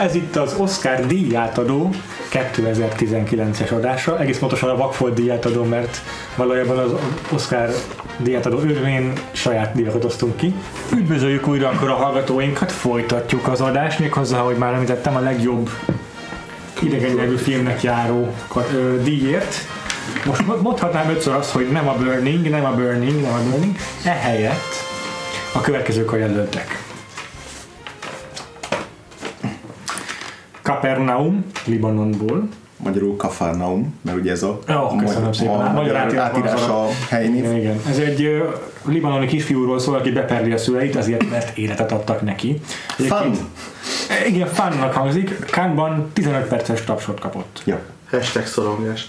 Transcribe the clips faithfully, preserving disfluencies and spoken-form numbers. Ez itt az Oscar díjátadó kétezer-tizenkilences adása, egész pontosan a Vakfolt díjátadó, mert valójában az Oscar díjátadó örvén saját díjakat osztunk ki. Üdvözöljük újra akkor a hallgatóinkat, folytatjuk az adást, méghozzá, ahogy már említettem, a legjobb idegen nyelvű filmnek járó ö, díjért. Most mondhatnám ötször azt, hogy nem a Burning, nem a Burning, nem a Burning, ehelyett a következők a jelöltek. Kapernaum, Libanonból. Magyarul Kapernaum, mert ugye ez a, oh, a köszönöm szépen. A magyar átírás a helynév. Igen, igen. Ez egy uh, libanoni kisfiúról szól, aki beperli a szüleit, azért mert életet adtak neki. Fun! Igen, funnak hangzik. Cannes-ban tizenöt perces tapsot kapott. Ja. Hashtag szorongás.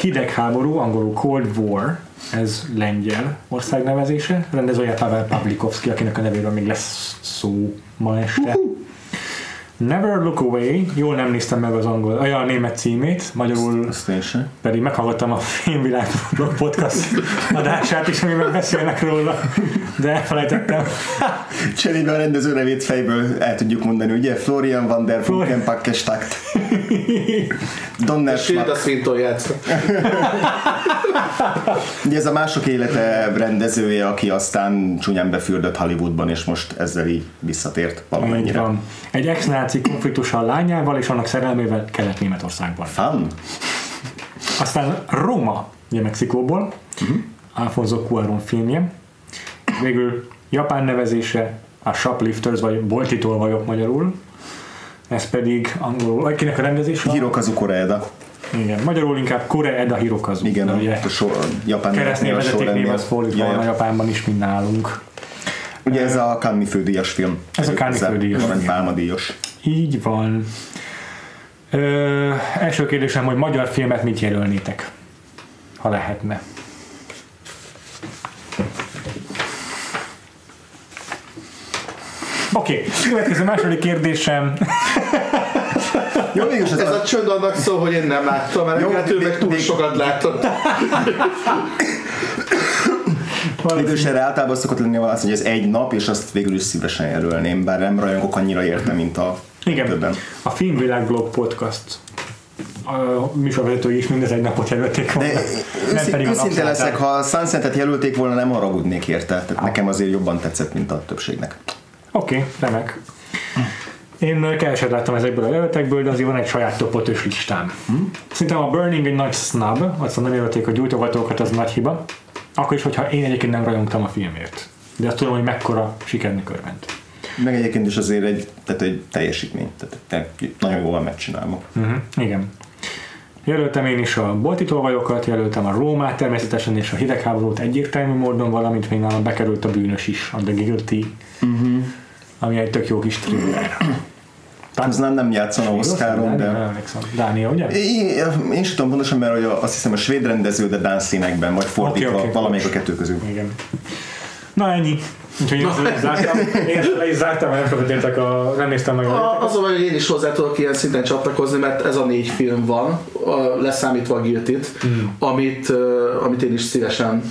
Hidegháború, angolul Cold War, ez lengyel országnevezése. Rendezője Pavel Pawlikowski, akinek a nevéről még lesz szó ma este. Uh-huh. Never Look Away, jól nem néztem meg az angol, olyan a német címét, magyarul pedig meghallgattam a Filmvilág podcast adását is, amiben beszélnek róla, de elfelejtettem. Cserébe a rendező nevét fejből el tudjuk mondani, ugye? Florian van der Funken Pakkestakt. Donner Schmack. És Szinton játszol. Ugye ez a Mások élete rendezője, aki aztán csúnyán befürdött Hollywoodban, és most ezzel így visszatért valamennyire. Egy ex-náci konfliktusa a lányával és annak szerelmével Kelet-Németországban. Fun. Aztán Roma, ugye Mexikóból, uh-huh. Alfonso Cuaron filmje, végül japán nevezése a Shoplifters, vagy boltitól vagyok magyarul, ez pedig angolul, akinek a rendezése? Hirokazu Koreeda. Igen, magyarul inkább Koreeda Hirokazu. Igen, de ugye, a so, japán keresztnévezetéknél az fordítva van a Japánban is, mint nálunk. Ugye ez a Cannes-i fődíjas film. Ez a Cannes-i fődíjas. Pálmadíjas. Így van. Ö, első kérdésem, hogy magyar filmet mit jelölnétek? Ha lehetne. Oké, okay. Következő második kérdésem. Jó, ez a, a csönd annak szó, hogy én nem láttam, mert hát ő meg túl sokat láttam. Végülis erre általában szokott lenni a válasz, hogy ez egy nap, és azt végül is szívesen jelölném, bár nem rajongok annyira érte, mint a igen. Többen. A Filmvilág blog podcast a műsorvezetői is mindez egy napot jelölték volna. De őszinte leszek, ha a Sunsetet jelölték volna, nem haragudnék érte. Tehát ah. nekem azért jobban tetszett, mint a többségnek. Oké, okay, remek. Én keveset láttam ezekből a jelöltekből, de azért van egy saját top ötös listám. Hmm? Szerintem a Burning egy nagy snub, azt nem jelölték a gyújtogatókat, az nagy hiba. Akkor is, hogyha én egyébként nem rajongtam a filmért. De azt tudom, hogy mekkora sikernek örvend. Meg egyébként is azért egy, tehát egy teljesítmény. Tehát nagyon jól megcsinálom. Uh-huh, igen. Jelöltem én is a bolti tolvajokat, jelöltem a Rómát természetesen, és a hidegháborút egyértelmű módon, valamint még nálam bekerült a bűnös is, a The Guilty, uh-huh. ami egy tök jó kis thriller. Ez nem, nem játszana a Oscaron, de... Dánia, ugye? Én, én sem tudom pontosan, mert azt hiszem a svéd rendező, de dán színekben, vagy fordítva, okay, okay, valamelyik a kettő közül. Igen. Na ennyi. Úgyhogy én le is zártam, én le is zártam, mert nem követéltek a... nem néztem meg a... Az a, hogy én is hozzá tudok ilyen szinten csatlakozni, mert ez a négy film van, leszámítva a Guilty-t, mm. amit, amit én is szívesen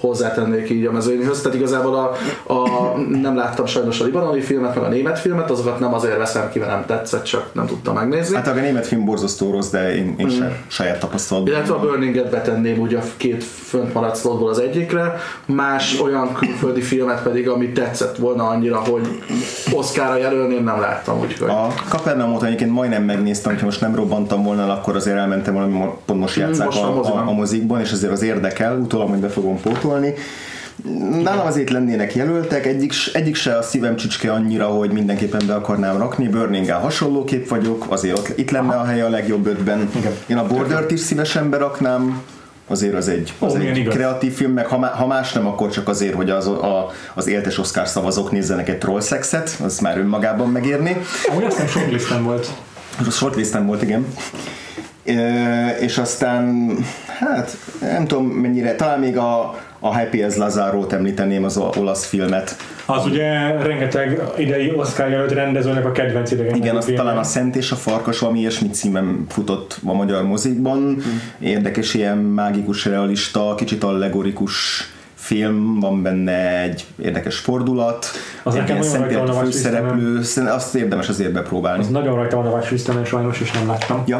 hozzátennék így a mezőnyhöz, tehát igazából a, a, nem láttam sajnos a libanoni filmet, meg a német filmet, azokat nem azért veszem ki, mert nem tetszett, csak nem tudtam megnézni. Hát a német film borzasztó rossz, de én, én sem mm. saját tapasztalatban. Illetve a Burninget betenném ugye a két fönt maradt slotból az egyikre, más olyan külföldi filmet pedig, ami tetszett volna annyira, hogy Oscarra jelölném, nem láttam. Úgyhogy. A Kapernaumot egyébként majdnem megnéztem, hogyha most nem robbantam volna, akkor azért elmentem valami, pont most játszák most a, a, a, a mozikban, és azért az érdekel, utólag majd be fogom pótolni. Nálam azért lennének jelöltek, egyik, egyik se a szívem csücske annyira, hogy mindenképpen be akarnám rakni. Burning-el hasonlóképp vagyok, azért ott, itt lenne a helye a legjobb ötben. Igen. Én a Bordert is szívesen beraknám, azért az egy, az oh, egy kreatív film, meg ha, ha más nem, akkor csak azért, hogy az, a, az éltes Oscar szavazók nézzenek egy troll szexet, azt már önmagában megérni. Ahogy azt nem shortlisten volt. Shortlisten volt, igen. E, és aztán, hát nem tudom mennyire, talán még a a Happy as Lazaro-t említeném, az olasz filmet. Az ami... ugye rengeteg idei Oscar jelölt rendezőnek a kedvenc idegen. Igen, az talán a Szent és a Farkas, valami ilyesmi címen futott a magyar mozikban. Mm. Érdekes, ilyen mágikus, realista, kicsit allegorikus film, van benne egy érdekes fordulat, az egy ilyen szentéleti főszereplő, azt érdemes azért bepróbálni. Az nagyon rajta van a Vácslisztemen, sajnos, és nem láttam. Ja.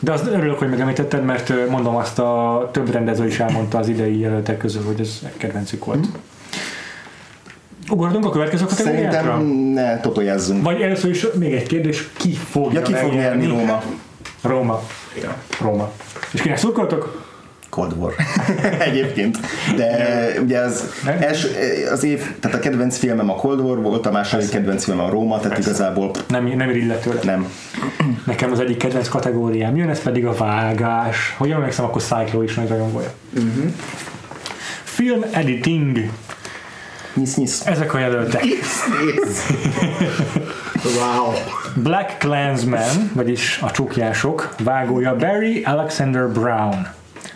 De azt örülök, hogy megemlítetted, mert mondom, azt a több rendező is elmondta az idei jelöltek közül, hogy ez kedvencük volt. Mm-hmm. Ugordunk a következő kategóriára? Szerintem ne totojázzunk. Vagy először is még egy kérdés, ki fogja ja, ki megjelni? Róma. Róma. Ja. Róma. És kinek szurkoltok? Cold War. Egyébként. De ugye az, els, az év, tehát a kedvenc filmem a Cold War volt, a második kedvenc filmem a Róma, tehát persze. Igazából... Nem, nem irigylek tőle. Nem. Nekem az egyik kedvenc kategóriám jön, ez pedig a vágás. Hogy emlékszem, akkor Cyclo is nagy rajongója. Uh-huh. Film editing. Nyisz, nyisz. Ezek a jelöltek. Nyisz, nyisz. Wow. BlacKkKlansman, vagyis a csukjások, vágója Barry Alexander Brown.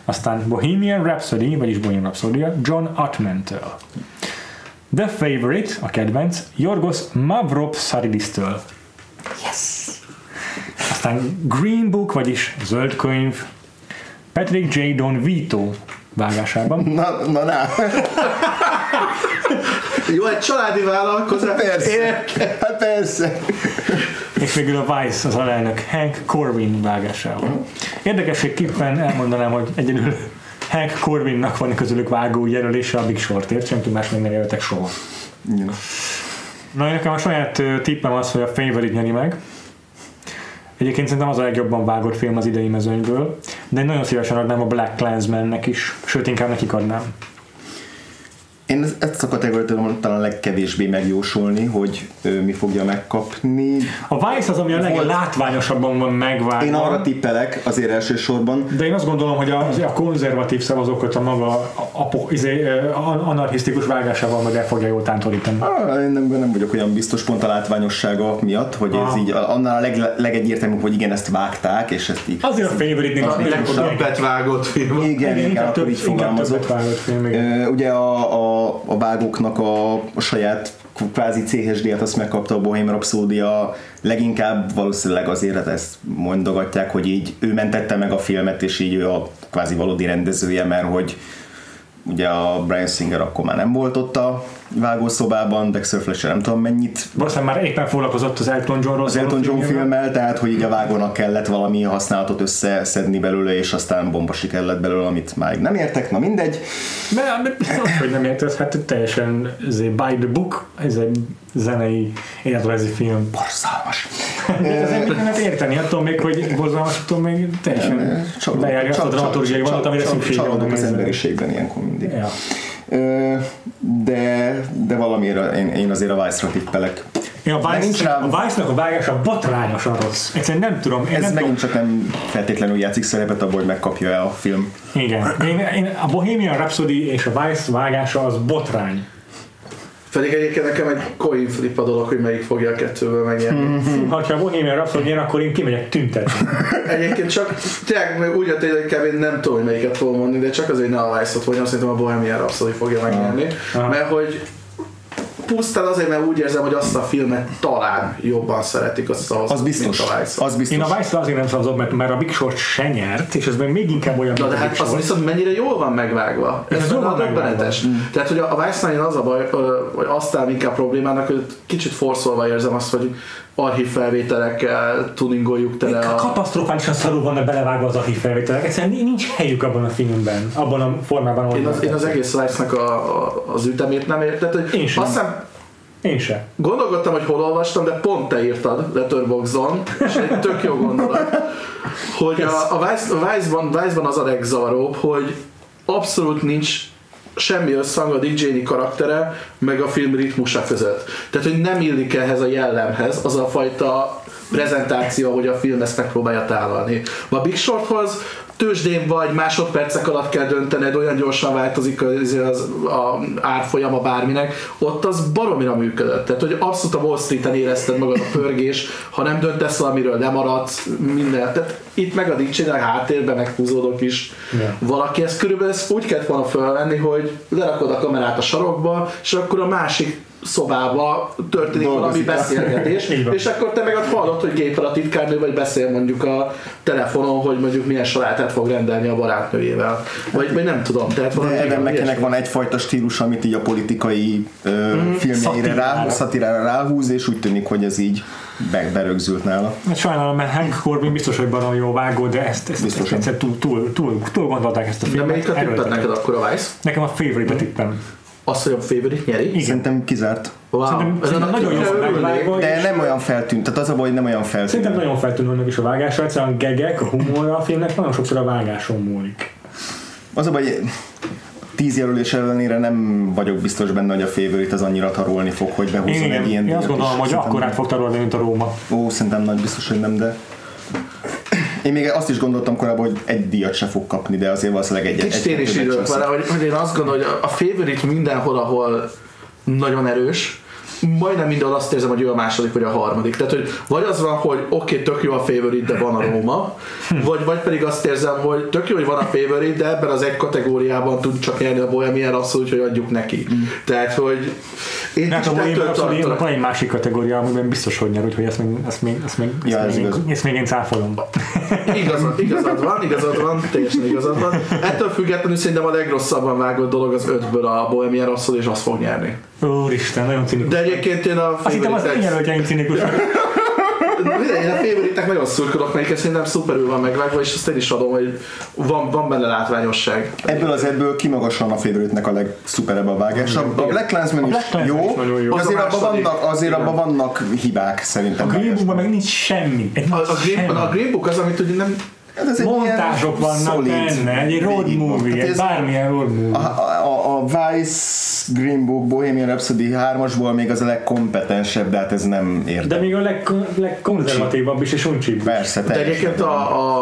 Aztán Bohemian Rhapsody, vagyis Bohemian Rhapsody-a John Ottman-től. The Favourite, a kedvenc, Yorgos Mavropszaridisztől. Yes! Aztán Green Book, vagyis Zöld Könyv, Patrick J. Don Vito vágásában. Na, na, na. Jó, egy családi vállalkozás. Persze. Hát persze. És végül a Vice, az alelnök Hank Corwin vágásával. Érdekességképpen elmondanám, hogy egyedül Hank Corwinnak van közülük vágó jelölése a Big Shortért, senki más még nem jelöltek soha. Ja. Na, én nekem a saját tippem az, hogy a Favourite nyeri meg. Egyébként szerintem az a legjobban vágott film az idei mezőnyből, de én nagyon szívesen adnám a BlacKkKlansmannek is, sőt, inkább nekik adnám. Én ezt a kategóriát tudom talán legkevésbé megjósolni, hogy ő, mi fogja megkapni. A Vice az, ami a leglátványosabban van megvágva. Én arra tippelek azért elsősorban. De én azt gondolom, hogy a, a konzervatív szavazókat a maga a, a, a, anarchisztikus vágásával meg el fogja jól tántorítani. Ah, én nem, nem vagyok olyan biztos, pont a látványossága miatt, hogy ah. ez így annál a leg, legegyértelműbb, hogy igen, ezt vágták, és ezt így... Azért a Favourite-nek a legtöbbet vágott film. Igen, igen, akkor így fogalmazott. Ugye a A, a vágóknak a, a saját kvázi céhes díjat azt megkapta a Bohemian Rhapsody, leginkább valószínűleg azért, hát ezt mondogatják, hogy így ő mentette meg a filmet, és így ő a kvázi valódi rendezője, mert hogy ugye a Bryan Singer akkor már nem volt ott a vágószobában, Dexter Fletcher nem tudom mennyit. Aztán már éppen foglalkozott az Elton Johnról. Az Elton John filmmel, tehát hogy így a vágónak kellett valami használatot összeszedni belőle, és aztán bomba siker lett belőle, amit már nem értek, na mindegy. De, de az, hogy nem értek, hát teljesen ez egy by the book, ez egy zenei életrajzi film. Borzalmas. Ez nem lehet érteni, attól még, hogy borzalmas, attól még teljesen bejárja azt a dramaturgiai valat, amire szüksége van. Csalódok az emberiségben ilyenkor mindig. De, de valamiért én, én azért a Vice-ra tippelek. Én a Vice-nak a vágása botrányosan rossz. Egyszerűen nem tudom. Ez nem megint tudom. Csak nem feltétlenül játszik szerepet abból, hogy megkapja-e a film. Igen. Én, én, a Bohemian Rhapsody és a Vice vágása az botrány. Pedig egyébként nekem egy coin flip a dolog, hogy melyik fogja a kettőből megnyerni. Mm-hmm. Ha a Bohemian Rhapsody, akkor én kimegyek tüntetni. Egyébként csak, tényleg úgy a tényleg kevén nem tudom, hogy melyiket fogom mondani, de csak azért ne a Vice-ot fogyom, szerintem a Bohemian Rhapsody fogja megnyerni. Ah. Mert hogy pusztán azért, mert úgy érzem, hogy azt a filmet talán jobban szeretik azt az, az biztos. A Vice-ot. Az biztos. Én a Vice-ra azért nem szavazom, mert már a Big Short se nyert, és ez még inkább olyan, mint a Big Short. Az viszont mennyire jól van megvágva. Ez, ez jól van megbenetes. Mm. Tehát, hogy a Vice-nál az a baj, vagy aztán inkább problémának, hogy kicsit forszolva érzem azt, hogy archív felvételekkel tuningoljuk tele a... Katasztrofálisan szarul vannak belevágva az archív felvételek, egyszerűen nincs helyük abban a filmben, abban a formában. Én az, én az egész Vice-nak a, a, az ütemét nem értem. Én sem. Aztán én sem. Gondolkodtam, hogy hol olvastam, de pont te írtad Letterboxdon, és egy tök jó gondolat, hogy a, a Vice-ban, Vice-ban az a legzavaróbb, hogy abszolút nincs semmi összhang a dé jé-ni karaktere meg a film ritmusa között. Tehát, hogy nem illik ehhez a jellemhez az a fajta prezentáció, hogy a film ezt megpróbálja tálalni. A Big Shorthoz tőzsdén vagy, másodpercek alatt kell döntened, olyan gyorsan változik az, az a árfolyama bárminek, ott az baromira működött. Tehát, hogy abszolút a Wall Street-en érezted magad a pörgés, ha nem döntesz valamiről, nem maradsz, minden. Tehát itt meg a dicsének háttérben meghúzódok is yeah. valaki. Ez körülbelül ezt úgy kellett volna felvenni, hogy lerakod a kamerát a sarokba, és akkor a másik szobába történik valami beszélgetés, és akkor te meg ott hallod, hogy gépel a titkárnő, vagy beszél mondjuk a telefonon, hogy mondjuk milyen salátát fog rendelni a barátnőjével. Vagy, vagy nem tudom. Tehát van, de Evan McKennek van egyfajta stílus, amit így a politikai ö, mm, filmjeire ráhúz, szatirára ráhúz, és úgy tűnik, hogy ez így berögzült nála. Sajnálom, mert Hank Corwin biztos, hogy barom jól vágó, de ezt, ezt, ezt egyszer túl, túl, túl, túl gondolták ezt a filmet. De melyik a tippet neked akkor a Vice? Nekem a Favourite tippem. Azt, hogy a Favourite nyeri? Igen. Szerintem kizárt. Wow. Szerintem, szerintem nagyon jó megvágó. De és... nem olyan feltűnt, tehát az a baj, hogy nem olyan feltűnt. Szerintem nagyon feltűnő annak is a vágása, egyszerűen gegek, a humorra a filmnek nagyon sokszor a vágáson múlik. Az a baj, tíz jelölés ellenére nem vagyok biztos benne, hogy a Favourite az annyira tarolni fog, hogy behúzzon igen, egy ilyen... Én azt gondolom, hogy akkorát nem... fog tarolni, mint a Róma. Ó, szerintem nagy biztos, hogy nem, de... Én még azt is gondoltam korábban, hogy egy díjat se fog kapni, de azért valószínűleg egyet. Kicsit én is idők van, hogy én azt gondolom, hogy a Favourite mindenhol, ahol nagyon erős, majdnem mindenhol azt érzem, hogy ő a második vagy a harmadik. Tehát, hogy vagy az van, hogy oké, okay, tök jó a Favourite, de van a Róma, vagy, vagy pedig azt érzem, hogy tök jó, hogy van a Favourite, de ebben az egy kategóriában tud csak nyerni a Bohemian Rhapsody, úgyhogy adjuk neki. Mm. Tehát, hogy én nem tudom, hogy van egy másik kategória, amiben biztos, hogy nyer, úgyhogy ezt még, ezt még, ezt még, ja, ezt még, ez ezt még én cáfolom. Igazad, igazad van, igazad van, teljesen igazad van. Ettől függetlenül szerintem a legrosszabban vágott dolog az ötből a Bohemian Rhapsody, és azt fog nyerni. Úristen, nagyon cinikus. De egyébként én a Favourite-ek... Azt hittem, az én cinikus. Én a Favourite-ek nagyon szurkolok, mert szerintem szuperül van megvágva, és azt én is adom, hogy van, van benne látványosság. Ebből az ebből kimagasan a Favourite-nek a legszuperebb a vágás. A BlacKkKlansman is jó, jó. Az azért abban vannak, azért abba vannak hibák szerintem. A Green Bookban meg nincs semmi. A, a, Green, semmi. A Green Book az, amit ugye nem... Montázsok vannak benne, egy road movie, egy bármilyen road movie. A, a, a Vice, Green Book, Bohemian Rhapsody hármasból még az a legkompetensebb, de hát ez nem érdem. De még a leg, legkonzervatívabb is, és uncsibb. Persze, de egyébként a,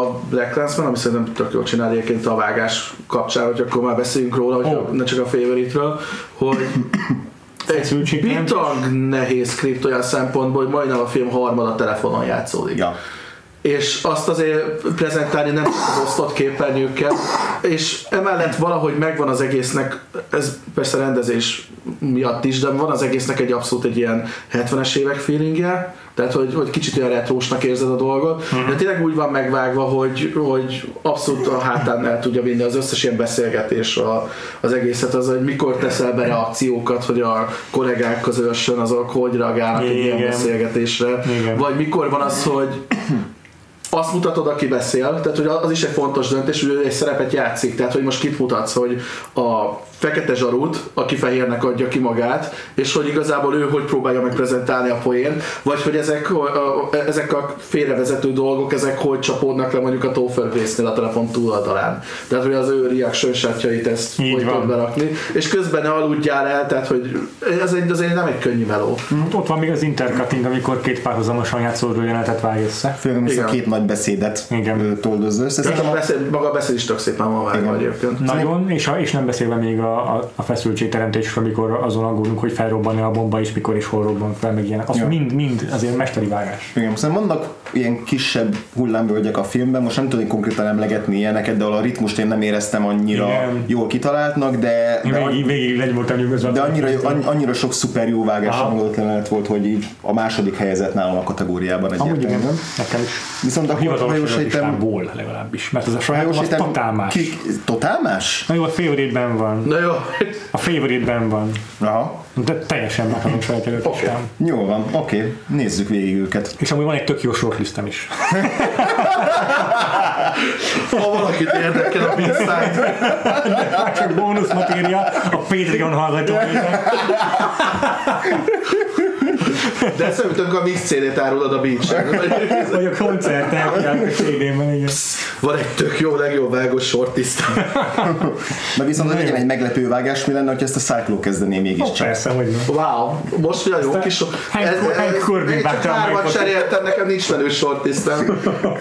a BlacKkKlansman, ami szerintem tök jól csinál egyébként a vágás kapcsán, hogy akkor már beszéljünk róla, hogy oh. ne csak a Favourite-ről, hogy... egy bitang nehéz script olyan szempontból, hogy majdnem a film harmada telefonon játszódik. Ja. És azt azért prezentálni nem az osztott képernyőkkel, és emellett valahogy megvan az egésznek, ez persze rendezés miatt is, de van az egésznek egy abszolút egy ilyen hetvenes évek feelingje, tehát hogy, hogy kicsit olyan retrósnak érzed a dolgot, de tényleg úgy van megvágva, hogy, hogy abszolút a hátán el tudja vinni az összes ilyen beszélgetés a, az egészet, az, hogy mikor teszel be reakciókat, hogy a kollégák közösen azok hogy reagálnak egy ilyen beszélgetésre, igen. Vagy mikor van az, hogy azt mutatod, aki beszél, tehát hogy az is egy fontos döntés, hogy egy szerepet játszik, tehát hogy most kit mutatsz, hogy a fekete zsarút, aki fehérnek adja ki magát, és hogy igazából ő hogy próbálja megprezentálni a poént, vagy hogy ezek a, ezek a félrevezető dolgok, ezek hogy csapódnak le mondjuk a tófölvésznél a telefon túloldalán. Tehát hogy az ő reaction shotjait ezt így hogy tud berakni, és közben ne aludjál el, tehát hogy ez egy, azért nem egy könnyű meló. Mm, ott van még az intercutting, amikor két párhuzamosan játszódó jelenetet vág össze. Főleg a két nagy beszédet toldozza össze. A... Beszél, maga a beszéd is tök szépen van vágva egyébként. Nagyon, és, és nem beszélve még a a, a feszültségteremtés, amikor azon aggódunk, hogy felrobban a bomba is, mikor és hol robban fel, meg ilyen. Az mind, mind azért mesteri vágás. Igen, most vannak ilyen kisebb hullámvölgyek a filmben, most nem tudnék konkrétan emlegetni ilyeneket, de a ritmust én nem éreztem annyira igen. jól kitaláltnak, de... de végig, végig legy voltam nyugözve. De annyira, annyira sok szuper jó vágás hangolt lemenet volt, hogy így a második helyezett nálam a kategóriában egyértelműen. Amúgy nekem is. Viszont akkor a hajósítámból legalábbis, mert az a saját az totál más. Ki, totál más? Na jó, a Favourite-ben van. Na jó. A Favourite-ben van. Aha. De teljesen meghatom saját előtt okay. is. Jól van, oké, okay. Nézzük végig őket. És amúgy van egy tök jó shortlistem is. Ha valakit érdekel a Binside. De csak bónusz matéria a Patreon hallgatóknak. De szerintem a mix cé dét árulod a Beach-en. Vagy a koncerten, a cé dében, igen. Van egy tök jó, legjobb vágos shortlistem. Na viszont legyen egy meglepő vágás, mi lenne, hogy ezt a Cyclo kezdené mégiscsak. Wow, most ugye jó kis... Én csak hármat cseréltem, nekem nincs velő shortlistem.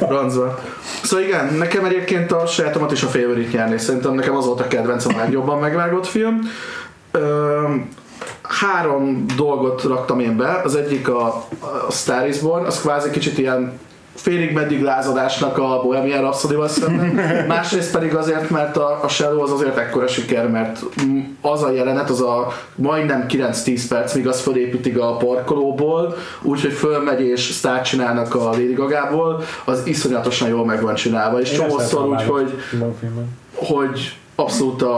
Rancba. Szóval igen, nekem egyébként a sajátomat is a Favourite nyerné. Szerintem nekem az volt a kedvencem, a legjobban megvágott film. Három dolgot raktam én be, az egyik a, a Star is Born, az kvázi kicsit ilyen félig meddig lázadásnak a Bohemian Rhapsodyval szemben, másrészt pedig azért, mert a, a Shadow az azért ekkora siker, mert az a jelenet, az a majdnem kilenc-tíz perc, míg azt felépítik a parkolóból, úgyhogy fölmegy és sztárt csinálnak a Lady Gagából, az iszonyatosan jól meg van csinálva, és csomószor úgy, hogy, hogy abszolút a,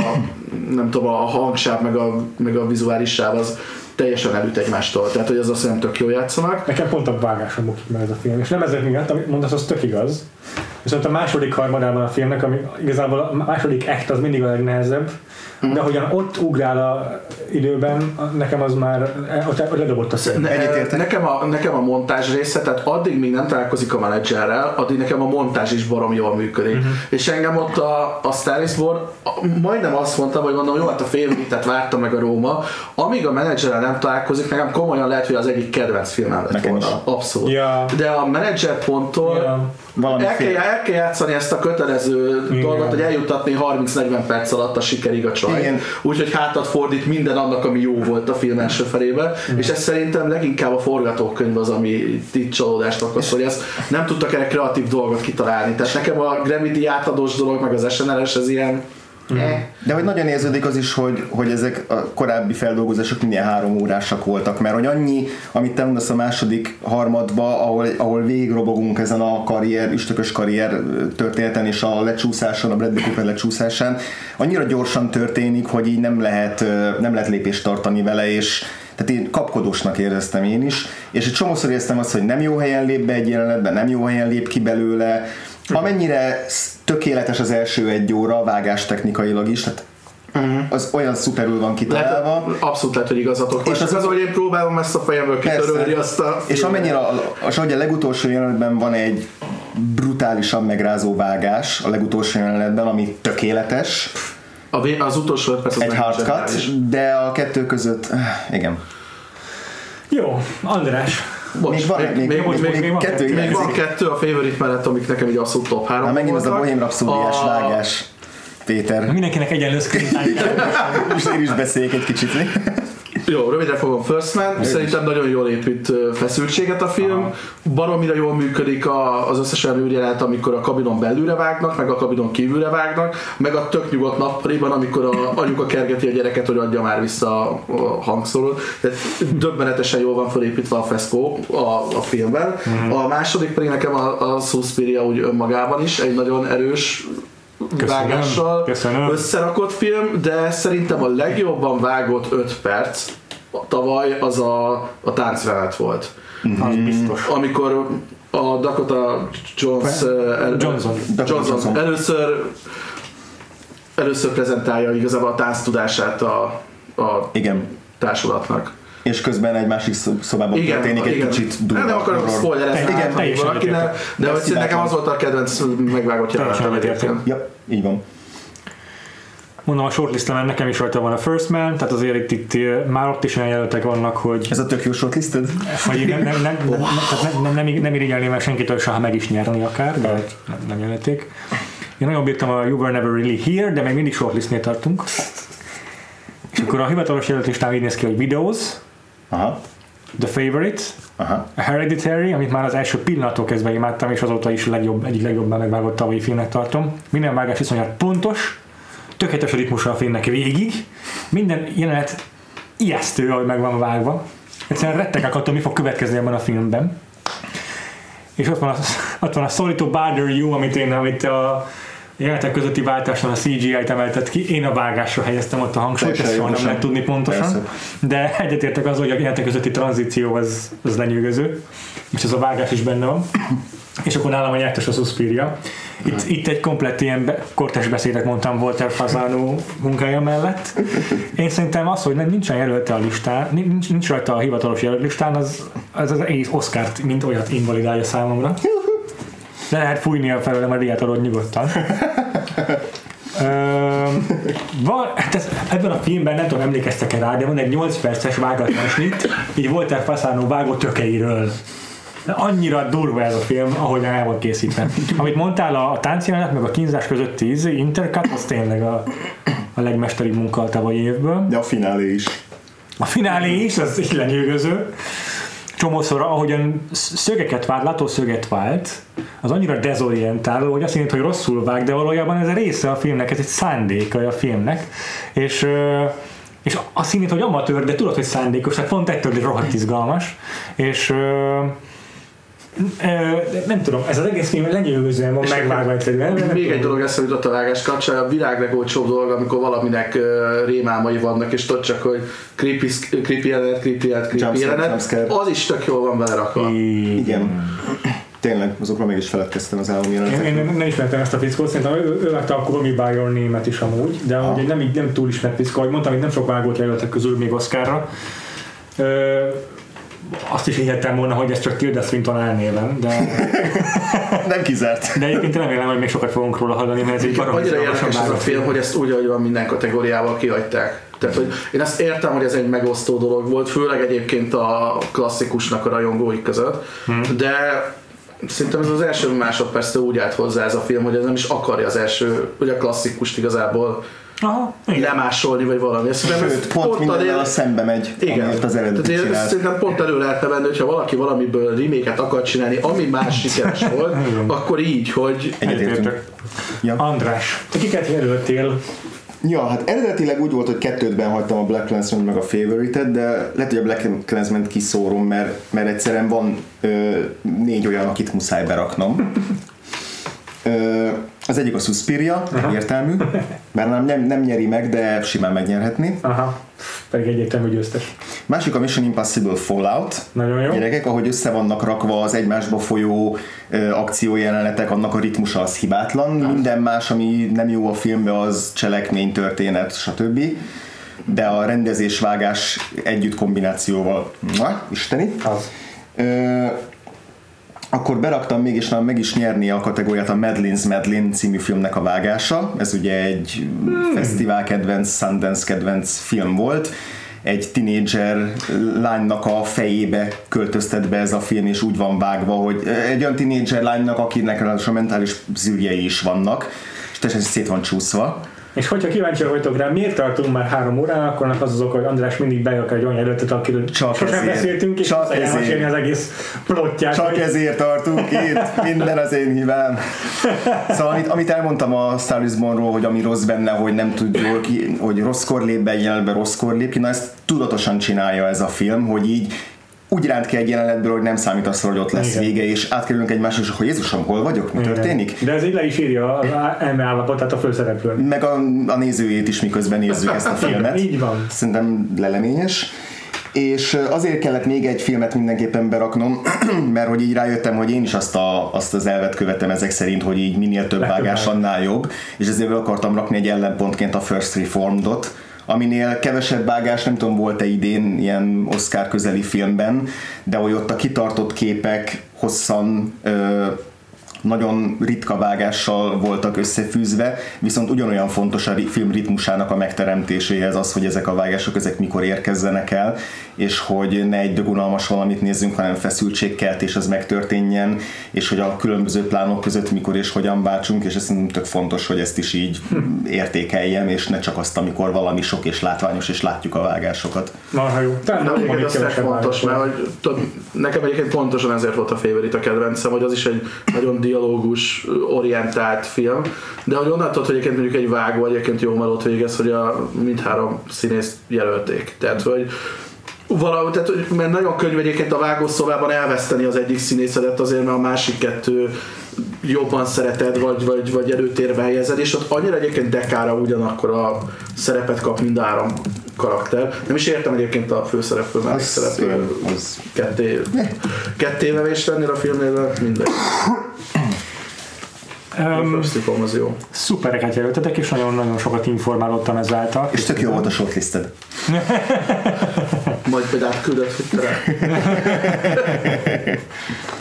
nem tudom, a hangsáv meg a, meg a vizuális sáv az teljesen elüt egymástól, tehát hogy az azt nem tök jól játszanak. Nekem pont a vágáson bukik meg ez a film, és nem ezért miatt, amit mondasz, az tök igaz. Viszont a második harmadában a filmnek, ami igazából a második act az mindig a legnehezebb, mm. de ahogyan ott ugrál a időben, nekem az már ott ledobott a szél. Ne, nekem, a, nekem a montázs része, tehát addig, míg nem találkozik a menedzserrel, addig nekem a montázs is barom jól működik. Mm-hmm. És engem ott a, a Star is Born, majdnem azt mondtam, hogy mondom, jó, hát a fél tehát vártam meg a Róma, amíg a menedzserrel nem találkozik, nekem komolyan lehet, hogy az egyik kedvenc filmem lett nekem volna. Is. Abszolút. Yeah. De a menedzser ponttól yeah. El kell, el kell játszani ezt a kötelező igen. dolgot, hogy eljutatni harminc-negyven perc alatt a sikerig a csaj. Úgyhogy hátat fordít minden annak, ami jó volt a film első felében, igen. és ez szerintem leginkább a forgatókönyv az, ami itt csalódást okoz, hogy ezt nem tudtak erre kreatív dolgot kitalálni. Tehát nekem a Gravity átadós dolog, meg az es en el-es ez ilyen... Mm. De hogy nagyon érződik az is, hogy, hogy ezek a korábbi feldolgozások minden három órásak voltak, mert hogy annyi, amit te mondasz a második harmadba, ahol, ahol végigrobogunk ezen a karrier, üstökös karrier történeten és a lecsúszáson, a Bradley Cooper lecsúszásán, annyira gyorsan történik, hogy így nem lehet, nem lehet lépést tartani vele, és tehát én kapkodósnak éreztem én is, és egy csomószor éreztem azt, hogy nem jó helyen lép be egy jelenetben, nem jó helyen lép ki belőle. Amennyire tökéletes az első egy óra, vágás technikailag is, tehát uh-huh. az olyan szuperül van kitalálva. Lehet, abszolút lehet, hogy igazatok van. És az, az, hogy én próbálom ezt a fejemből kitörölni azt a... És amennyire, és ahogy a legutolsó jelenetben van egy brutálisan megrázó vágás, a legutolsó jelenetben, ami tökéletes. A vé- az utolsó öt perc az egy hard cut, de a kettő között... Igen. Jó, András. Bocs, még van, még, még, még, még, még, kettő, még, még van kettő a Favourite mellett, amik nekem ugye abszolút top három. Na megint az a Bohém Rhapsody-ás a... vágás, Péter. Mindenkinek egyenlő szkritány. És én is beszéljék egy kicsit. Jó, rövidre fogom. First Man, szerintem nagyon jól épít feszültséget a film. Aha. Baromira jól működik a, az összes előjelenet, amikor a kabinon belülre vágnak, meg a kabinon kívülre vágnak, meg a tök nyugodt nappaliban, amikor a anyuka kergeti a gyereket, hogy adja már vissza a hangszórót. Tehát döbbenetesen jól van felépítve a feszkó a, a filmben. Mm. A második pedig nekem a, a Suspiria úgy önmagában is egy nagyon erős Köszönöm. vágással Köszönöm. összerakott film, de szerintem a legjobban vágott öt perc tavaly az a, a táncjelenet volt. Mm-hmm. Az biztos. Amikor a Dakota Jones, el, Johnson. Dakota Johnson. Johnson először először prezentálja igazából a tánc tudását a, a Igen. társulatnak. És közben egy másik szobában igen, történik igen. egy kicsit durva. Nem akarok spoilerezni, de, de hogy nekem az volt a kedvenc megvágott jelenetem. Ja, így van. Mondom, a shortlistemen nekem is rajta van a First Man, tehát azért itt, itt már ott is olyan jelöltek vannak, hogy... Ez a tök jó shortlisted? Vagy nem, nem, nem, nem, nem, nem, nem irigyelném el senkitől, ha meg is nyerni akár, de nem, nem jelölték. Én nagyon bírtam a You Were Never Really Here, de még mindig shortlistnél tartunk. És akkor a hivatalos jelöltistán így néz ki, hogy Widows, aha. The Favourite, aha. a Hereditary, amit már az első pillanattól kezdve imádtam, és azóta is legjobb, egyik legjobban megvágott tavalyi filmnek tartom. Minden vágás iszonyat pontos, tökéletes a ritmusa a filmnek végig, minden jelenet ijesztő, ahogy meg van vágva. Egyszerűen rettegek attól, mi fog következni ebben a filmben. És ott van a, ott van a Sorry to Bother You, amit én, amit a jelenetek közötti váltáson a cé gé í-t emeltet ki, én a vágásra helyeztem ott a hangsúlyt, ezt soha nem lehet tudni pontosan, persze. De egyetértek az, hogy a jelenetek közötti tranzíció az, az lenyűgöző, és ez a vágás is benne van, és akkor nálam a nyertes a Suspiria. Itt, itt egy komplett ilyen be, kortárs beszédet mondtam Walter Fasano munkája mellett. Én szerintem az, hogy nincsen jelölte a listán, nincs, nincs rajta a hivatalos jelölt listán, az, az az egész Oscart mint olyat invalidálja számomra. De lehet fújni a felőlem a diátorod nyugodtan. Öm, van, ebben a filmben nem tudom, emlékeztek-e rá, de van egy nyolc perces vágatlan snit, így Walter Fasano vágó tökeiről. Annyira durva ez a film, ahogyan el van készítve. Amit mondtál a, a táncjelenet, meg a kínzás közötti íz, intercut, az tényleg a, a legmesteribb munka a tavalyi évből. De a finálé is. A finálé is, az így lenyűgöző. csomószor, ahogyan szögeket vált, látószöget vált, az annyira dezorientáló, hogy azt hiszem, hogy rosszul vág, de valójában ez a része a filmnek, ez egy szándéka a filmnek, és és azt hiszem, hogy amatőr, de tudod, hogy szándékos, tehát pont ettől rohadt izgalmas, és nem tudom, ez az egész film lenyűgözően van megvágva egyszerűen. Még tudom. Egy dolog eszembe jutott a vágás kapcsán, a világ legolcsóbb dolog, amikor valaminek rémálmai vannak, és tudod csak, hogy creepy jelenet, creepy jelenet, creepy jelenet, az is tök jól van belerakva. Igen. Tényleg, azokról mégis feledkeztem az álom jelenetekről. Én, én nem ismertem ezt a fickót, szerintem ő, ő látta a Call Me By Your Name-et is amúgy, de amúgy ah. nem, nem túl ismert fickó, ahogy mondtam, hogy nem sok vágót jelöltek közül még Oscarra. Ö, Azt is hihettem volna, hogy ez csak Tilda Swinton elnéven, de... nem kizárt. De egyébként remélem, hogy még sokat fogunk róla hallani, mert ez egy baromi szóval. Annyira érdekes ez a film, hogy ezt úgy, ahogy van, minden kategóriával kihagyták. Tehát, hogy én ezt értem, hogy ez egy megosztó dolog volt, főleg egyébként a klasszikusnak a rajongói között, hmm. de szerintem ez az első másodperctől úgy állt hozzá ez a film, hogy ez nem is akarja az első, hogy a klasszikust igazából aha, lemásolni, vagy valami. Sőt, pont, pont mindennel a szembe megy, igen, amit az eredet csinált. Szerintem pont elő lehetne venni, hogyha valaki valamiből reméket akar csinálni, ami más sikeres volt, akkor így, hogy... Egyetértünk. Ja. András, te kiket jelöltél? Ja, hát eredetileg úgy volt, hogy kettőtben hagytam a BlacKkKlansman meg a Favorite-et, de lehet, hogy a BlacKkKlansman-t kiszórom, mert, mert egyszerűen van ö, négy olyan, akit muszáj beraknom. Ö, az egyik a Suspiria, egyértelmű, bár nem, nem nyeri meg, de simán megnyerhetni. Aha, pedig egyértelmű győztes. Másik a Mission Impossible Fallout. Nagyon jó. Gyerekek, ahogy össze vannak rakva az egymásba folyó ö, akciójelenetek, annak a ritmusa az hibátlan. Minden más, ami nem jó a filmben, az cselekmény, történet, stb. De a rendezésvágás együtt kombinációval, na, isteni. Az. Ö, Akkor beraktam mégis, meg is nyerni a kategóriát a Madeline's Madeline című filmnek a vágása. Ez ugye egy hmm. fesztivál kedvenc, Sundance kedvenc film volt. Egy tinédzser lánynak a fejébe költöztet be ez a film, és úgy van vágva, hogy egy olyan tinédzser lánynak, akinek ráadásul mentális zűrjei is vannak, és teljesen szét van csúszva. És hogyha kíváncsi vagytok rá, miért tartunk már három órán, akkor az az oka, hogy András mindig bejökkel egy olyan előttet, akiről sosem beszéltünk, és csak ezért az egész plottját. Csak vagy. Ezért tartunk itt, minden az én hibám. Szóval amit, amit elmondtam a Star is Bornról, hogy ami rossz benne, hogy nem tudjuk, hogy rosszkor lép be, jelenetben rosszkor lép ki, na ezt tudatosan csinálja ez a film, hogy így úgy ránt ki egy jelenetből, hogy nem számítasz, hogy ott lesz igen. vége, és átkerülünk egymásra, és hogy Jézusom, hol vagyok? Mi igen. történik? De ez így le is írja az elme állapotát a főszereplőn. Meg a, a nézőjét is, miközben nézzük ezt a filmet. Így van. Szerintem leleményes. És azért kellett még egy filmet mindenképpen beraknom, mert hogy így rájöttem, hogy én is azt, a, azt az elvet követem ezek szerint, hogy így minél több Legtöbb vágás, el. annál jobb, és ezért akartam rakni egy ellenpontként a First Reformed-ot, aminél kevesebb vágás, nem tudom, volt-e idén ilyen Oscar közeli filmben, de hogy ott a kitartott képek hosszan, ö, nagyon ritka vágással voltak összefűzve, viszont ugyanolyan fontos a film ritmusának a megteremtéséhez az, hogy ezek a vágások, ezek mikor érkezzenek el, és hogy ne egy dögunalmas valamit nézzünk, hanem feszültségkeltés az megtörténjen, és hogy a különböző plánok között mikor és hogyan váltsunk, és ez szerintem tök fontos, hogy ezt is így értékeljem, és ne csak azt, amikor valami sok és látványos, és látjuk a vágásokat. Marha jó. Tehát nem egyébként azt tök fontos, mert hogy, tud, nekem egyébként pontosan ezért volt a Favorite a kedvencem, hogy az is egy nagyon dialógus orientált film, de hogy onnan tudod, hogy egyébként mondjuk egy vágó, egyébként jó melót végez, hogy a mindhárom színészt jelölték. Tehát, hogy valahogy, tehát, mert nagyon könnyű egyébként a vágószobában elveszteni az egyik színészedet azért, mert a másik kettő jobban szereted, vagy, vagy, vagy előtérbe helyezed, és ott annyira egyébként dekára ugyanakkor a szerepet kap mind három karakter. Nem is értem egyébként a főszereplő mellékszereplő ketté, kettévevést lennél a filmnél, mindegy. Um, szupereket jelöltetek, és nagyon-nagyon sokat informálódtam ezáltal. És tök jó volt a shortlisted. Majd pedig átküldött, hogy te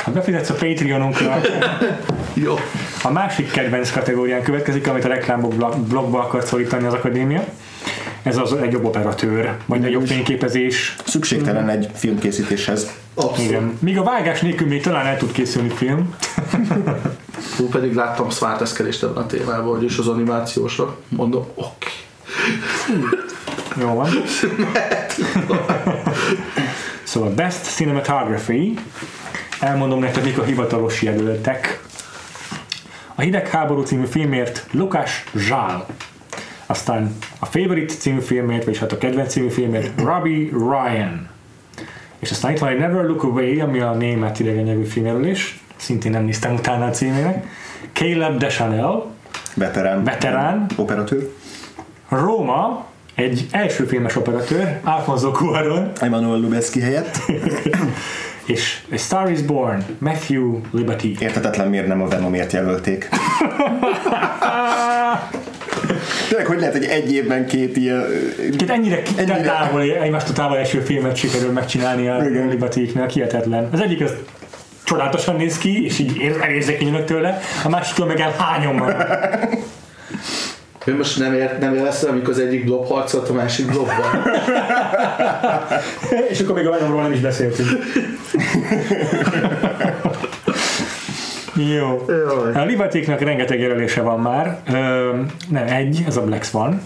ha befizetsz a Patreonunkra. Jó. A másik kedvenc kategórián következik, amit a reklámok blogba akar szorítani az akadémia. Ez az egy jobb operatőr, vagy egy jobb fényképezés. Szükségtelen mm. egy filmkészítéshez. Abszolút. Igen. Míg a vágás nélkül még talán el tud készülni film. Hú, pedig láttam szvárteszkedést ebben a témában, hogy is az animációsra. Mondom, oké. Okay. Jó van. Mert, Szóval Best Cinematography, elmondom nektek, mik a hivatalos jelöltek. A Hidegháború című filmért Lukács Zsál. Aztán a Favourite című filmért, vagyis hát a kedvenc című filmért Robbie Ryan. És aztán itt van egy Never Look Away, ami a német idegen nyelvű filmről is. Szintén nem néztem utána a címének. Caleb Deschanel. Veterán. Veterán. Operatőr. Roma. Egy első filmes operatőr, Alfonso Cuaron. Emmanuel Lubezki helyett. És A Star is Born, Matthew Liberty. Érthetetlen, miért nem a Venomért jelölték. Tényleg, hogy lehet, hogy egy évben két ilyen... Tehát ennyire, ennyire... távol, egymástól távol első filmet sikerül megcsinálni a Liberty-iknél, kihetetlen. Az egyik az csodálatosan néz ki, és így elérzékenyülök tőle, a másiktól meg elhányom magam. Ő most nem ér, nem éleszem, amikor az egyik blob harcolt a másik blobban. És akkor még a Venomról nem is beszéltünk. Jó. Jaj. A Liberty-knak rengeteg jelölése van már. Ö, nem, egy, ez a Black Swan.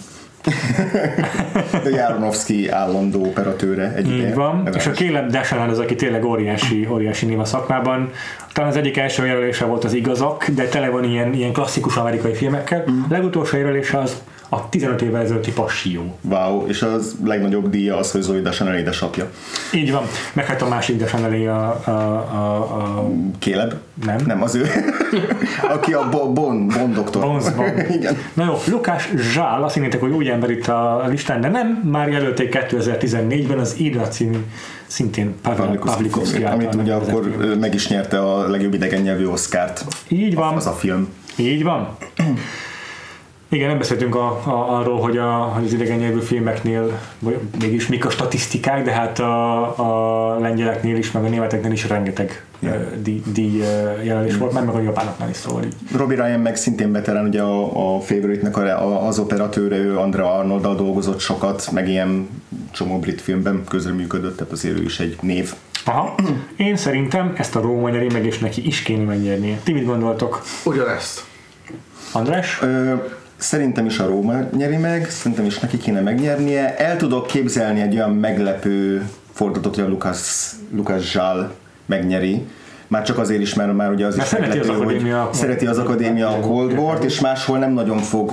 De Jaronovszky állandó operatőre egy ideje. Így van. És a Caleb Deschanel az, aki tényleg óriási, óriási név a szakmában. Talán az egyik első jelölése volt az Igazak, de tele van ilyen, ilyen klasszikus amerikai filmekkel. Mm. A legutolsó jelölése az a tizenöt évvel ezelőtti Passió. Wow, és az legnagyobb díja az, hogy Zoe Deschanel édesapja. Így van. Meg hát a másik Deschanelé a... a, a, a... Caleb? Nem. Nem, az ő. Aki a Bon, bon doktor. Bon, bon. Igen. Na jó, Lukács Zsál, azt hinnétek, hogy úgy ember itt a listán, de nem, már jelölték kétezer-tizennégyben az Ida című, szintén Pavel Pawlikowski által. Amit ugye akkor film. Meg is nyerte a legjobb idegen nyelvű Oscárt. Így van. Az a film. Így van. Igen, nem beszéltünk a, a, arról, hogy, a, hogy az idegen nyelvű filmeknél mégis mik a statisztikák, de hát a, a lengyeleknél is, meg a németeknél is rengeteg yeah. díj dí, jelenés volt, meg meg a japánoknál is, szóval így. Robbie Ryan meg szintén veterán, ugye a, a Favourite-nek az operatőre, ő Andrea Arnolddal dolgozott sokat, meg ilyen csomó brit filmben közreműködött, tehát azért ő is egy név. Aha. Én szerintem ezt a Róma nyeri meg, és neki is kéne megnyernie. Ti mit gondoltok? Ugyanezt. András? Ö, Szerintem is a Róma nyeri meg, szerintem is neki kéne megnyernie. El tudok képzelni egy olyan meglepő fordulatot, hogy a Lukács Zsál megnyeri. Már csak azért is, mert már ugye az mert is szereti meglepő, az hogy a... szereti az akadémia a Cold War-t, és máshol nem nagyon fog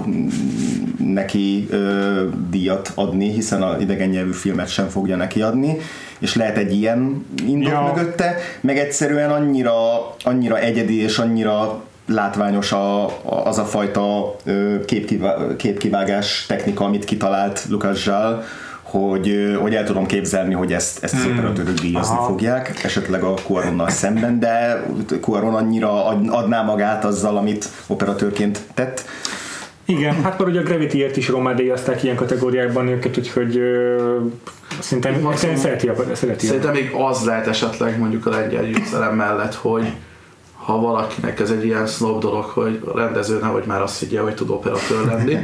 neki ö, díjat adni, hiszen az idegen nyelvű filmet sem fogja neki adni, és lehet egy ilyen indok ja. mögötte, meg egyszerűen annyira, annyira egyedi és annyira látványos a, az a fajta képkivá, képkivágás technika, amit kitalált Lukács Zsál, hogy, hogy el tudom képzelni, hogy ezt, ezt az mm. operatőrök díjazni Aha. fogják, esetleg a Cuaronnal szemben, de Cuaron annyira adná magát azzal, amit operatőrként tett. Igen, hát már ugye a Gravityért is Roma díjazták ilyen kategóriákban őket, úgyhogy ö, szerintem szereti, szereti, szereti. Szerintem még az lehet esetleg mondjuk a lengyel győzelem mellett, hogy ha valakinek ez egy ilyen snob dolog, hogy rendező nehogy már azt higgye, hogy tud operatőr lenni.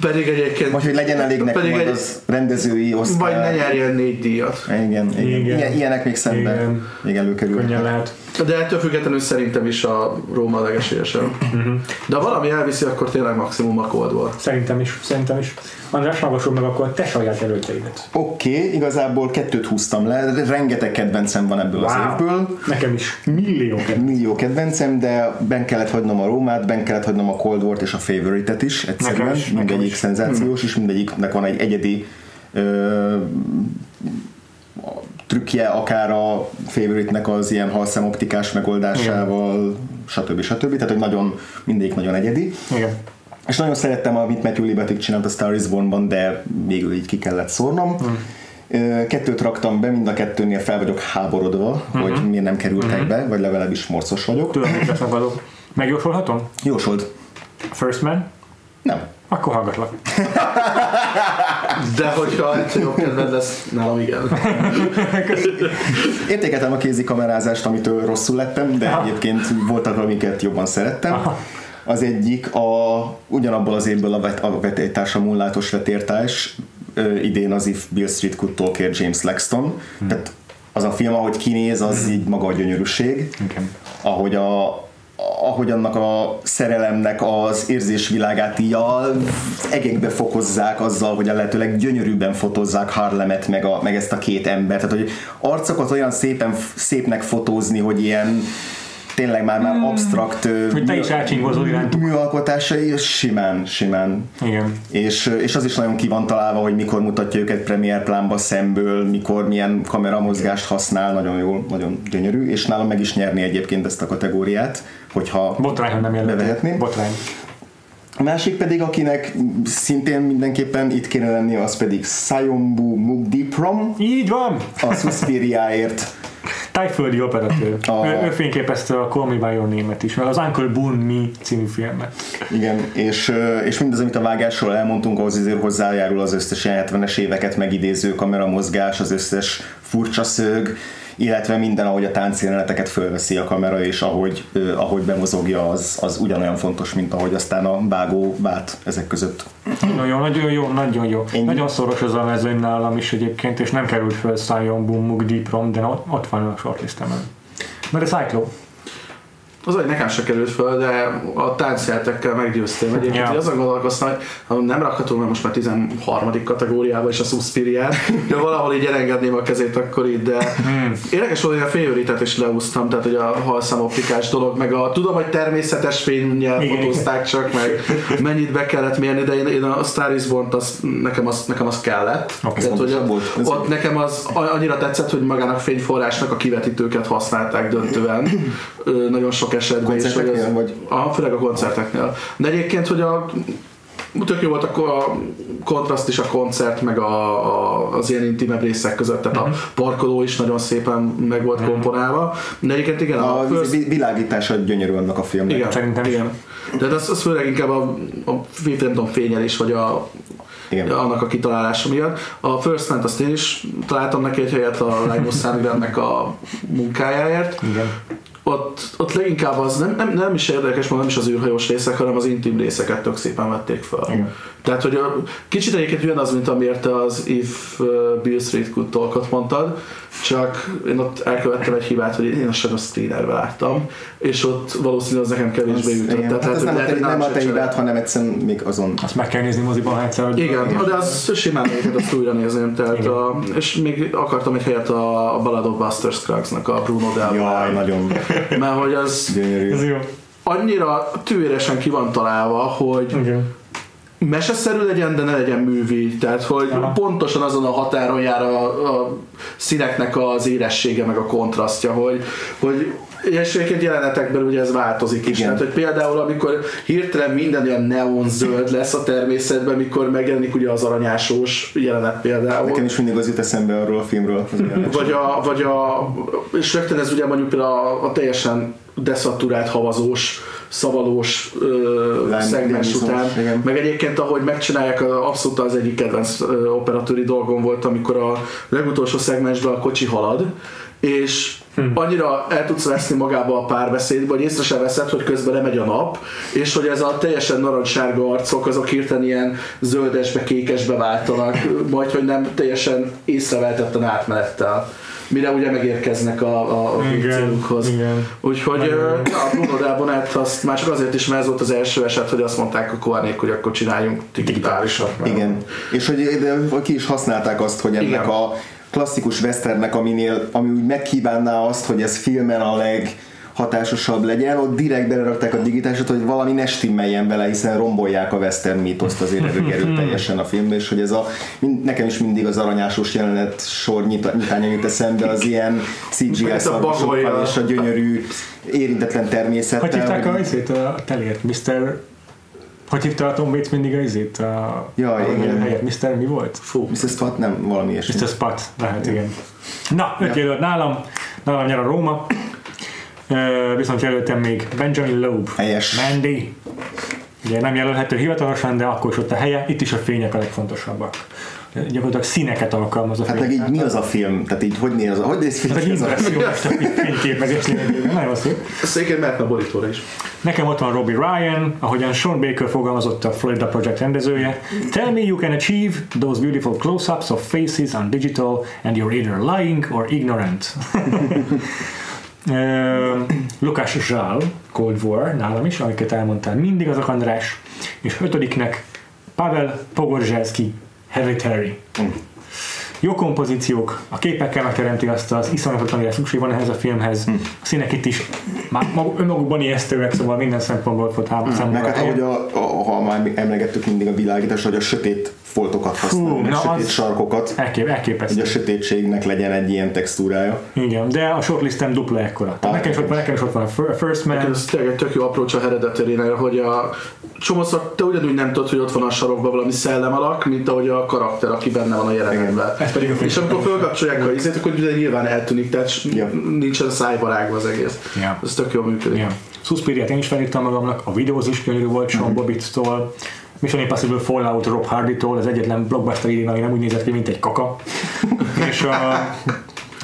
Pedig egyébként... Vagy hogy legyen elég neki majd egy... az rendezői osztály. Vagy ne nyerjen négy díjat. Igen, igen. igen. igen. Ilyenek még szemben még előkerülnek. Könnyen lehet. De ettől függetlenül szerintem is a Róma legesélyesebb. De ha valami elviszi, akkor tényleg maximum a Cold War. Szerintem is, szerintem is. András, hallgassuk meg akkor te saját előtteidet. Oké, okay, igazából kettőt húztam le, rengeteg kedvencem van ebből wow. az évből. Nekem is. Millió kedvencem. Millió kedvencem, de benn kellett hagynom a Rómát, benn kellett hagynom a Cold War-t és a Favourite-et is egyszerűen. Is, mindegyik is. Szenzációs, hmm. és mindegyiknek van egy egyedi ö, trükkje, akár a Favourite-nek az ilyen halszemoptikás megoldásával, igen. stb. stb. Tehát, hogy nagyon, mindegyik nagyon egyedi. Igen. És nagyon szerettem, amit Matthew Liberty csinált a Star is Born-ban, de végül így ki kellett szórnom. Mm. Kettőt raktam be, mind a kettőnél fel vagyok háborodva, mm-hmm. hogy miért nem kerültek mm-hmm. be, vagy legalább is morcos vagyok. Tudom, hogy lesznek valók. Megjósolhatom? Jósold. First Man? Nem. Akkor hallgatlak. De hogyha jobb kedved lesz, nálam igen. Értékeltem a kézikamerázást, amitől rosszul lettem, de Aha. egyébként voltak, amiket jobban szerettem. Aha. Az egyik a, ugyanabból az évből a, vet, a vetélytárs, a Mullátos vetértárs, ö, idén az If Beale Street Could Talk James Lexton. Hmm. Tehát az a film, ahogy kinéz, az hmm. így maga a gyönyörűség. Okay. Ahogy a, a, ahogy annak a szerelemnek az érzésvilágát így a egekbe fokozzák azzal, hogy a lehetőleg gyönyörűbben fotózzák Harlemet meg, a, meg ezt a két embert. Tehát, hogy arcokat olyan szépen, szépnek fotózni, hogy ilyen tényleg már, már absztrakt mm, műalkotásai simán, simán. Igen. És, és az is nagyon ki van találva, hogy mikor mutatja őket premier plánba szemből, mikor milyen kameramozgást használ, nagyon jól, nagyon gyönyörű, és nálam meg is nyerni egyébként ezt a kategóriát, hogyha botrány, nem bevehetné. Botrány. A másik pedig, akinek szintén mindenképpen itt kéne lenni, az pedig Sayombu Mugdiprom. Így van! A Suspiriáért. Tájföldi operatőr. Ő fényképezte a Call Me By Your Name-et is, meg az Uncle Boon Me című filmet. Igen, és, és mindaz, amit a vágásról elmondtunk, ahhoz azért hozzájárul az összes hetvenes éveket megidéző kameramozgás, az összes furcsa szög, illetve minden, ahogy a táncjeleneteket fölveszi a kamera, és ahogy, ahogy bemozogja, az, az ugyanolyan fontos, mint ahogy aztán a vágó vált ezek között. Nagyon jó, nagyon jó, nagyon jó. Én... Nagyon szoros az a mezőny nálam is egyébként, és nem került föl Sayombu Mugdiprom, de ott van a shortlistemen. Mert a Cyclo. Az, hogy nekem se került föl, de a táncjátékkal meggyőztem egyébként, hogy azon gondolkoztam, hogy nem rakhatom meg most már tizenharmadik kategóriába is a Suspiriát, de valahol így elengedném a kezét akkor így, de érdekes volt, hogy a Favourite-et is leúsztam, tehát hogy a halszamoptikás dolog, meg a tudom, hogy természetes fényjel fotózták csak, meg mennyit be kellett mérni, de én, én a Star is Born-t az, nekem, az, nekem az kellett. Okay. Tehát, hogy a, ott nekem az annyira tetszett, hogy magának fényforrásnak a kivetítőket használták döntően. Nagyon sok esetben is, hogy az, vagy? Aha, főleg a koncerteknél. De egyébként, hogy a tök jó volt a, a kontraszt is a koncert, meg a, a, az ilyen intimebb részek között, tehát mm-hmm. a parkoló is nagyon szépen meg volt mm-hmm. komponálva. De egyébként igen, a, a first... világítása gyönyörű annak a filmnek. Igen, szerintem igen. Tehát az, az főleg inkább a, a, a fényelés, vagy a igen. annak a kitalálása miatt. A First Man-t azt én is találtam neki egy helyet a Linus Sandgrennek a munkájáért. Igen. Ott, ott leginkább az nem, nem, nem is érdekes, nem is az űrhajós részek, hanem az intim részeket tök szépen vették fel. Igen. Tehát, hogy a, kicsit egyébként olyan az, mint amiért az If Beale Street Could Talk-ot mondtad, csak én ott elkövettem egy hibát, hogy én azt sem a screenerbe láttam, és ott valószínűleg az nekem kevésbé az, jutott. Tehát, hát ez nem, lehet, te, nem a te hibát, hanem egyszerűen még azon. Azt meg kell nézni moziban egyszer. Igen, de az simán egyébként azt újra nézném. Tehát a, és még akartam egy helyet a, a Ballad of Buster Scruggs-nak, a Bruno Del. Jaj, nagyon. Mert hogy az annyira tűéresen ki van találva, hogy okay. meseszerű legyen, de ne legyen művi. Tehát, hogy aha. pontosan azon a határon jár a, a színeknek az éressége, meg a kontrasztja, hogy, hogy és egyébként jelenetekben ugye ez változik is. Tehát, hogy például, amikor hirtelen minden olyan neonzöld lesz a természetben, mikor megjelenik ugye az aranyásós jelenet például. Nekem is mindig az jut eszembe arról a filmről. Vagy a, vagy a, és rögtön ez ugye mondjuk például a, a teljesen deszaturált, havazós, szavalós szegmens után. Igen. Meg egyébként, ahogy megcsinálják, abszolút az egyik kedvenc ö, operatőri dolgom volt, amikor a legutolsó szegmensben a kocsi halad, és hmm. annyira el tudsz veszni magába a párbeszédbe, hogy észre sem veszed, hogy közben lemegy a nap, és hogy ez a teljesen narancssárga arcok, azok hirtelen ilyen zöldesbe, kékesbe váltanak, majd hogy nem teljesen észrevehetetlen átmenettel, mire ugye megérkeznek a, a, a célukhoz. Úgyhogy a Bruno Del Bonát azt már csak azért is, mert ez volt az első eset, hogy azt mondták a Kovánék, hogy akkor csináljunk digitálisat. Igen, és hogy de ki is használták azt, hogy ennek igen. a klasszikus westernnek, aminél, ami úgy megkívánná azt, hogy ez filmen a leghatásosabb legyen, ott direkt belerakták a digitásot, hogy valami ne stimmeljen vele, hiszen rombolják a western mítoszt, azért előkerült teljesen a filmbe, és hogy ez a, nekem is mindig az aranyásos jelenet sor nyitánya jut eszembe, az ilyen cé gé i szarvasokkal és a gyönyörű érintetlen természettel. Hogy hívták a izét a telért, miszter Hogy hívta a Tom Bates mindig a izét? A, Jaj, a igen. Helyet. miszter mi volt? Fú. miszter Spot nem, valami ilyesmi. miszter Spot, lehet, igen. igen. Na, öt ja. jelölt nálam. Nálam nyer a Róma. Uh, viszont jelöltem még Benjamin Loeb. Helyes. Mandy. Ugye nem jelölhető hivatalosan, de akkor is ott a helye. Itt is a fények a legfontosabbak. Gyakorlatilag színeket alkalmaz a film. Hát meg így mi az a film? Tehát így hogy néz, hogy néz film? Ez egy impresszió, ezt a fényképezés lényegében. Nagyon szép. Széken mehet a borítóra is. Nekem ott van Robbie Ryan, ahogyan Sean Baker fogalmazott, a Florida Project rendezője. Tell me you can achieve those beautiful close-ups of faces on digital and you're either lying or ignorant. Lukács Zsál, Cold War, nálam is, amiket elmondtál mindig azok András, és ötödiknek Pavel Pawlikowski, Hereditary. Mm. Jó kompozíciók, a képekkel megteremti azt az iszonyatot, amire szükség van ehhez a filmhez, mm. a színek itt is már mag, önmagukban ijesztőek, szóval minden szempontból volt három mm. számomra. Hát, ahogy a, a, ha már emlegettük mindig a világítást, hogy a sötét foltokat használni, a sötét sarkokat, elkép, elképesztő. Hogy a sötétségnek legyen egy ilyen textúrája. Igen, de a shortlistem dupla ekkora. Tehát nekem is ott van, nekem is ott van a First Man. Ez tényleg tök jó aprócsa a Hereditarynél, hogy a csomószor te ugyanúgy nem tudod, hogy ott van a sarokban valami szellem alak, mint ahogy a karakter, aki benne van a jelenetben. És amikor fölkapcsolják a izét, akkor nyilván eltűnik, tehát yeah. nincsen szájba rágva az egész. Yeah. Ez tök jól működik. Yeah. Suspiriát én is felírtam magamnak, a Widows is könyörű volt Sean mm-hmm. Bobbittól, Mission Impossible Fallout Rob Hardytól, az egyetlen blockbuster idén, ami nem úgy nézett ki, mint egy kaka. és, a,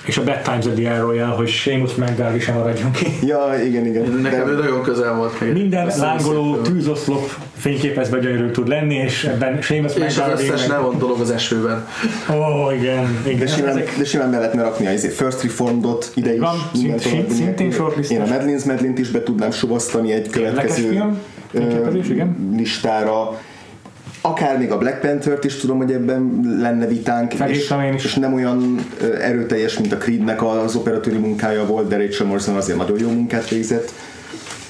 és a Bad Times at the El Royale, hogy Seamus McGarry sem maradjon ki. Ja, igen, igen. Nekem ő nagyon közel volt. Meg. Minden Ezt lángoló tűzoszlop fényképezve gyönyörű tud lenni, és ebben Seamus McGarry... És az összes nevon dolog az esőben. Ó, oh, igen, igen. De simán, ezek... de simán be lehetne rakni a First Reformed-ot ide is. Van, szint, szint, szintén shortlistos. Én a Madeline's Madeline-t is be tudnám subasztani egy következő listára. Akár még a Black Panthert is tudom, hogy ebben lenne vitánk, és, és nem olyan erőteljes, mint a Creednek az operatőri munkája volt, de Rachel Morrison azért nagyon jó munkát végzett.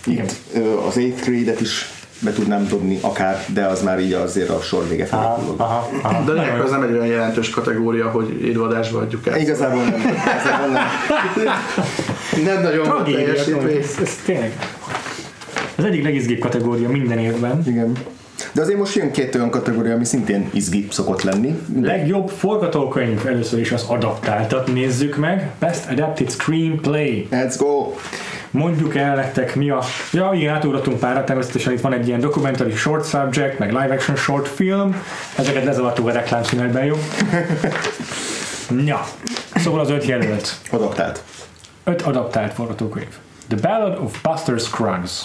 Itt az Eighth Grade-et is be tudnám dobni akár, de az már így azért a sor vége felé kullog. De lényeg az nem egy olyan jelentős kategória, hogy élőadásba adjuk el. Igazából nem. Igazából nem. nem nagyon teljesítmény. Ez, ez tényleg az egyik legizgibb kategória minden évben. Igen. De azért most jön két olyan kategória, ami szintén izgi szokott lenni. De... Legjobb forgatókönyv, először is az adaptáltat nézzük meg. Best Adapted Screenplay. Let's go! Mondjuk el nektek mi a... Ja, igen, átugrottunk párra, természetesen itt van egy ilyen documentary short subject, meg live action short film. Ezeket lezavartuk a reklámszünetben, jó? ja, szóval az öt jelölt. Adaptált. Öt adaptált forgatókönyv. The Ballad of Buster Scruggs.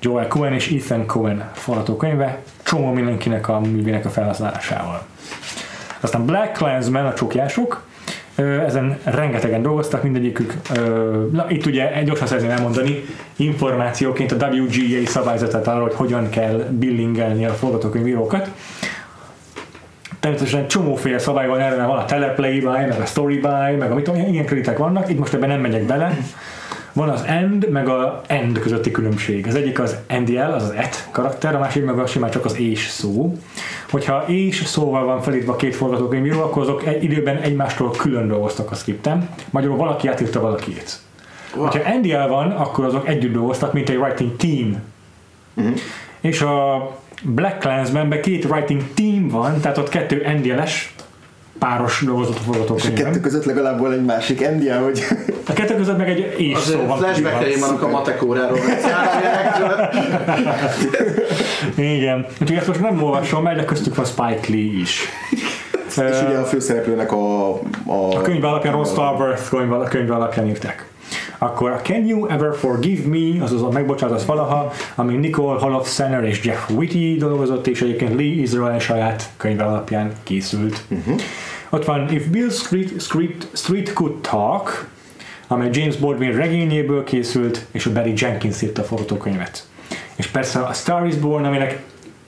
Joel Cohen és Ethan Cohen forgatókönyve, csomó mindenkinek a művének a felhasználásával. Aztán BlacKkKlansman, a csukjások, ezen rengetegen dolgoztak, mindegyikük, na itt ugye gyorsan szeretném elmondani, információként a W G A szabályzatát arra, hogy hogyan kell billingelni a forgatókönyvírókat. Természetesen csomóféle szabály van erre, van a teleplay by, meg a story by, meg amit ilyen kreditek vannak, itt most ebben nem megyek bele. Van az end, meg a end közötti különbség. Az egyik az end-jel, az az et karakter, a másik meg a simán csak az és szó. Hogyha és szóval van felírva két forgatókönyvíró, akkor azok egy időben egymástól külön dolgoztak a szkripten. Magyarul valaki átírta valakit. Wow. Ha end-jel van, akkor azok együtt dolgoztak, mint egy writing team. Mm-hmm. És a BlacKkKlansmanben két writing team van, tehát ott kettő end-jeles páros dolgozott a forgatókönyvben. És a kettő között legalább van egy másik endia, hogy... A kettő között meg egy és szó van. Azért flashback-eim vannak a matek óráról. Igen. Úgyhogy ezt most nem olvasom, mert köztük van Spike Lee is. És ugye a főszereplőnek a... A, a könyv alapján, Ron Starworth könyv alapján írták. Akkor a Can You Ever Forgive Me, azaz a megbocsátasz valaha, ami Nicole Holofcener és Jeff Whitty dolgozott, és egyébként Lee Israel saját könyve alapján készült. Uh-huh. Ott van If Beale Street, Street, Street Could Talk, amely James Baldwin regényéből készült, és a Barry Jenkins írt a forgatókönyvet. És persze a Star is Born, aminek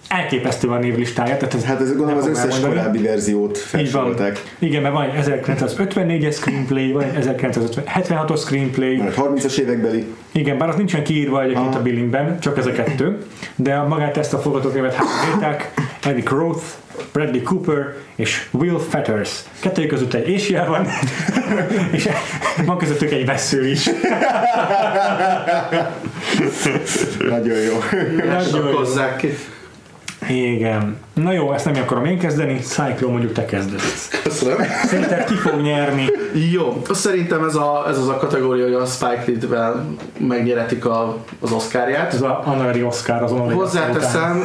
elképesztő a névlistája. Tehát ez hát ez gondolom az összes korábbi verziót felsorolták. Igen, mert van egy ezerkilencszázötvennégyes screenplay, van egy ezerkilencszázhetvenhatos screenplay. harmincas évekbeli. Igen, bár az nincsen kiírva egyébként a billingben, csak ez a kettő. De magát ezt a forgatókönyvet hátulírták, Eric Roth, Bradley Cooper és Will Fetters. Kettőjük között egy ésjel van, és van közöttük egy vesző is. Nagyon jó. Sokkozzák ki. Igen. Na jó, ezt nem akarom én kezdeni, Cyclone mondjuk te kezdesz. Köszönöm. Szerinted ki fog nyerni? Jó, szerintem ez, a, ez az a kategória, hogy a Spike Lee-vel megnyeretik a, az Oscarját. Ez az honorary Oscar, az honorary Oscar. Hozzáteszem,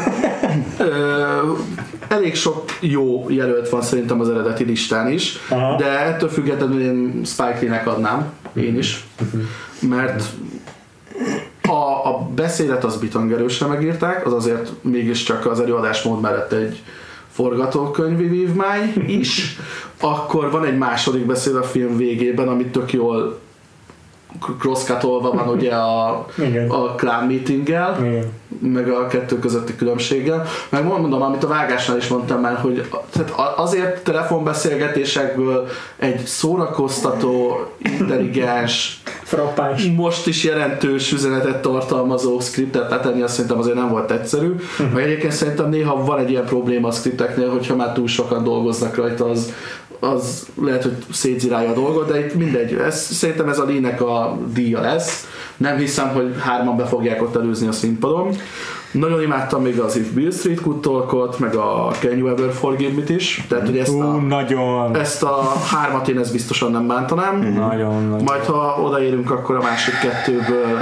elég sok jó jelölt van szerintem az eredeti listán is, aha. De ettől függetlenül én Spike Lee-nek adnám, én is, mert A, a beszédet az bitangerősre megírták, az azért mégiscsak az előadásmód mellett egy forgatókönyvi vívmány is. Akkor van egy második beszéd a film végében, amit tök jól cross-cutolva van ugye a, a clan meetinggel, meg a kettő közötti különbséggel. Meg mondom, amit a vágásnál is mondtam már, hogy tehát azért telefonbeszélgetésekből egy szórakoztató, intelligens, frappáns, most is jelentős üzenetet tartalmazó scriptet letenni, azt szerintem azért nem volt egyszerű. Uh-huh. Meg egyébként szerintem néha van egy ilyen probléma a scripteknél, hogyha már túl sokan dolgoznak rajta, az az lehet, hogy szétzirálja a dolgot, de itt mindegy, ez, szerintem ez a Lee-nek a díja lesz. Nem hiszem, hogy hárman be fogják ott előzni a színpadon. Nagyon imádtam még az If Beale Street Could Talkot, meg a Can You Ever Forgive Me-t is. Tehát, hogy ezt a, uh, ezt a hármat én ezt biztosan nem bántanám. Nagyon, nagyon. Majd ha odaérünk, akkor a másik kettőből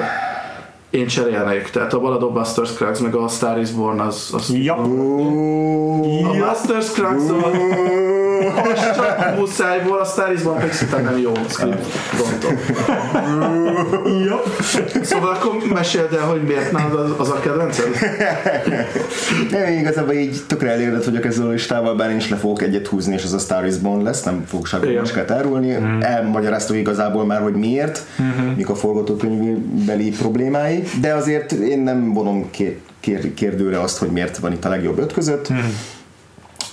én cserélnék. Tehát a Ballad of Buster Scruggs meg a Star is Born az... az ja. A, a Buster Scruggs most csak muszájból, a Star Is Born pedig szintén nem jó script, gondolom. Szóval akkor meséld el, hogy miért nem az, az a kedvenced? Nem, igazából így tökre elégedett vagyok ezzel a listával, bár én is le fogok egyet húzni, és az a Star Is Born lesz, nem fogok sárgó macskát árulni. Hmm. Elmagyaráztuk igazából már, hogy miért, hmm. mik a forgatókönyvbeli problémái, de azért én nem vonom kér, kér, kérdőre azt, hogy miért van itt a legjobb öt között. Hmm.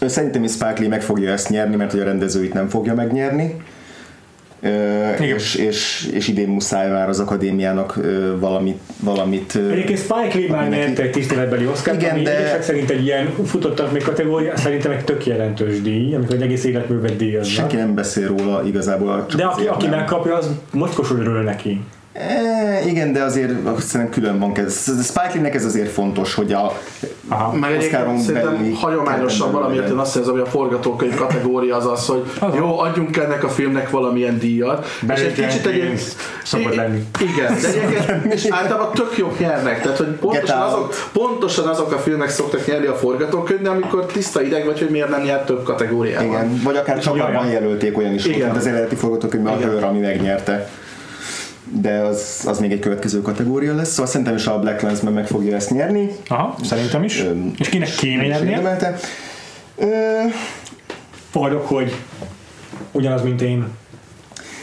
Szerintem is Spike Lee meg fogja ezt nyerni, mert hogy a rendezőit nem fogja megnyerni. Ö, és, és, és idén muszáj már az akadémiának ö, valamit, valamit ö, egyébként Spike Lee már nyert egy tiszteletbeli Oscart, ami de... szerint egy ilyen futottak még kategória, szerintem egy tök jelentős díj, amikor egy egész életművet díjaznak. Senki nem beszél róla igazából. Csak de aki, aki megkapja, az mocskosul örül neki. E, igen, de azért szerintem külön van kezd. Spike Lee-nek ez azért fontos, hogy a Oscaron belül hagyományosan valamiért én azt érzem, hogy a forgatókönyv kategória az az, hogy az jó, adjunk ennek a filmnek valamilyen díjat. Belé és egy kicsit egyébként szabad lenni. Igen, de egyébként és általában tök jók nyernek. Tehát, hogy pontosan azok, pontosan azok a filmek szoktak nyerni a forgatókönyvnél, amikor tiszta ideg vagy, hogy miért nem nyert több kategóriában. Igen, vagy akár csapatban jelölték olyan is, mint az eredeti forgatókönyvben a hőr, ami megnyerte. De az, az még egy következő kategória lesz, szóval szerintem is a BlacKkKlansman meg fogja ezt nyerni. Aha, szerintem is. Ö, és kinek kéne nyernie? Fogadok, hogy ugyanaz, mint én.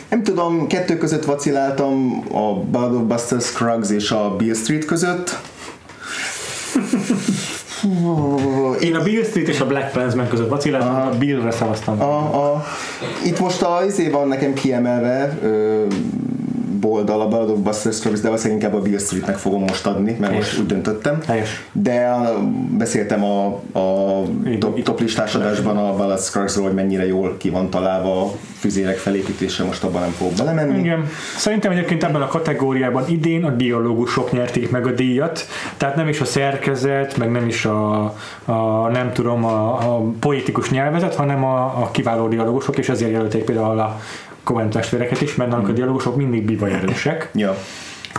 Nem tudom, kettő között vaciláltam, a Ballad of Buster Scruggs és a Beale Street között. Én a Beale Street és a BlacKkKlansman között vaciláltam, a Beale-re szavaztam. Itt most az év van nekem kiemelve, ö, oldal a Ballad of Buster Scruggs, de valószínűleg inkább a Beale Streetnek fogom most adni, mert most úgy döntöttem. Helyes. De beszéltem a, a top, top listás adásban a Ballad Scruggsról, hogy mennyire jól ki van találva a füzérek felépítése, most abban nem fogok belemenni. Igen. Szerintem egyébként ebben a kategóriában idén a biológusok nyerték meg a díjat, tehát nem is a szerkezet, meg nem is a, a nem tudom, a, a poétikus nyelvezet, hanem a, a kiváló dialógusok, és ezért jelölték például a Coen testvéreket is, mert nálunk a dialógusok mindig bivaj erősek. Ja.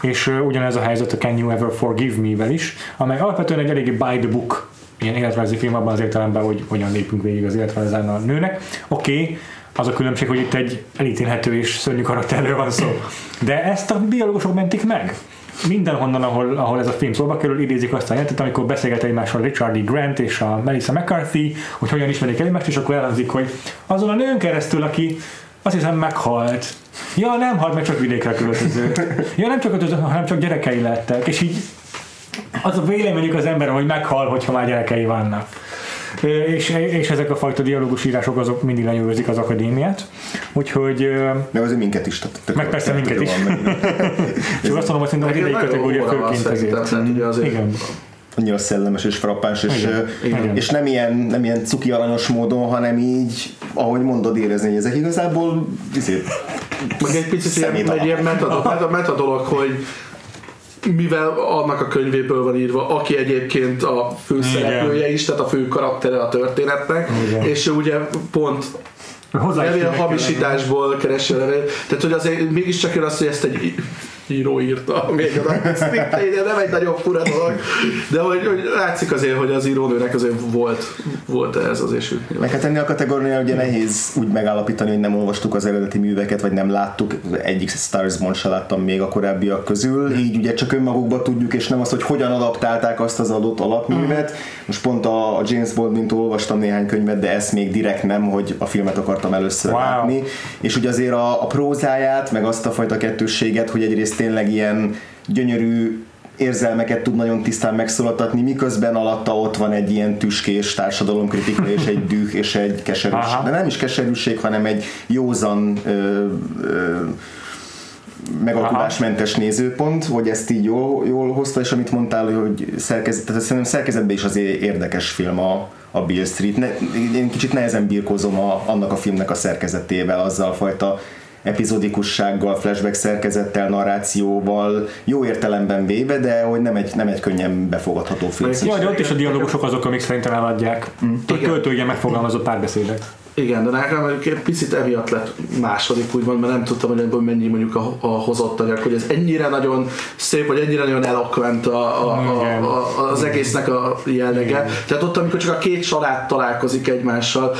És uh, ugyanez a helyzet a Can You Ever Forgive Me-vel is, amely alapvetően egy eléggé by the book ilyen életrajzi film abban az értelemben, hogy hogyan lépünk végig az életrajzán a nőnek. Oké, okay, az a különbség, hogy itt egy elítélhető és szörnyű karakterről van szó. De ezt a dialógusok mentik meg. Mindenhonnan, ahol, ahol ez a film szóba kerül, idézik azt a jelentet, amikor beszélget egymással Richard E. Grant és a Melissa McCarthy, hogy hogyan ismerik egymást, és akkor elhangzik, hogy azon a nőn keresztül, aki azt hiszem meghalt. Ja, nem halt, meg csak vidékre költözött. Ja, nem csak költözött, hanem csak gyerekei lettek. És így az a véleményük az emberen, hogy meghal, hogyha már gyerekei vannak. És, és ezek a fajta dialógus írások azok mindig lenyűgözik az akadémiát. Úgyhogy... Meg azért minket is. Tehát, meg persze minket is. Csak azt mondom, hogy szerintem az idei kategória főként ezért. Igen. Annyira szellemes és frappáns, és, igen, és, igen. és nem, ilyen, nem ilyen cuki alanyos módon, hanem így, ahogy mondod, érezni, hogy ezek igazából viszont meg egy picit ilyen, ilyen meta, meta dolog, hogy mivel annak a könyvéből van írva, aki egyébként a főszereplője is, tehát a fő karaktere a történetnek, igen. és ugye pont hamisításból keresi, tehát hogy azért mégiscsak jön az, hogy ezt egy író írta még a szkriptjét, nem egy nagyon fura dolog, de hogy, hogy látszik azért, hogy az írónőnek azért volt, volt ez az és ő. Meg hát ennél a kategóriánál ugye nehéz úgy megállapítani, hogy nem olvastuk az eredeti műveket, vagy nem láttuk, egyik Star is Born se láttam még a korábbiak közül, így ugye csak önmagukba tudjuk, és nem azt, hogy hogyan adaptálták azt az adott alapművet. Most pont a James Baldwin-tól olvastam néhány könyvet, de ezt még direkt nem, hogy a filmet akartam először wow. látni, és ugye azért a, a prózáját, meg azt a fajta kettősséget, hogy egyrészt tényleg ilyen gyönyörű érzelmeket tud nagyon tisztán megszólaltatni, miközben alatta ott van egy ilyen tüskés társadalomkritika, és egy düh, és egy keserűség. Aha. De nem is keserűség, hanem egy józan ö, ö, megalkulásmentes nézőpont, hogy ezt így jól, jól hozta, és amit mondtál, hogy szerkezet, szerintem szerkezetben is az érdekes film a, a Beale Street. Ne, én kicsit nehezen birkózom a, annak a filmnek a szerkezetével, azzal fajta epizodikussággal, flashback szerkezettel, narrációval, jó értelemben véve, de hogy nem egy, nem egy könnyen befogadható film. Jaj, de ott is a dialógusok azok, amik szerintem eladják. Mm. A költője megfogalmazott párbeszédek. Igen, de nekem egy picit emiatt lett második, úgymond, mert nem tudtam, hogy ebből mennyi mondjuk a, a hozott anyag, hogy ez ennyire nagyon szép, vagy ennyire nagyon eloquent a, a, a, a, az egésznek a jellege. Tehát ott, amikor csak a két család találkozik egymással,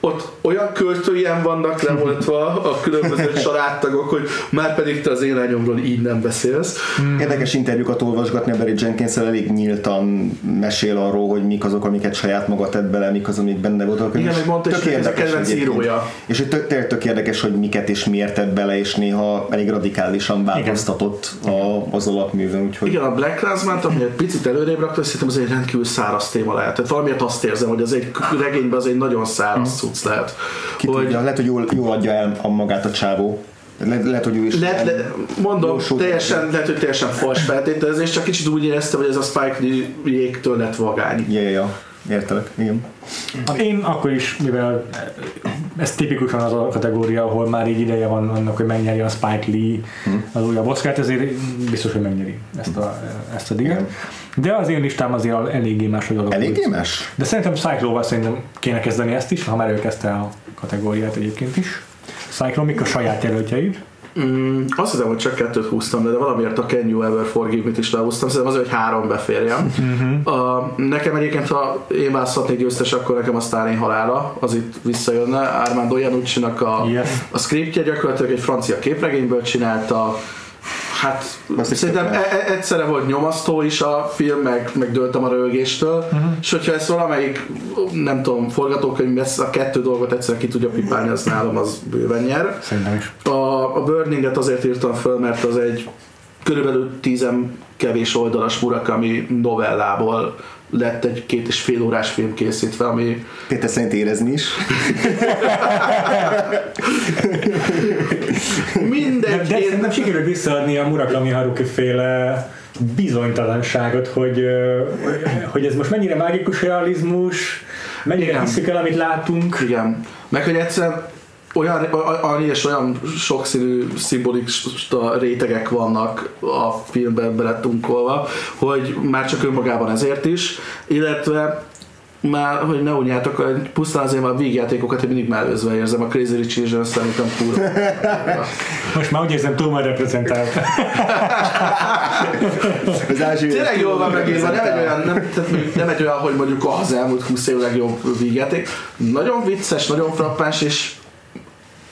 ott olyan költőien vannak levoltva a különböző családtagok, hogy már pedig te az én lányomról így nem beszélsz. Érdekes interjúkat olvasgatni, a Barry Jenkins-el elég nyíltan mesél arról, hogy mik azok, amiket saját maga tett bele, mik az, amik benne voltak. Igen, hogy mondta, és ez a kedvenc írója. És hogy tök, tök érdekes, hogy miket és miért tett bele, és néha elég radikálisan változtatott a, az alapművön. Úgyhogy... Igen, a BlacKkKlansman, ami egy picit előrébb rakta, és szerintem az egy rendkívül száraz téma lehet. Tehát valamiért azt érzem, hogy az egy regényben az egy nagyon száraz. Lehet, hogy... Tudja, lehet, hogy jól, jól adja el a magát a csávó. Le, lehet, hogy ő is... Le, le, mondom, teljesen, lehet, hogy teljesen fals feltételezés, csak kicsit úgy éreztem, hogy ez a Spike Lee-jéktől lett vagány. Ja, ja, ja. Értelek, igen. Én akkor is, mivel ez tipikusan az a kategória, ahol már így ideje van annak, hogy megnyeri a Spike Lee az újabb Oscart, ezért biztos, hogy megnyeri ezt a, ezt a díjat. De az én listám azért elég émes, hogy alakult. Elég émes? De szerintem Cyclóval szerintem kéne kezdeni ezt is, ha már ő kezdte a kategóriát egyébként is. Cycló, mik a saját jelöltjeid? Mm, azt hiszem, hogy csak kettőt húztam, de, de valamiért a Can You Ever Forgive Me-t is lehúztam, szerintem azért, hogy három beférjem. Mm-hmm. A, nekem egyébként, ha én választhatnék győztes, akkor nekem a Sztálin halála, az itt visszajönne. Armando Iannucci-nak a, yes. a scriptje gyakorlatilag egy francia képregényből csinálta. Hát azt szerintem e- egyszerre volt nyomasztó is a film, meg, meg dőltem a röhögéstől, uh-huh. és hogyha ezt valamelyik, nem tudom, forgatókönyv, ezt a kettő dolgot egyszerre ki tudja pipálni, az nálam az bőven nyer. Szerintem is. A, a Burninget azért írtam föl, mert az egy körülbelül tízem kevés oldalas Murakami novellából lett egy két és fél órás film készítve, ami... Péter szerint érezni is. Mindenki... De szerintem sikerül visszaadni a Murakami Haruki-féle bizonytalanságot, hogy, hogy ez most mennyire mágikus realizmus, mennyire hiszük el, amit látunk. Igen. Meg hogy egyszer olyan, annyi és olyan sokszínű szimbolista rétegek vannak a filmben beletunkolva, hogy már csak önmagában ezért is, illetve már, hogy ne unjátok, pusztán azért már vígjátékokat én mindig mellőzve érzem, a Crazy Rich Asians szerintem kurva. Most már úgy érzem, túl majd reprezentált. Tényleg jól van megírva, nem egy olyan, nem, nem egy olyan, hogy mondjuk az elmúlt húsz év legjobb vígjáték. Nagyon vicces, nagyon frappáns, és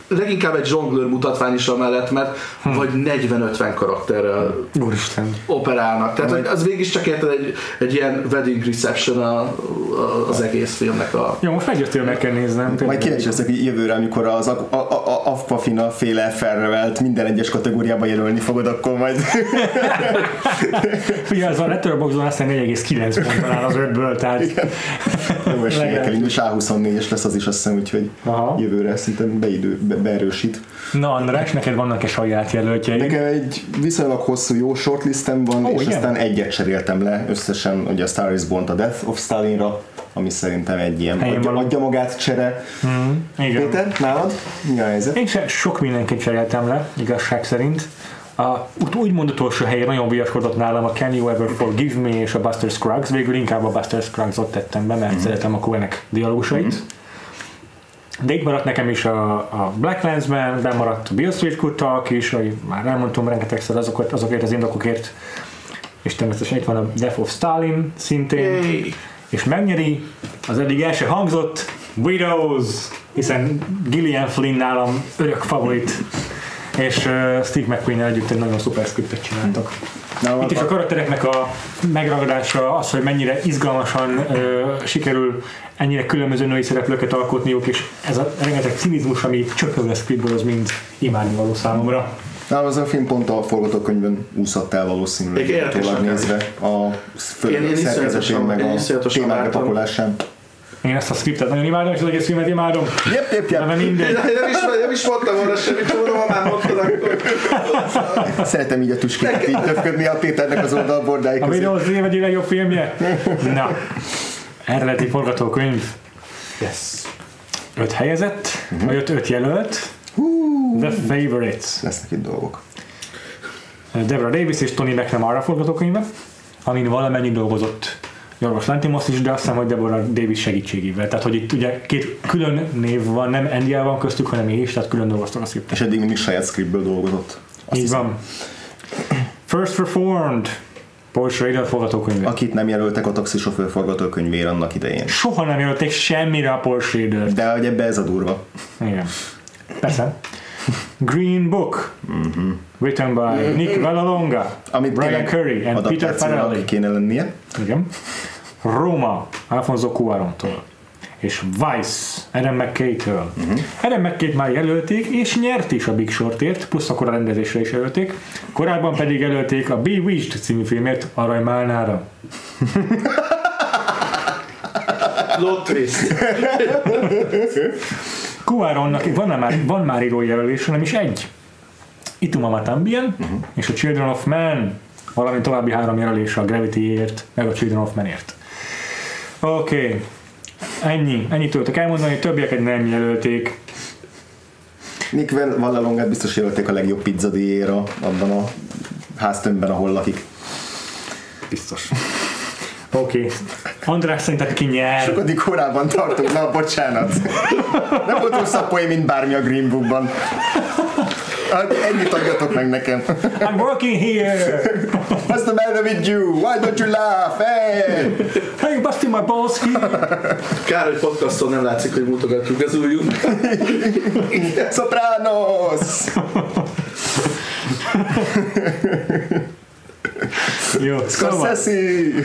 leginkább egy zsonglőr mutatvány is amellett, mert hmm. vagy negyven-ötven karakterrel Úristen. Operálnak. Tehát az végig csak érted egy, egy ilyen wedding reception a, a, az egész filmnek a... Jó, most megjöttél, meg kell néznem. Majd kérdés ezek jövőre, amikor az Afpafina féle felrevelt minden egyes kategóriában jelölni fogod, akkor majd... Figyelj, az a Letterboxdon aztán négy egész kilenc pontban áll az ötből, tehát... Jó esélyekkel indul, és A huszonnégyes lesz az is, azt hiszem, úgyhogy aha. jövőre szerintem beidő, be, beerősít. Na András, neked vannak-e saját jelöltjeid? Nekem egy viszonylag hosszú jó shortlistem van, oh, és igen? Aztán egyet cseréltem le összesen, ugye a Star is Born a Death of Stalinra, ami szerintem egy ilyen adja, adja magát csere. Mm, igen. Péter, nálad? Mi a helyzet? Én sem sok mindenkit cseréltem le, igazság szerint. A úgymond utolsó helyen nagyon viaskodott nálam a Can You Ever Forgive Me és a Buster Scruggs, végül inkább a Buster Scruggs-ot tettem be, mert mm-hmm. szeretem a Coen-ek dialógusait. Mm-hmm. De itt maradt nekem is a, a BlacKkKlansman, bemaradt a Beale Street Could Talk is, ahogy már elmondtam rengetegszer azokat, azokért az indokokért, és természetesen itt van a Death of Stalin szintén, Yay. És megnyeri az eddig el se hangzott Widows, hiszen Gillian Flynn nálam örök favorit, és uh, Steve McQueen-nel együtt egy nagyon szuper scriptet csináltak. Na, itt is a karaktereknek a megragadása az, hogy mennyire izgalmasan uh, sikerül ennyire különböző női szereplőket alkotniuk, és ez a rengeteg cinizmus, ami csöpöl a scriptből, az mind imádnivaló számomra. Nálam az a film pont a forgatókönyvben úszott el valószínűleg. Én tovább nézve a fő szerkezetén meg a témák bepakolásán. Én ezt a scriptet nagyon imádom, és az egész filmet imádom. Jep, jep, jep. Nem, mindegy. nem, is, nem is mondtam volna semmit, róla, ha már mondtad, akkor... Szeretem így a tuskát így töpködni a Péternek az oldalbordái közé. A Videó az év jobb filmje? Na, eredeti forgatókönyv. Yes. Öt helyezett, uh-huh. vagy öt, öt jelölt. Uh, The Favourite. Lesznek itt dolgok. Deborah Davis és Tony McNamara forgatókönyve, amin valamennyi dolgozott Yorgos Lanthimos is, de azt hiszem, hogy Deborah Davis segítségével. Tehát, hogy itt ugye két külön név van, nem Andy-el van köztük, hanem én is, tehát külön dolgoztak a scriptet. És eddig mindig saját scriptből dolgozott. Azt Így hiszem. Van. First Reformed. Paul Schrader forgatókönyve. Akit nem jelöltek a taxisofőr forgatókönyvére annak idején. Soha nem jelölték semmire a Paul Schrader-t. De hogy ebbe ez a durva. Igen. Persze. Green Book, mm-hmm. written by mm-hmm. Nick Vallelonga, Brian Curry and Peter Farrelly. Kéne lennie. Igen. Roma, Alfonso Cuarontól. És Vice, Adam McKay-től. Mm-hmm. Adam McKay-t már jelölték, és nyert is a Big Shortért, plusz akkor a rendezésre is jelölték. Korábban pedig jelölték a Bewitched című filmért Arany Málnára. Lotrész. Cuaronnak van már, van már írói jelölés, nem is egy. Ituma Matambien uh-huh. és a Children of Man, valamint további három jelölés a Gravityért, meg a Children of Manért. Oké, okay. ennyi. Ennyit tudtok elmondani, többieket nem jelölték. Nick Vallelongát biztos jelölték a legjobb pizzadíjért abban a háztömbben, ahol lakik. Biztos. Oké. Okay. András, szerinted ki nyer? Sokadik órában tartunk, na bocsánat. Nem volt rosszabb poén, mint bármi a Green Bookban. Hát ennyit adjatok meg nekem. I'm working here. What's the matter with you? Why don't you laugh? Hey! Are you busting my balls here? Kár, hogy podcaston nem látszik, hogy mutogatjuk az újunk. Sopranos! Jó, szóval,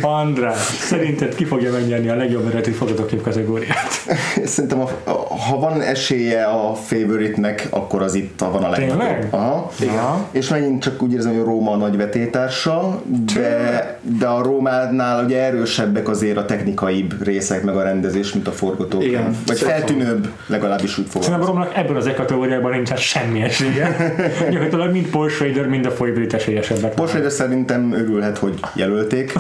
András, szerinted ki fogja megnyerni a legjobb eredeti forgatókönyv kategóriát? Szerintem, a, a, ha van esélye a Favorite-nek, akkor az itt van a legjobb. Tényleg? Aha, igen. Aha. És megint csak úgy érzem, hogy a Róma a nagy vetétársa, de, de a Rómánál ugye erősebbek azért a technikaibb részek, meg a rendezés, mint a forgatókönyv. Igen. Vagy feltűnőbb, legalábbis úgy fogalmazom. Szerintem a Rómának ebből az egy kategóriában nincsen semmi esélye. Gyakorlatilag mind Paul Schrader, mind a Favorite esélyesebbek. Paul Schrader szerintem örülhet, hogy jelölték.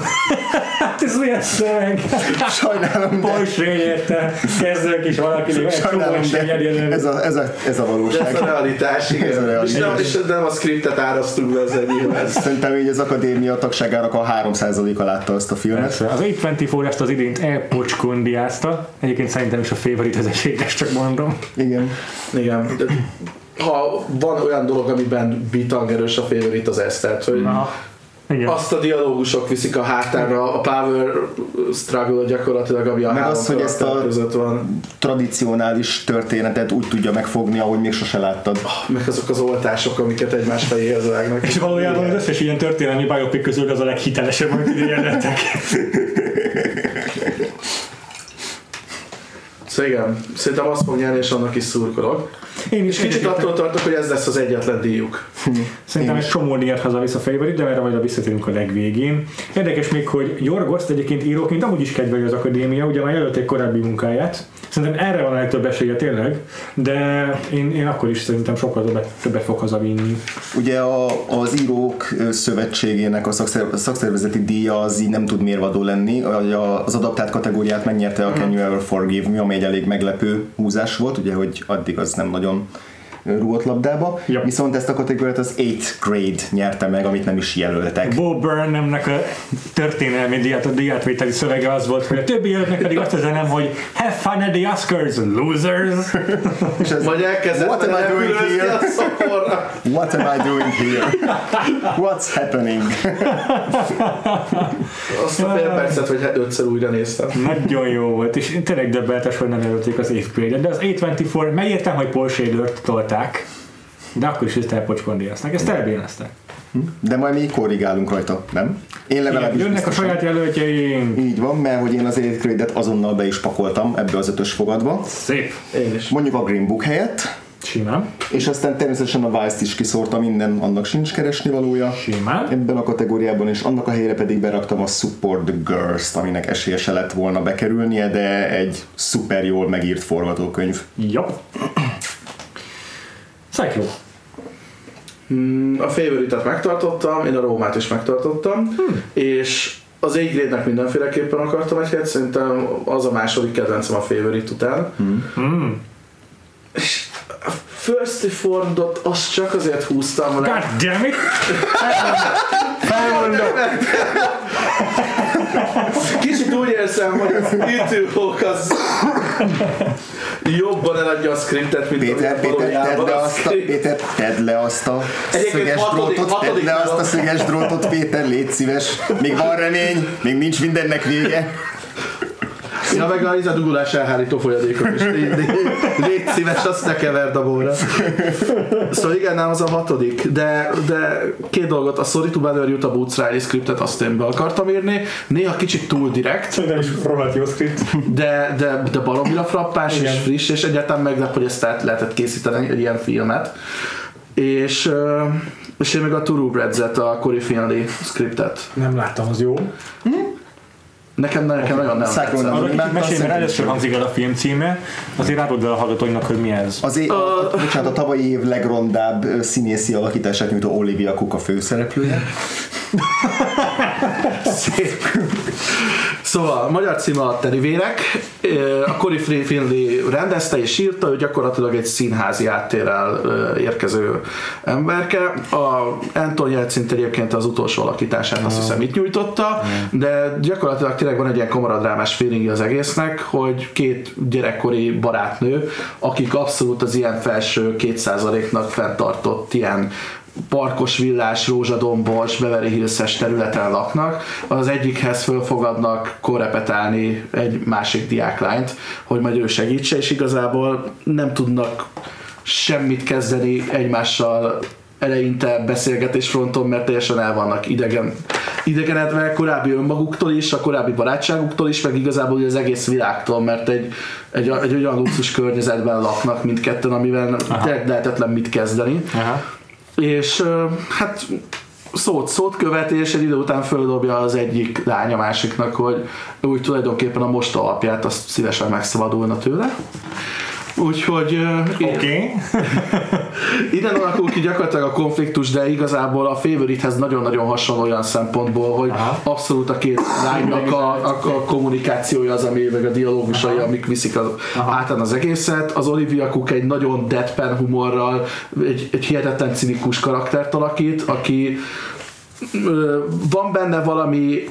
Hát ez olyan szöveg. Sajnálom, de... Paul Schrader, te kezdők is valaki, Sajnálom, de ez a, ez, a, ez a valóság. De ez a realitás, igen. Ez a realitás. És, nem, és nem a scriptet árasztunk be ezzel nyilván. Szerintem így az akadémia tagságának a három százaléka látta ezt a filmet. Persze. Az nyolcvannégy ezt az idént elpocskondiázta. Egyébként szerintem is a Favorite az esélyes, csak mondom. Igen. Igen. Ha van olyan dolog, amiben bitang erős a Favorite, az ez. Tehát, hogy... Na. Igen. Azt a dialógusok viszik a hátára, a power struggle gyakorlatilag, ami a meg az, hogy ezt a van. Tradicionális történetet úgy tudja megfogni, ahogy még sose láttad. Oh, meg azok az oltások, amiket egymás fejéhez vágnak. És valójában az összes ilyen történelmi biopic közül az a leghitelesebb, amit ide jelentek. Szóval igen, szerintem azt fog nyerni, és annak is szurkolok. Én is és kicsit attól tartok, hogy ez lesz az egyetlen díjuk. Szerintem egy csomó díjat hazavisz a Favorite, de erre majd visszatérünk a legvégén. Érdekes még, hogy Yorgoszt egyébként íróként amúgy is kedveli az akadémia, ugye már jelölték korábbi munkáját. Szerintem erre van a legtöbb esélye tényleg, de én, én akkor is szerintem sokkal többet, többet fog hazavinni. Ugye a, az írók szövetségének a szakszerv, szakszervezeti díja az így nem tud mérvadó lenni. Az adaptált kategóriát megnyerte a Can You Ever Forgive Me, ami egy elég meglepő húzás volt, ugye, hogy addig az nem nagyon rúgott labdába, yep. Viszont ezt a kategóriát az eighth grade nyerte meg, amit nem is jelöltek. Bob Burnhamnek a történelmi díjat, a díjátvételi szövege az volt, hogy a többi jövőknek pedig azt ezenem, hogy have fun at the Oscars, losers! És ez majd elkezdett what am I doing here? What am I doing here? What's happening? Azt a fél percet, hogy ötször újra néztem. Nagyon jó volt, és tényleg döbbenetes, hogy nem jelölték az eighth grade-et, de az nyolcvannégy, megértem, hogy Paul Schrader-t tolták, de akkor is ezt elpocskondiasznak, ezt elbéneztek. De majd mi korrigálunk rajta, nem? Én legalábbis biztosan. Jönnek a saját jelöltjeink. Így van, mert hogy én az eighth grade-et azonnal be is pakoltam ebbe az ötös fogadba. Szép. Én is. Mondjuk a Green Book helyett. Simán. És aztán természetesen a Vice-t is kiszórta, minden, annak sincs keresnivalója. Simán. Ebben a kategóriában, és annak a helyre pedig beraktam a Support Girls-t, aminek esélye se lett volna bekerülnie, de egy szuper jól megírt forgatókönyv. Jop. Cyclo. A Favourite-et megtartottam, én a Rómát is megtartottam, hmm. és az eighth grade-nek mindenféleképpen akartam egy helyet, szerintem az a második kedvencem a Favourite után. Hmm. Hmm. És a First Reformed-ot azt csak azért húztam, hanem... God damn it! Felmondok! Kicsit úgy érzem, hogy az ütőhók az jobban eladja a scriptet, mint Péter, a valójában a script. Péter, tedd le azt a szöges drótot, tedd le azt a szöges drótot, Péter, légy szíves. Még van remény, még nincs mindennek vége. Ja, meg az a dugulás elhárító folyadékot is. Légy szíves, azt ne keverd a borra. Szóval igen, nem az a hatodik, de, de két dolgot, a Sorry to Bother You, a Boots Riley scriptet azt én be akartam írni, néha kicsit túl direkt. Nem is rohadt jó script. De, de, de baromira frappás igen. És friss, és egyáltalán meglep, hogy ezt át lehetett készíteni egy ilyen filmet. És, és én meg a True Breads-et, a Corey Finley scriptet. Nem láttam, az jó. Hm? Nekem, nekem okay. Nagyon nem tetszett. Mesélj, mert először hangzik el a film címe, azért áruld el a hallgatóinak, hogy mi ez. Az é- uh, bocsánat, a tavalyi év legrondább színészi alakítását nyújtó Olivia Cook a főszereplője. Szép. Szóval, magyar címe a Terivérek, a Corey Finley rendezte és írta, ő gyakorlatilag egy színházi áttérrel érkező emberke. A Anton Jelcint egyébként az utolsó alakítását azt hiszem itt nyújtotta, de gyakorlatilag tényleg van egy ilyen kamaradrámás feelingje az egésznek, hogy két gyerekkori barátnő, akik abszolút az ilyen felső kétszázaléknak fenntartott ilyen parkos villás, rózsadombos, Beverly Hills-es területen laknak, az egyikhez fölfogadnak korrepetálni egy másik diáklányt, hogy majd ő segítse, és igazából nem tudnak semmit kezdeni egymással eleinte beszélgetésfronton, mert teljesen el vannak idegen, idegenedve korábbi önmaguktól is, a korábbi barátságuktól is, meg igazából az egész világtól, mert egy, egy, egy olyan luxus környezetben laknak mindketten, amivel tényleg lehetetlen mit kezdeni. Aha. És hát szót-szót követi, és egy idő után földobja az egyik lánya másiknak, hogy úgy tulajdonképpen a most alapját azt szívesen megszabadulna tőle. Úgyhogy okay. Innen alakul ki gyakorlatilag a konfliktus, de igazából a Favourite-hez nagyon-nagyon hasonló olyan szempontból, hogy aha. Abszolút a két lánynak a, a, a kommunikációja az, ami meg a dialógusai, aha. Amik viszik az, általán az egészet. Az Olivia Cook egy nagyon deadpan humorral, egy, egy hihetetlen cinikus karaktert alakít, aki van benne valami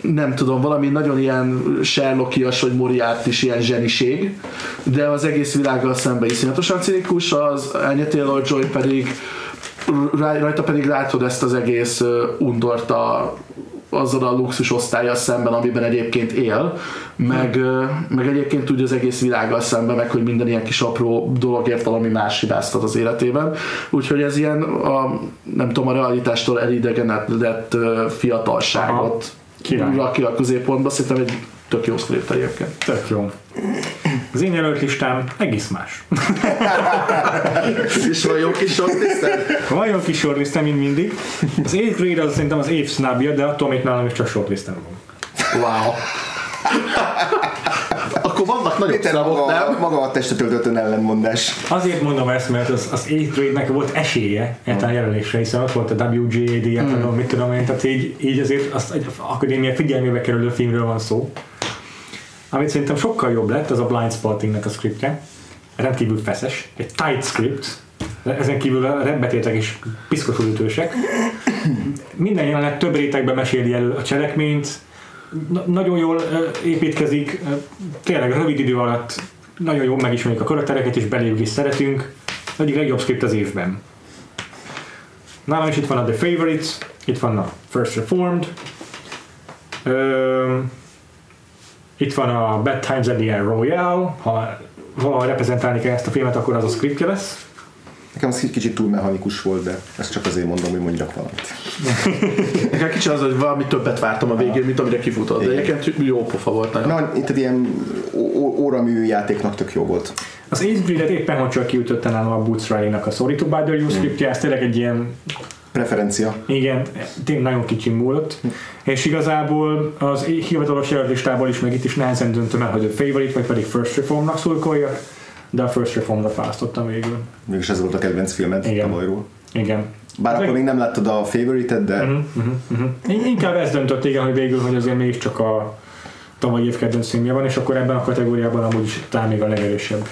nem tudom, valami nagyon ilyen Sherlockias, vagy Moriarty-s ilyen zseniség, de az egész világgal szemben iszonyatosan cinikus, az Anya Taylor-Joy pedig rajta pedig látod ezt az egész undort a, azzal a luxus osztállyal szemben, amiben egyébként él, meg, meg egyébként úgy az egész világgal szemben, meg hogy minden ilyen kis apró dologért valami más hibáztat az életében. Úgyhogy ez ilyen a, nem tudom, a realitástól elidegenedett fiatalságot aha. Kirakja a középpontba, szerintem egy tök jó szkript egyébként. Tök jó. Az én jelölt listám egész más. És van jó kis shortlisted? Van jó kis shortlisted, mint mindig. Az eighth grade az szerintem az év sznobja, de attól még nálam is csak shortlisted van. Wow. Akkor vannak nagyobb szavok, nem? Maga a testet öltötön ellenmondás. Azért mondom ezt, mert az, az eighth grade-nek volt esélye egyáltalán jelölésre, hiszen ott volt a W G A D, mm. mit tudom én, tehát így, így azért az akadémia figyelmébe kerülő filmről van szó. Amit szerintem sokkal jobb lett, az a Blind Spotting-nek a scriptje. rendkívül feszes, egy tight script, ezen kívül a rendbetétek és piszkosul ütősek. Minden jelenet több rétegben meséli elő a cselekményt, na- nagyon jól uh, építkezik, uh, tényleg rövid idő alatt nagyon jól megismerjük a karaktereket és beléjük is szeretünk. Egyik legjobb script az évben. Nálam is itt van a The Favourite, itt van a First Reformed, uh, itt van a Bad Times at the El Royale, ha valahogy reprezentálni kell ezt a filmet, akkor az a scriptje lesz. Nekem az egy kicsit túl mechanikus volt, de ezt csak azért mondom, hogy mondjak valamit. Nekem kicsit az, hogy valami többet vártam a végén, mint amire kifutott, de egyébként jó pofa volt. Na, itt ilyen óramű játéknak tök jó volt. Az Ace-Breed-et éppen hogy csak kiütötte nálam a Boots Riley-nak a Sorry to Bother You scriptje, ez tényleg egy ilyen... preferencia. Igen, tényleg nagyon kicsim múlott. Hm. És igazából az hivatalos jelöltlistából is, meg itt is nehezen döntöm el, hogy a Favorite, vagy pedig First Reformnak szurkoljak, de a First Reformra választottam végül. Mégis ez volt a kedvenc filmed a bajról. Igen. Bár ez akkor leg... még nem láttad a Favorite-et, de... Uh-huh, uh-huh, uh-huh. Inkább ez döntött, igen, hogy végül, hogy azért mégiscsak a tavalyi év kedvenc filmje van, és akkor ebben a kategóriában amúgy is talán még a legerősebb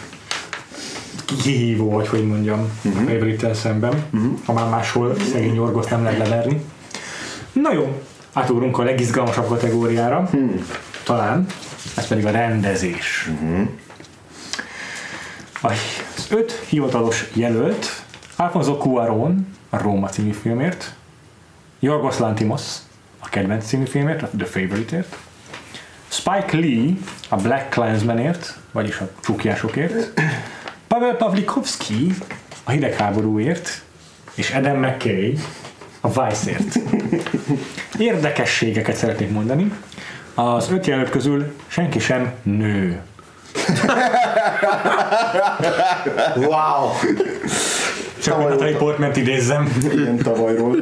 kihívó, vagy hogy mondjam, uh-huh. a Favorite-tel szemben, uh-huh. ha már máshol szegény Orgot nem lehet leverni. Na jó, átugrunk a legizgalmasabb kategóriára, uh-huh. talán, ez pedig a rendezés. Uh-huh. Az öt hivatalos jelölt: Alfonso Cuaron a Roma című filmért, Yorgos Lanthimos a kedvenc című filmért, a The Favorite-ért, Spike Lee a BlacKkKlansmanért, vagyis a csukjásokért, Pavel Pawlikowski a hidegháborúért, és Adam McKay a Vice-ért. Érdekességeket szeretnék mondani. Az öt jelölt közül senki sem nő. Wow! Csak a Natalie Portmant idézzem. Ilyen tavalyról.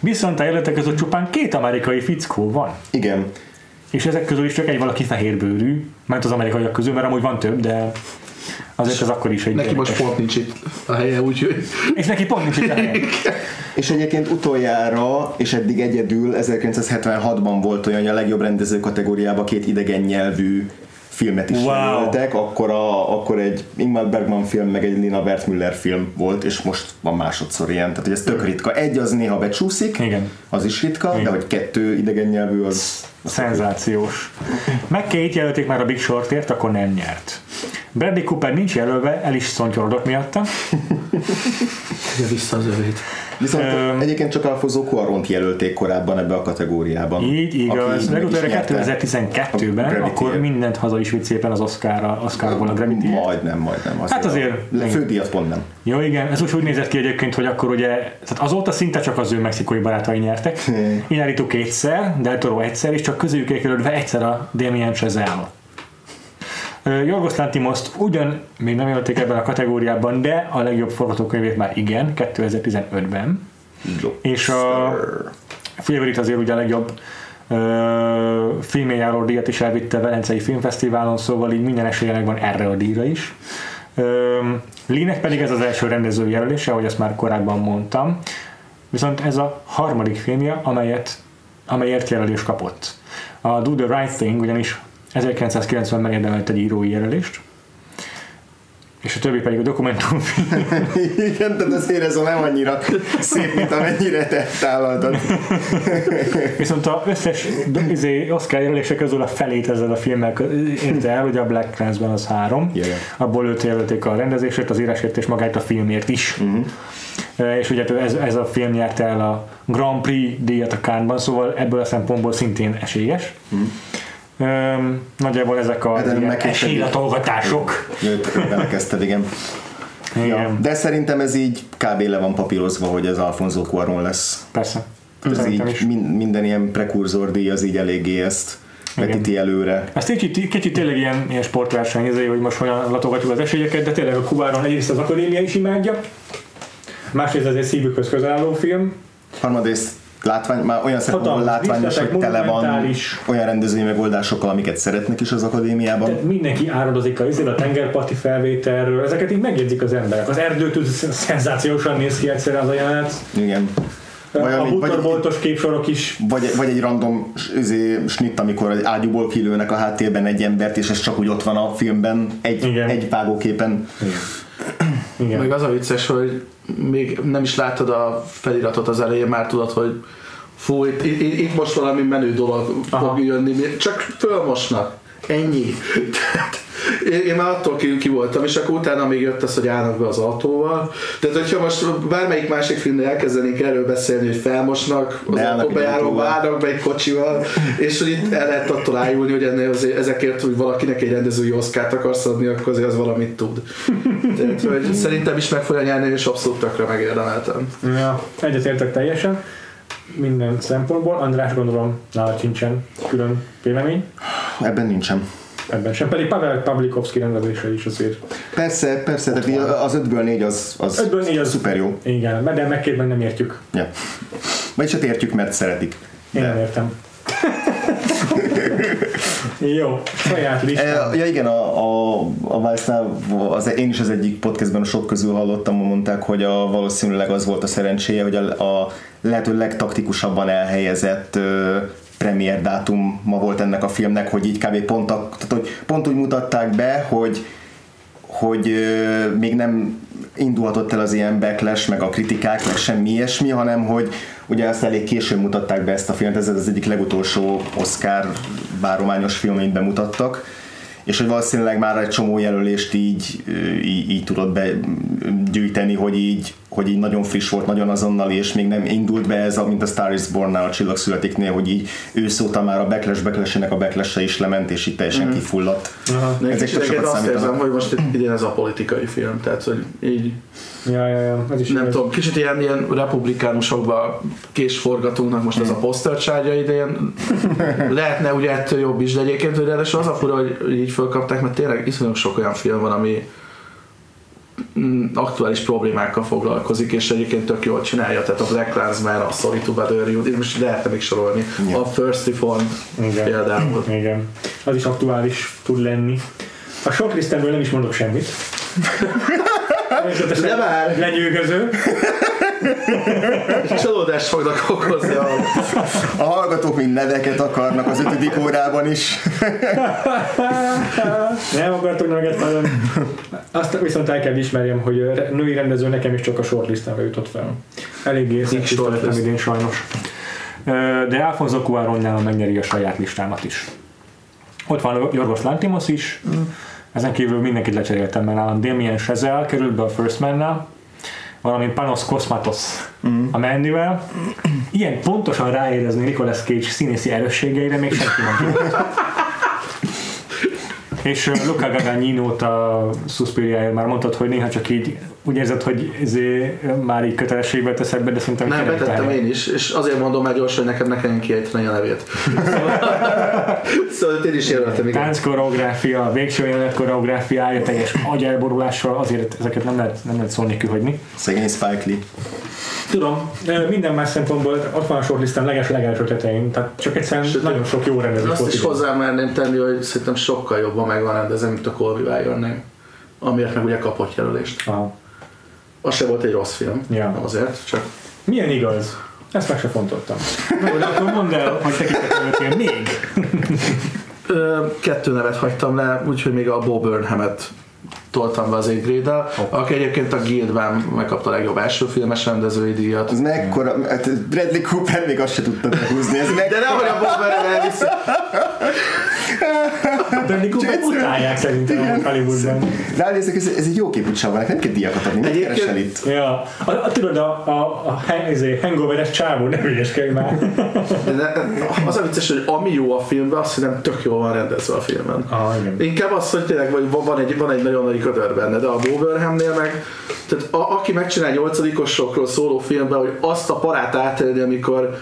Viszont a jelöltek között csupán két amerikai fickó van. Igen. És ezek közül is csak egy valaki fehérbőrű, mert az amerikaiak közül, mert amúgy van több, de azért az akkor is egy neki érdekes. Most pont nincs itt a helye, úgyhogy... És neki pont nincs itt a helye. És egyébként utoljára, és eddig egyedül ezerkilencszázhetvenhatban volt olyan, hogy a legjobb rendező kategóriában két idegen nyelvű filmet is jelöltek, wow. akkor, akkor egy Ingmar Bergman film, meg egy Lina Wertmüller film volt, és most van másodszor ilyen, tehát ez tök ritka. Egy az néha becsúszik, igen. az is ritka, igen. de hogy kettő idegen nyelvű az... Szenzációs. McKay-t jelölték már a Big Shortért, akkor nem nyert. Bradley Cooper nincs jelölve, el is szontyorodott miatta. De vissza az övét. Viszont um, egyébként csak Alfonso Cuaront jelölték korábban ebbe a kategóriában. Így igaz. Legutóbb kétezer-tizenkettőben, akkor mindent haza is vitt szépen az Oscarra, Oscarból a Gravity-ért. Majdnem, majdnem. Azért hát azért. Fődíjat pont nem. Jó, igen. Ez úgy, úgy nézett ki egyébként, hogy akkor ugye, tehát azóta szinte csak az ő mexikói barátai nyertek. Inarritu kétszer, Del Toro egyszer, és csak közéjük elkerülve egyszer a Damien Chazelle. Yorgos Lanthimoszt ugyan még nem jelölték ebben a kategóriában, de a legjobb forgatókönyvét már igen, kétezer-tizenötben. Lobster. És a Favorite azért ugye a legjobb uh, filmjáró díjat is elvitte Velencei Filmfesztiválon, szóval így minden esélyének van erre a díjra is. Uh, Lee-nek pedig ez az első rendező jelölése, ahogy azt már korábban mondtam, viszont ez a harmadik filmje, amelyet, amelyért jelölés kapott. A Do the Right Thing ugyanis ezerkilencszázkilencvenben érdemelt egy írói jelölést, és a többi pedig a dokumentumfilm. Igen, tehát az érezve nem annyira szép, mint amennyire te tálaltad. Viszont az összes Oscar jelölések közül a felét ezzel a filmmel érte el, ugye a BlacKkKlansman az három, yeah. abból őt jelölték a rendezésért, az írásért és magát a filmért is. Uh-huh. És ugye ez, ez a film nyerte el a Grand Prix díjat a Cannes-ban, szóval ebből a szempontból szintén esélyes. Uh-huh. Öm, nagyjából ezek a esélylatolgatások. Belekezdted, igen. igen. Ja, de szerintem ez így kb. Le van papírozva, hogy ez Alfonso Cuarón lesz. Persze. Ez így mind, minden ilyen prekurzor díj az így eléggé ezt vetíti előre. Ez kicsit, kicsit tényleg ilyen, ilyen sportverseny, ezért, hogy most hogyan latolgatjuk az esélyeket, de tényleg a Cuarón egyrészt az akadémia is imádja, másrészt ez egy szívükhöz közel álló film. Harmadrészt látvány, már olyan szempontból látványos, hogy tele van olyan rendezői megoldásokkal, amiket szeretnek is az akadémiában. Tehát mindenki áradozik a izél, a tengerparti felvételről, ezeket így megjegyzik az emberek. Az erdőtűz szenzációsan néz ki egyszerűen az a jelenet. Igen. A butterboltos képsorok is. Vagy, vagy egy random snitt, amikor egy ágyúból kilőnek a háttérben egy embert, és ez csak úgy ott van a filmben, egy, egy vágóképen. Igen. Igen. Még az a vicces, hogy még nem is láttad a feliratot az elején, már tudod, hogy fú, itt, itt, itt most valami menő dolog Aha. fog jönni, csak fölmosnak. Ennyi. Én, én már attól ki voltam, és akkor utána még jött az, hogy állnak be az autóval. Tehát, hogyha most bármelyik másik filmnél elkezdenénk erről beszélni, hogy felmosnak, az autóbejáróba állnak be egy kocsival, és hogy itt el lehet attól ájulni, hogy ennél azért, ezekért, hogy valakinek egy rendezői oszkát akarsz adni, akkor azért az valamit tud. Tehát, hogy szerintem is meg fogja nyerni, és abszolút tökre megérdemeltem. Ja, egyetértek teljesen. Minden szempontból. András, gondolom, nálad sincsen külön vélemény. Ebben nincsen. Ebben sem. Pedig Pavel Pawlikowski rendezése is azért. Persze, persze, de az ötből négy az, az, ötből négy az szuper jó. Igen, de megkért meg nem értjük. Ja. Vagy se értjük, mert szeretik. Én de. nem értem. Jó, saját listán. Ja igen, a, a, a Vice-nál az, én is az egyik podcastben a sok közül hallottam, mondták, hogy a, valószínűleg az volt a szerencséje, hogy a, a lehető legtaktikusabban elhelyezett ö, premier dátum ma volt ennek a filmnek, hogy így kb. Pont, a, tehát, hogy pont úgy mutatták be, hogy, hogy ö, még nem indulhatott el az ilyen backlash, meg a kritikák, meg semmi ilyesmi, hanem hogy ugye azt elég későn mutatták be ezt a filmet, ez az egyik legutolsó Oscar várományos film, amit bemutattak, és hogy valószínűleg már egy csomó jelölést így, így, így tudott begyűjteni, hogy így, hogy így nagyon friss volt, nagyon azonnali, és még nem indult be ez, mint a Star is Born-nál, a Csillagszületiknél, hogy így ősz óta már a backlash backlash-ének a backlash-e is lement, és itt teljesen mm. kifulladt. Aha. Ezek csak sokat számítanak. Azt érzem, hogy most igen, ez a politikai film, tehát hogy így ja, ja, ja. Ez is nem tudom, kicsit ilyen, ilyen republikánusokba késforgatónak most ez a posztercságya idén. Lehetne ugye ettől jobb is, de egyébként, hogy ráadásul az a fura, hogy így fölkapták, mert tényleg iszonylag sok olyan film van, ami aktuális problémákkal foglalkozik, és egyébként tök jól csinálja, tehát a BlacKkKlansman, a Sorry to Bother You, és most lehetne még sorolni, ja. A First Reformed például. Igen, az is aktuális tud lenni. A shortlistemről nem is mondok semmit. De már! Lenyűgöző! Csalódást fognak okozni. A... a hallgatók mind neveket akarnak az ötödik órában is. Nem akartok neveket, hanem azt viszont el kell ismerjem, hogy női rendező nekem is csak a shortlistembe jutott fel. Eléggé szépen idén sajnos. De Alfonso Cuaronnál megnyeri a saját listámat is. Ott van Jorgos Lanthimos is. Ezen kívül mindenkit lecseréltem, mert nálam Damien Chazelle került be a First Man-nál, valamint Panos Cosmatos mm. a Mandyvel. Ilyen pontosan ráérezni Nicolas Cage színészi erősségeire még senki nem tudott. És Luca Guadagnino-t a Suspiriáért már mondtad, hogy néha csak így úgy érzed, hogy már így kötelességbe teszed be, de szerintem... Nem, betettem én is, és azért mondom már gyorsan, hogy nekem ne kelljen kiejteni a nevét. Szóval, szóval én is jelöltem, igen. Tánc koreográfia, végső jelenet koreográfiája, teljes agyelborulással, azért ezeket nem lehet, nem lehet szólni, kihagyni. Szegény Spike Lee. Tudom, minden más szempontból ott van a shortlistám leges-legelső tetején, tehát csak egyszerűen Sőt, nagyon sok jó rendező. Azt is hozzámerném tenni, hogy szerintem sokkal jobban megvan rendezve, mint a Colby Wire-nél, amiért meg ugye kapott jelölést. Aha. Az se volt egy rossz film, ja. Nem azért, csak... Milyen igaz? Ezt meg se fontoltam. Jó, de akkor mondd el, hogy tekintetlenül még. Kettő nevet hagytam le, úgyhogy még a Bo Burnham-et toltam be az Ingriddel, okay. Aki egyébként a Guildben megkapta a legjobb első filmes rendezői díjat. Ez mekkora, hát Bradley Cooper még azt se tudta behúzni. Ez meg... De nehogy a Bob Burnham elviszi. Bradley Cooper utálják szerintem a Hollywoodban. Ránézzük, ez, ez egy jó képű csavarnak, nem kell díjakat adni, mit keresel itt? Ja. A, a, tudod, a, a, a hangover-es csávó, nem ügyeskedj már. Az a vicces, hogy ami jó a filmben, azt hiszem tök jól van rendezve a filmen. Ah, inkább az, hogy tényleg vagy, van egy, van egy nagyon nagy ködör benne, de a Bo Burnhamnél meg, tehát a, aki megcsinál nyolcadikosokról szóló filmben, hogy azt a parát átélni, amikor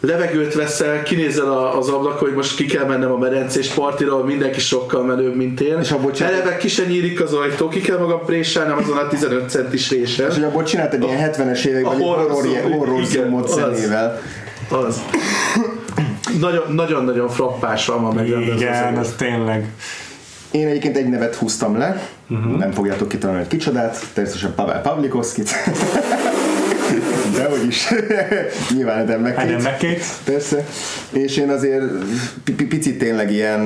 levegőt veszel, kinézel az ablakon, hogy most ki kell mennem a medencés partira, ahol mindenki sokkal menőbb, mint én. És abból csinált... Eleve ki se nyílik az ajtó, ki kell magam présálnom azon a tizenöt centis résen. És hogy abból csinált egy ilyen hetvenes években egy horror zoomot zenével. Az. Nagyon-nagyon frappásan van megrendezve. Igen, ez tényleg. Én egyébként egy nevet húztam le, uh-huh. Nem fogjátok kitalálni, hogy kicsodát, természetesen Pavel Pawlikowskit. Dehogy is. Nyilván Adam McKay. Adam McKay. Persze. És én azért picit tényleg ilyen...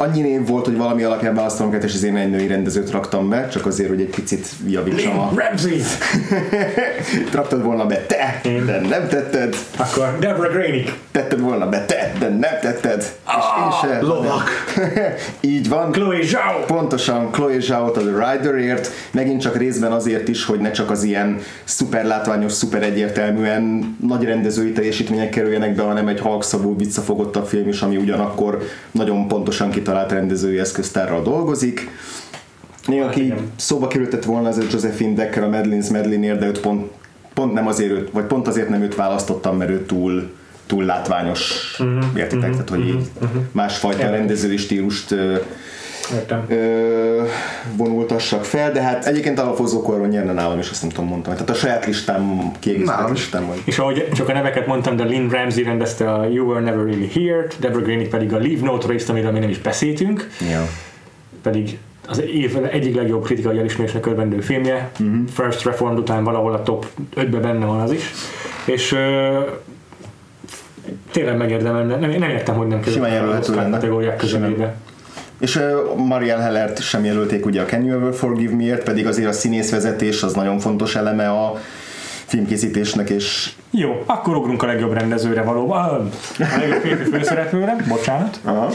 Annyi név volt, hogy valami alapján választanom kettős, és én egy női rendezőt raktam be, csak azért, hogy egy picit javítsam a... Ramsey! Raktad volna be te, én. De nem tetted. Akkor Debra Grainig. Tetted volna be te, de nem tetted. Ah, és én lovak! Így van. Chloé Zhao! Pontosan, Chloé Zhao-t a The Riderért, megint csak részben azért is, hogy ne csak az ilyen szuper látványos, szuper egyértelműen nagy rendezői teljesítmények kerüljenek be, hanem egy halkszavú, visszafogottabb film is, ami ugyanakkor nagyon pontosan kit talált rendezői eszköztárral dolgozik. Én, aki igen. Szóba kerültett volna, ez a Josephine Decker a Madeline's Madeline-ért, de őt pont, pont nem azért őt, vagy pont azért nem őt választottam, mert ő túl, túl látványos, uh-huh, értitek, uh-huh, tehát hogy uh-huh, uh-huh. másfajta értem. Rendezői stílust ö, ö, vonultassak fel, de hát egyébként Alfonso Cuaron nyerne nálam is, azt nem tudom, mondtam. Tehát a saját listám, kiegészített listám vagy. És ahogy csak a neveket mondtam, de Lynn Ramsey rendezte a You Were Never Really Here-t, Debra Grainig pedig a Leave No Trace-t, amiről mi nem is beszéltünk, ja. pedig az év egyik legjobb kritikai elismerésnek örvendő filmje, uh-huh. First Reformed után valahol a top ötben benne van az is, és ö, tényleg megérdemel, nem, nem értem, hogy nem kerülhet a kategóriák közelébe. És Marielle Hellert sem jelölték ugye a Can You Ever Forgive Me-ért, pedig azért a színészvezetés az nagyon fontos eleme a filmkészítésnek, és... Jó, akkor ugrunk a legjobb rendezőre valóban, a legjobb férfi főszereplőre, bocsánat. Aha.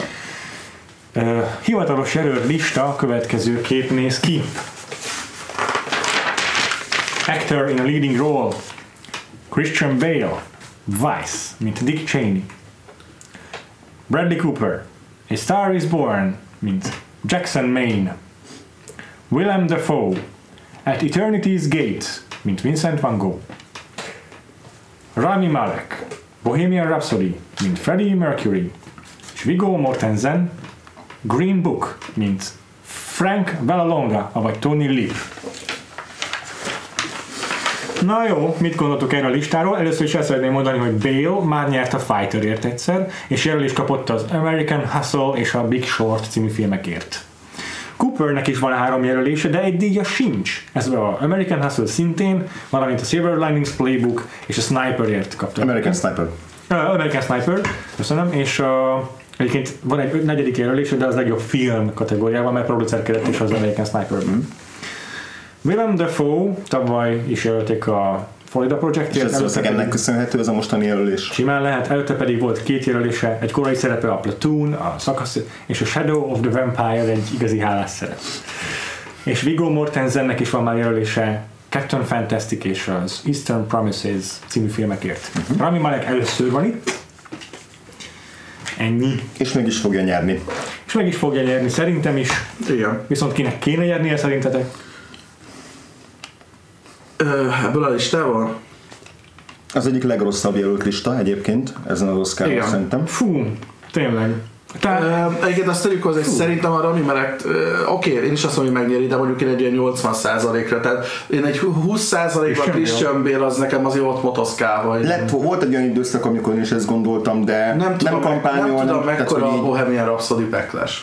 Uh, hivatalos jelölt lista a következő kép néz ki. Actor in a leading role. Christian Bale. Vice, mint Dick Cheney. Bradley Cooper. A Star is Born, mint Jackson Maine. Willem Dafoe. At Eternity's Gate, mint Vincent van Gogh. Rami Malek. Bohemian Rhapsody, mint Freddie Mercury. És Viggo Mortensen. Green Book, mint Frank Vallelonga, vagy Tony Lip. Na jó, mit gondoltuk erről a listáról? Először is el szeretném mondani, hogy Bale már nyert a Fighterért egyszer, és jelölést kapott az American Hustle és a Big Short című filmekért. Coopernek is van három jelölése, de egy díja sincs. Ez az American Hustle szintén, valamint a Silver Linings Playbook és a Sniperért kapta. American Sniper. Uh, American Sniper, köszönöm, és a... Uh, Egyébként van egy negyedik jelölés, de az legjobb film kategóriában, mert producerkedett is az American Sniper-ben. Mm. Willem Dafoe tavaly is jelölték a Florida Project-ért. És ez előtte ennek pedig... köszönhető ez a mostani jelölés. Simán lehet, előtte pedig volt két jelölése, egy korai szerepe a Platoon, a szakasz és a Shadow of the Vampire egy igazi hálás szerep. És Viggo Mortensennek is van már jelölése Captain Fantastic és az Eastern Promises című filmekért. Mm-hmm. Rami Malek először van itt. Ennyi. És meg is fogja nyerni. És meg is fogja nyerni, szerintem is. Igen. Viszont kinek kéne nyernie szerintetek? Öh, ebből a listával? Az egyik legrosszabb jelölt lista egyébként, ezen az Oscaron szerintem. Fú, tényleg. Te... Öh, egyébként azt tegyük hozzá, szerintem a Rami Malek, öh, oké, én is azt mondom, hogy megnyeri, de mondjuk én egy ilyen nyolcvan százalékra, tehát én egy húsz százalékban Christian Bale az nekem azért ott motoszkál. Vagy... Lett, volt egy olyan időszak, amikor én is ezt gondoltam, de nem, nem kampányol. Nem tudom, mekkora a Bohemian Rhapsody backlash.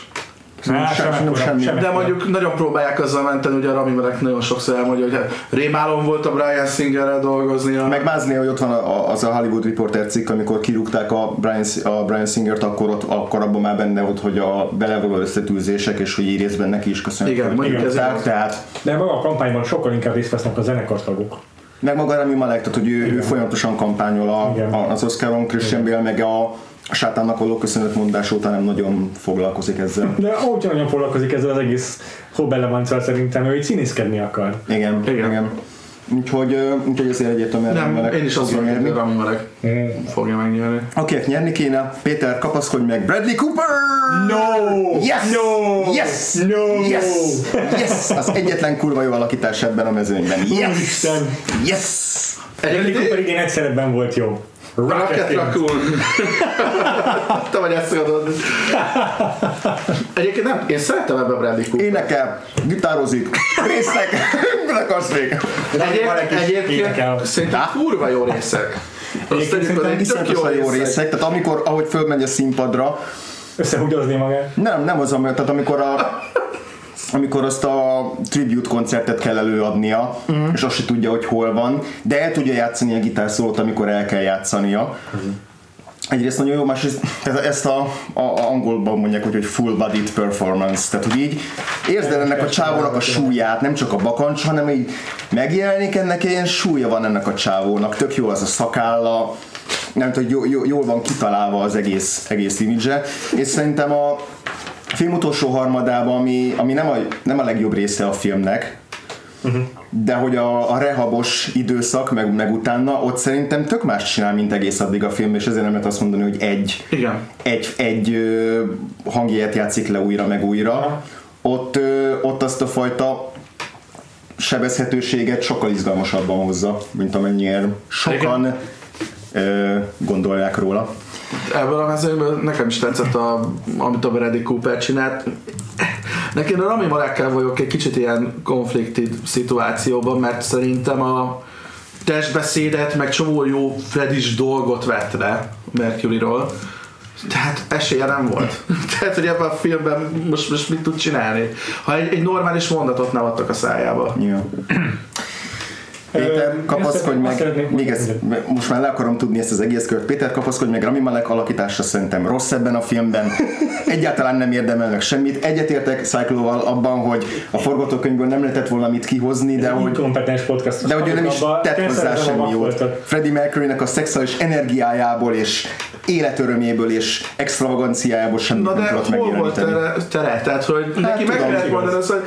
Nah, sem, sem, sem, sem, de mondjuk nagyon próbálják azzal menteni, ugye a Rami Malek nagyon sokszor elmondja, hogy rémálom volt a Bryan Singerrel dolgoznia. Megmáznia, hogy ott van az a Hollywood Reporter cikk, amikor kirúgták a Bryan, a Bryan Singert, akkor, ott, akkor abban már benne volt, hogy a belevaló összetűzések, és hogy így részben neki is köszönhető. Igen, mondjuk ez tehát. De maga a kampányban sokkal inkább részt vesznek a zenekartagok. Meg maga Rami Malek, tehát hogy ő, ő folyamatosan kampányol a, a, az Oscaron, Christian Bale meg a A sátánnak való köszönetmondás óta nem nagyon foglalkozik ezzel. De ahogy nagyon foglalkozik ezzel az egész hobbelevanccal szerintem, ő így színészkedni akar. Igen, igen. igen. Úgyhogy, úgyhogy azért egyértelműen nem merek. Én is azt mondom, hogy nem merek. Fogja megnyerni. Akinek nyerni kéne, Péter, kapaszkodj meg, Bradley Cooper! No! Yes! No! Yes! No! Yes! Yes! Az egyetlen kurva jó alakítás ebben a mezőnyben. Yes! Isten. Yes! Bradley Cooper idén egyszer ebben volt jó. Rocket Raccoon! Te vagy ezt szakadod. Egyébként nem, én szeretem ebbe Bradley Cooper. Énekel, gitározik, részek, mit akarsz még? Egyébként szerintem kurva jó részek. Szerintem iszonyatosan jó részek, tehát amikor, ahogy fölmegy a színpadra... Összehugyozni magát? Nem, nem az, tehát amikor a... amikor azt a tribute koncertet kell előadnia, uh-huh. és azt se tudja, hogy hol van, de el tudja játszani a gitárszólót, amikor el kell játszania. Uh-huh. Egyrészt nagyon jó, másrészt ezt a, a, a angolban mondják, hogy, hogy full bodied performance, tehát hogy így érzed ennek a csávónak a súlyát, nem csak a bakancs, hanem így megjelenik, ennek ilyen súlya van ennek a csávónak, tök jó az a szakálla, nem tudom, jól jó, jó van kitalálva az egész, egész image-e, és szerintem a film utolsó harmadában, ami, ami nem, a, nem a legjobb része a filmnek, uh-huh. de hogy a, a rehabos időszak meg, meg utána, ott szerintem tök más csinál, mint egész addig a film, és ezért nem lehet azt mondani, hogy egy, igen. egy, egy ö, hangját játszik le újra meg újra, uh-huh. ott, ö, ott azt a fajta sebezhetőséget sokkal izgalmasabban hozza, mint amennyire sokan ö, gondolják róla. Ebből a mezőnyből nekem is tetszett, a, amit a Bradley Cooper csinált. Nekem a Rami Malekkel vagyok egy kicsit ilyen konfliktív szituációban, mert szerintem a testbeszédet meg csomó jó Fredis dolgot vett le Mercuryról. Tehát esélye nem volt. Tehát, hogy ebben a filmben most, most mit tud csinálni? Ha egy, egy normális mondatot nem adtak a szájába. Ja. Péter, kapaszkodj meg, még ezt, most már le akarom tudni ezt az egész kört. Péter, kapaszkodj meg, Rami Malek alakítása szerintem rossz ebben a filmben, egyáltalán nem érdemelnek semmit. Egyetértek Cyclóval abban, hogy a forgatókönyvből nem lehetett volna mit kihozni, de hogy, de hogy ő nem is tett hozzá semmi jót. Freddie Mercurynek a szexuális energiájából és életörömjéből és extravaganciájából semmit nem tudott megjeleníteni. Na de hol volt tere? Tehát, hogy neki meg kellett volna az, hogy...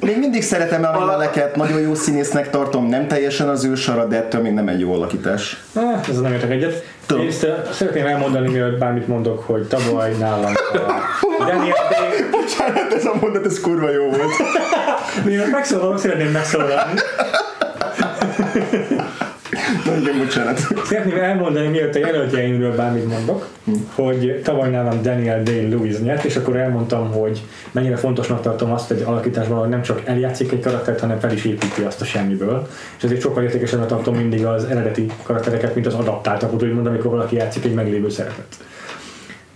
Még mindig szeretem Rami Maleket, nagyon jó színésznek tartom, nem teljesen az ő sara, de ettől még nem egy jó alakítás. Hát, ezzel nem értek egyet. Tudom. Én szeretném elmondani, mielőtt bármit mondok, hogy tavaly nálam a Daniel Day... Bocsánat, ez a mondat, ez kurva jó volt. Miért megszólalom, szeretném megszólalni. Nagyon bocsánat. Szeretném elmondani, mielőtt a jelöltjeimről bármit mondok, hm. hogy tavaly nálam Daniel Day-Lewis nyert, és akkor elmondtam, hogy mennyire fontosnak tartom azt egy alakításban, hogy nem csak eljátszik egy karaktert, hanem fel is építi azt a semmiből. És ezért sokkal értékesebben tartom mindig az eredeti karaktereket, mint az adaptáltakat, úgymond, amikor valaki játszik egy meglévő szerepet.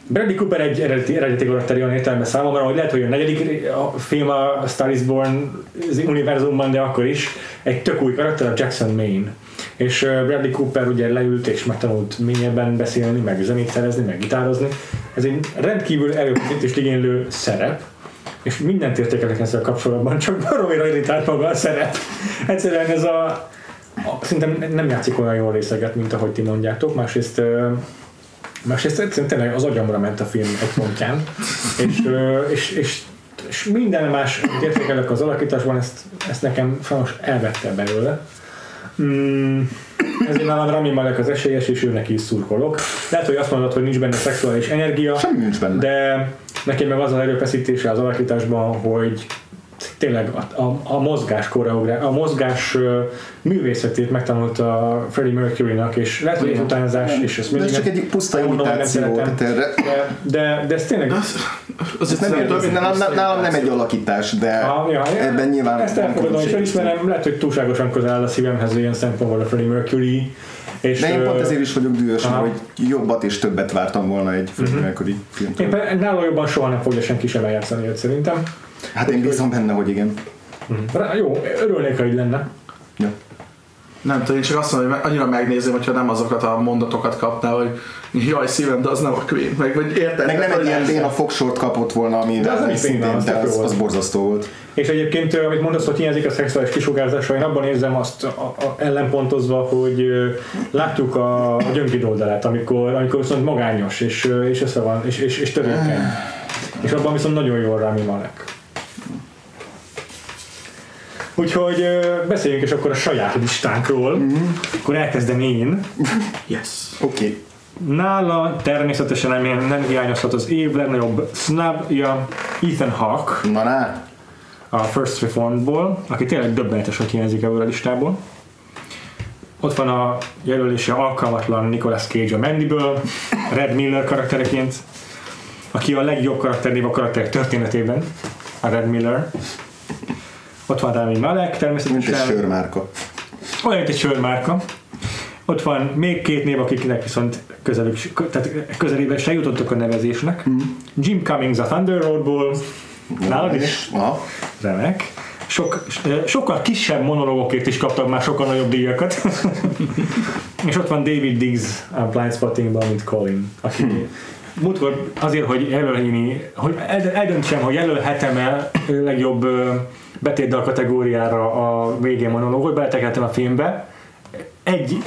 Bradley Cooper egy eredeti, eredeti karakter olyan értelemben számomra, hogy lehet, hogy a negyedik a film a Star is Born univerzumban, de akkor is egy tök új karakter, a Jackson Maine. És Bradley Cooper ugye leült és megtanult mélyebben beszélni, meg zenét szerezni, meg gitározni. Ez egy rendkívül erőfeszítést igénylő szerep, és mindent értékelek ezzel kapcsolatban, csak baromira irritált maga a szerep. Egyszerűen ez a... a szerintem nem játszik olyan jól részeget, mint ahogy ti mondjátok, másrészt... Másrészt egyszerűen tényleg az agyamra ment a film egy pontján, és, és, és, és minden más értékelek az alakításban, ezt, ezt nekem sajnos elvette belőle. Mm, ezért nálam Rami Malek az esélyes, és ő neki is szurkolok. Lehet, hogy azt mondod, hogy nincs benne szexuális energia, semmi nincs benne. De nekem meg az az erőfeszítése az alakításban, hogy tényleg a, a, a mozgás koreográfia, a mozgás uh, művészetét megtanult a Freddie Mercury-nak, és lehet, hogy utánzás, és ezt mindig... De ez csak egy puszta imitáció volt erre. De, de, de ez tényleg... Az, az ez nem, nem, nem, nálam nem egy alakítás, de ah, ja, ebben nyilván... Ezt elfogadom, és elismerem, lehet, hogy túlságosan közel áll a szívemhez ilyen szempontból a Freddie Mercury. És de én pont ezért is vagyok dühös, hogy jobbat és többet vártam volna egy Freddie Mercury filmtől. Éppen nálam jobban soha nem fogja senki sem eljátszani őt szerintem. Hát én bízom benne, hogy igen. Uh-huh. Jó, örülnék, ha így lenne. Ja. Nem tudom, én csak azt mondom, hogy annyira megnézem, hogyha nem azokat a mondatokat kapnál, hogy jaj szívem, de az nem a Queen. Meg, vagy érted, meg nem egy ilyen béna fogsort kapott volna, ami szintén, de az, az borzasztó volt. És egyébként, amit mondasz, hogy hiányzik a szexuális kisugárzásra, én abban érzem azt a, a ellenpontozva, hogy láttuk a, a gyöngéd oldalát, amikor, amikor viszont magányos, és, és össze van, és, és, és törékeny. És abban viszont nagyon jól Rami Malek. Úgyhogy beszéljünk is akkor a saját listánkról, mm-hmm. akkor elkezdem én. Yes. Oké. Okay. Nála természetesen nem, nem hiányozhat az év legnagyobb snubja, Ethan Hawke. Na ná. A First Reformedból, aki tényleg döbbenetes, hogy hiányzik ebből a listából. Ott van a jelölése alkalmatlan Nicolas Cage a Mandyből, Red Miller karaktereként, aki a legjobb karakternév a karakterek történetében, a Red Miller. Ott van Rami Malek, természetesen. Mint egy sörmárka. Olyan, mint egy sörmárka. Ott van még két név, akiknek viszont közelük, tehát közelében se jutottak a nevezésnek. Mm. Jim Cummings a Thunder Roadból, Nálad is? Aha. Remek. Sok, sokkal kisebb monológokért is kaptak már sokkal nagyobb díjakat. És ott van David Diggs a Blind Spottingban, mint Colin, aki hmm. múltkor azért, hogy jelölni, hogy eldöntsem, hogy jelölhetem-e legjobb betétdal kategóriára a végén monológot, beletekeltem a filmbe. Egy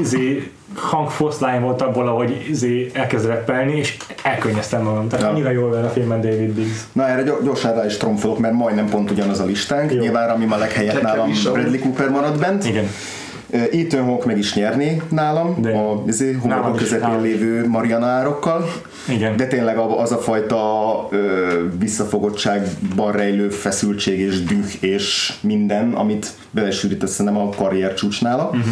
izé, hangfoszlány volt abból, ahogy izé, elkezd rappelni, és elkönnyeztem magam. Tehát annyira jól van a filmben David Diggs. Na erre gyorsan rá is tromfolok, mert majdnem pont ugyanaz a listánk. Jó. Nyilván ami a leghelyett nálam Bradley Cooper maradt bent. Igen. Ethan Hawke meg is nyerné nálam, de a homlokok közepén lévő Mariana árokkal. Igen. De tényleg az a fajta ö, visszafogottságban rejlő feszültség és düh és minden, amit belesűrített szerintem a karrier csúcsnála. Uh-huh.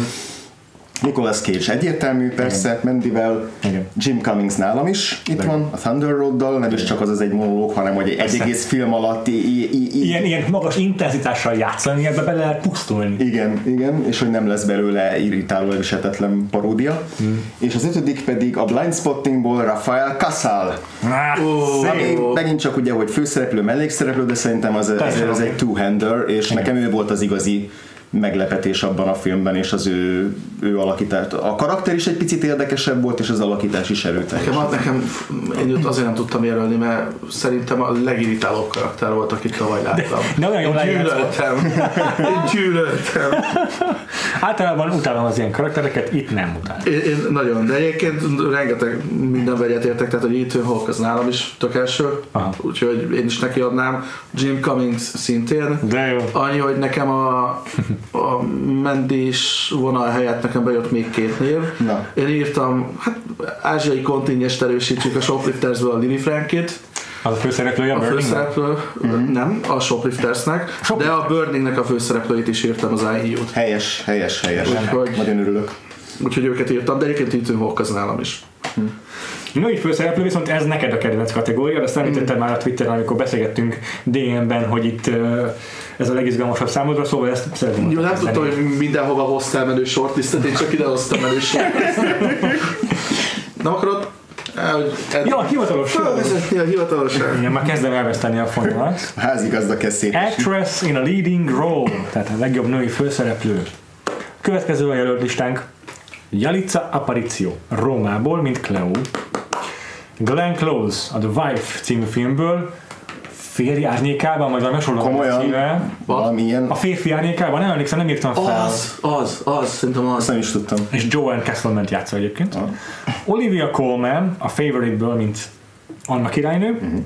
Nicolas Cage egyértelmű, persze, Mandyvel, Jim Cummings nálam is itt de van, a Thunder Road-dal, nem is csak az az egy monológ, hanem hogy egy persze. egész film alatt i- i- i- ilyen, ilyen magas intenzitással játszani, ebbe bele lehet pusztulni. Igen, igen, és hogy nem lesz belőle irritáló, elviselhetetlen paródia. Hmm. És az ötödik pedig a Blind Spottingból Rafael Casal. Ah, ami megint csak ugye, hogy főszereplő, mellékszereplő, de szerintem az, az, az egy two-hander, és igen. nekem ő volt az igazi meglepetés abban a filmben, és az ő, ő alakítás. A karakter is egy picit érdekesebb volt, és az alakítás is erőteljes. Nekem, nekem én azért nem tudtam jelölni, mert szerintem a legirritálóbb karakter volt, akit tavaly láttam. De, de én gyűlöltem. Én gyűlöltem. Általában utálom az ilyen karaktereket, itt nem utálom. Én, én nagyon, de egyébként rengeteg minden vegyet értek, tehát hogy Ethan Hawke az nálam is tök első, úgyhogy én is neki adnám. Jim Cummings szintén. De jó. Annyi, hogy nekem a a Mandy-s vonal helyett nekem bejött még két név. Na. Én írtam, hát ázsiai kontingenst erősítsük a Shopliftersből a Lily Frankit. Az a főszereplője a Burningnek? Mm-hmm. Nem, a Shopliftersnek, Shop de a Burningnek a főszereplőit is írtam, az i e u-t. Helyes, helyes, helyes. Úgyhogy, nagyon örülök. Úgyhogy őket írtam, de egyébként Ethan Hawke az nálam is. Hm. Női főszereplő, viszont ez neked a kedvenc kategória, de említetted mm. már a Twitteren, amikor beszélgettünk dé em-ben, hogy itt ez a legizgalmasabb számodra, szóval ezt szeretném. Jó, nem tudtam, hogy mindenhova hoztál menő shortlistet, én csak ide hoztam menő shortlistet. Nem akarod? Jó, hivatalos. Igen, már kezdem elveszteni a fonalat. Házigazda kezd szép. Actress in a leading role, tehát a legjobb női főszereplő. Következő a jelölt listánk. Yalitza Aparicio, Rómából, mint Cleo. Glenn Close, a The Wife című filmből, Férj árnyékában, majd valami sorolom címe. Valamilyen. A férfi árnyékában, nem emlékszem, nem írtam fel. Az, az, az, szerintem az. Nem is tudtam. És Joan Castleman játsza egyébként. Ah. Olivia Colman, a Favourite-ből, mint Anna királynő. Uh-huh.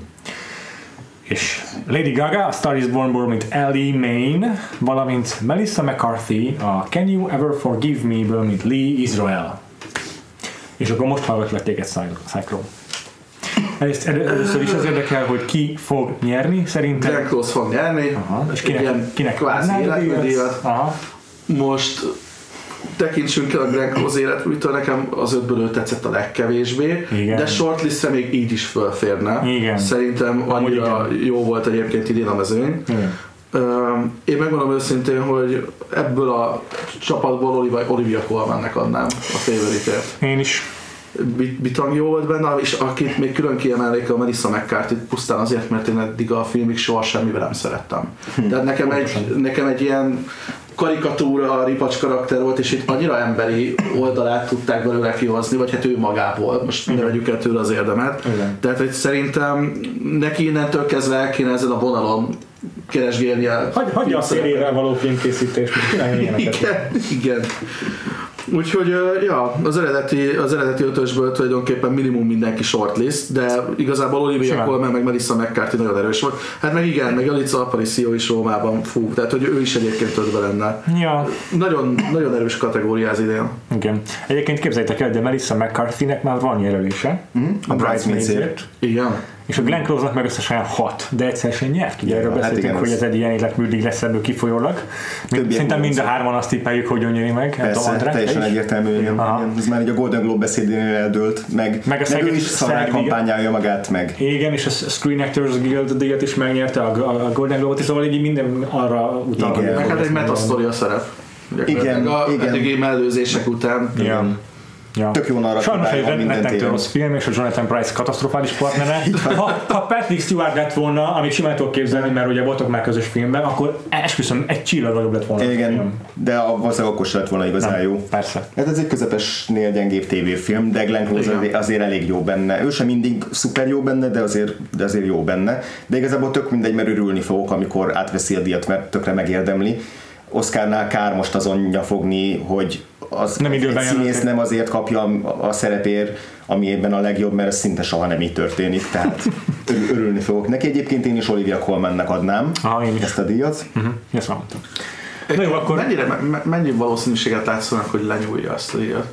És Lady Gaga, a Star is Born-ból, mint Ellie Mayne, valamint Melissa McCarthy, a Can You Ever Forgive Me-ből, mint Lee Israel. És akkor most hallgatlak téged Cyclone. Először is az érdekel, hogy ki fog nyerni, szerintem. Greg Close fog nyerni. Aha, és kinek, igen, kinek kvázi életműdíjat. Most tekintsünk el a Greg Close életműtől, nekem az ötből ő tetszett a legkevésbé, igen. De shortlistre még így is fölférne. Igen. Szerintem annyira igen. jó volt egyébként idén a mezőny. Igen. Én megmondom őszintén, hogy ebből a csapatból Olivia Colmannek adnám a Favourite-ért. Én is. Bitang jó volt benne, és akit még külön kiemelnék a Melissa McCarthy pusztán azért, mert én eddig a filmig soha semmivel nem szerettem. Hm. Tehát nekem egy, nekem egy ilyen karikatúra, ripacs karakter volt, és itt annyira emberi oldalát tudták belőle kihozni, vagy hát ő magából, most ne vegyük el tőle az érdemet. Igen. Tehát hogy szerintem neki innentől kezdve el kéne ezen a vonalon keresgélnie. Hagy, hagyja a szélére való filmkészítést, és kívánj ilyeneket. Igen, igen. Úgyhogy ja, az eredeti, az eredeti ötösből tulajdonképpen minimum mindenki shortlist, de igazából Olivia Colman meg Melissa McCarthy nagyon erős volt. Hát meg igen, meg Yalitza Aparicio is Rómában fú, tehát hogy ő is egyébként ötben lenne. Ja. Nagyon, nagyon erős kategória az idén. Igen. Egyébként képzeljétek el, hogy a Melissa McCarthynek már van jelölése. Mm-hmm. A Bridesmaids-ért. Igen. És a Glenn Close-nak meg összesen hat, de egyszer sem nyert. Ugye ja, erről hát beszéltünk, hogy ez egy ilyen életműdig lesz ebből kifolyólag. Szerintem mind a hárman azt tippeljük, hogy ő nyeri meg. Persze, André, teljesen egyértelmű. Ez már így a Golden Globe beszédénél eldőlt, meg, meg, meg ő is szarrá kampányálja magát meg. Igen, és a Screen Actors Guild-díjat is megnyerte, a Golden Globe-ot is, szóval így minden arra utal. Igen. Meg hát egy meta-sztori a szerep. Igen, igen. A eddigi mellőzések után. Igen. Ja. Tök jó narratív. Sajnos egy rendettentől rossz film, és a Jonathan Pryce katasztrofális partnere. Ha, ha Patrick Stewart lett volna, amit simán tudok képzelni, mert ugye voltak már közös filmben, akkor esküszöm, egy csillag nagyobb lett volna. Igen, de valószínűleg okos lett volna igazán. Nem, jó. Persze. Hát ez egy közepesnél gyengébb tévéfilm, de Glenn Close azért, azért elég jó benne. Ő sem mindig szuper jó benne, de azért, de azért jó benne. De igazából tök mindegy, mert örülni fogok, amikor átveszi a díjat, mert tökre megérdemli. Oscarnál kár most azon nyafogni, hogy az nem egy színész nem azért kapja a szerepért, ami ebben a legjobb, mert ez szinte soha nem így történik, tehát örülni fogok neki. Egyébként én is Olivia Colmannak adnám ah, ezt a díjat. Uh-huh. Ezt már mondtam. Na jó, akkor... Mennyire, me- mennyi valószínűséget látszónak, hogy lenyúlja ezt a díjat?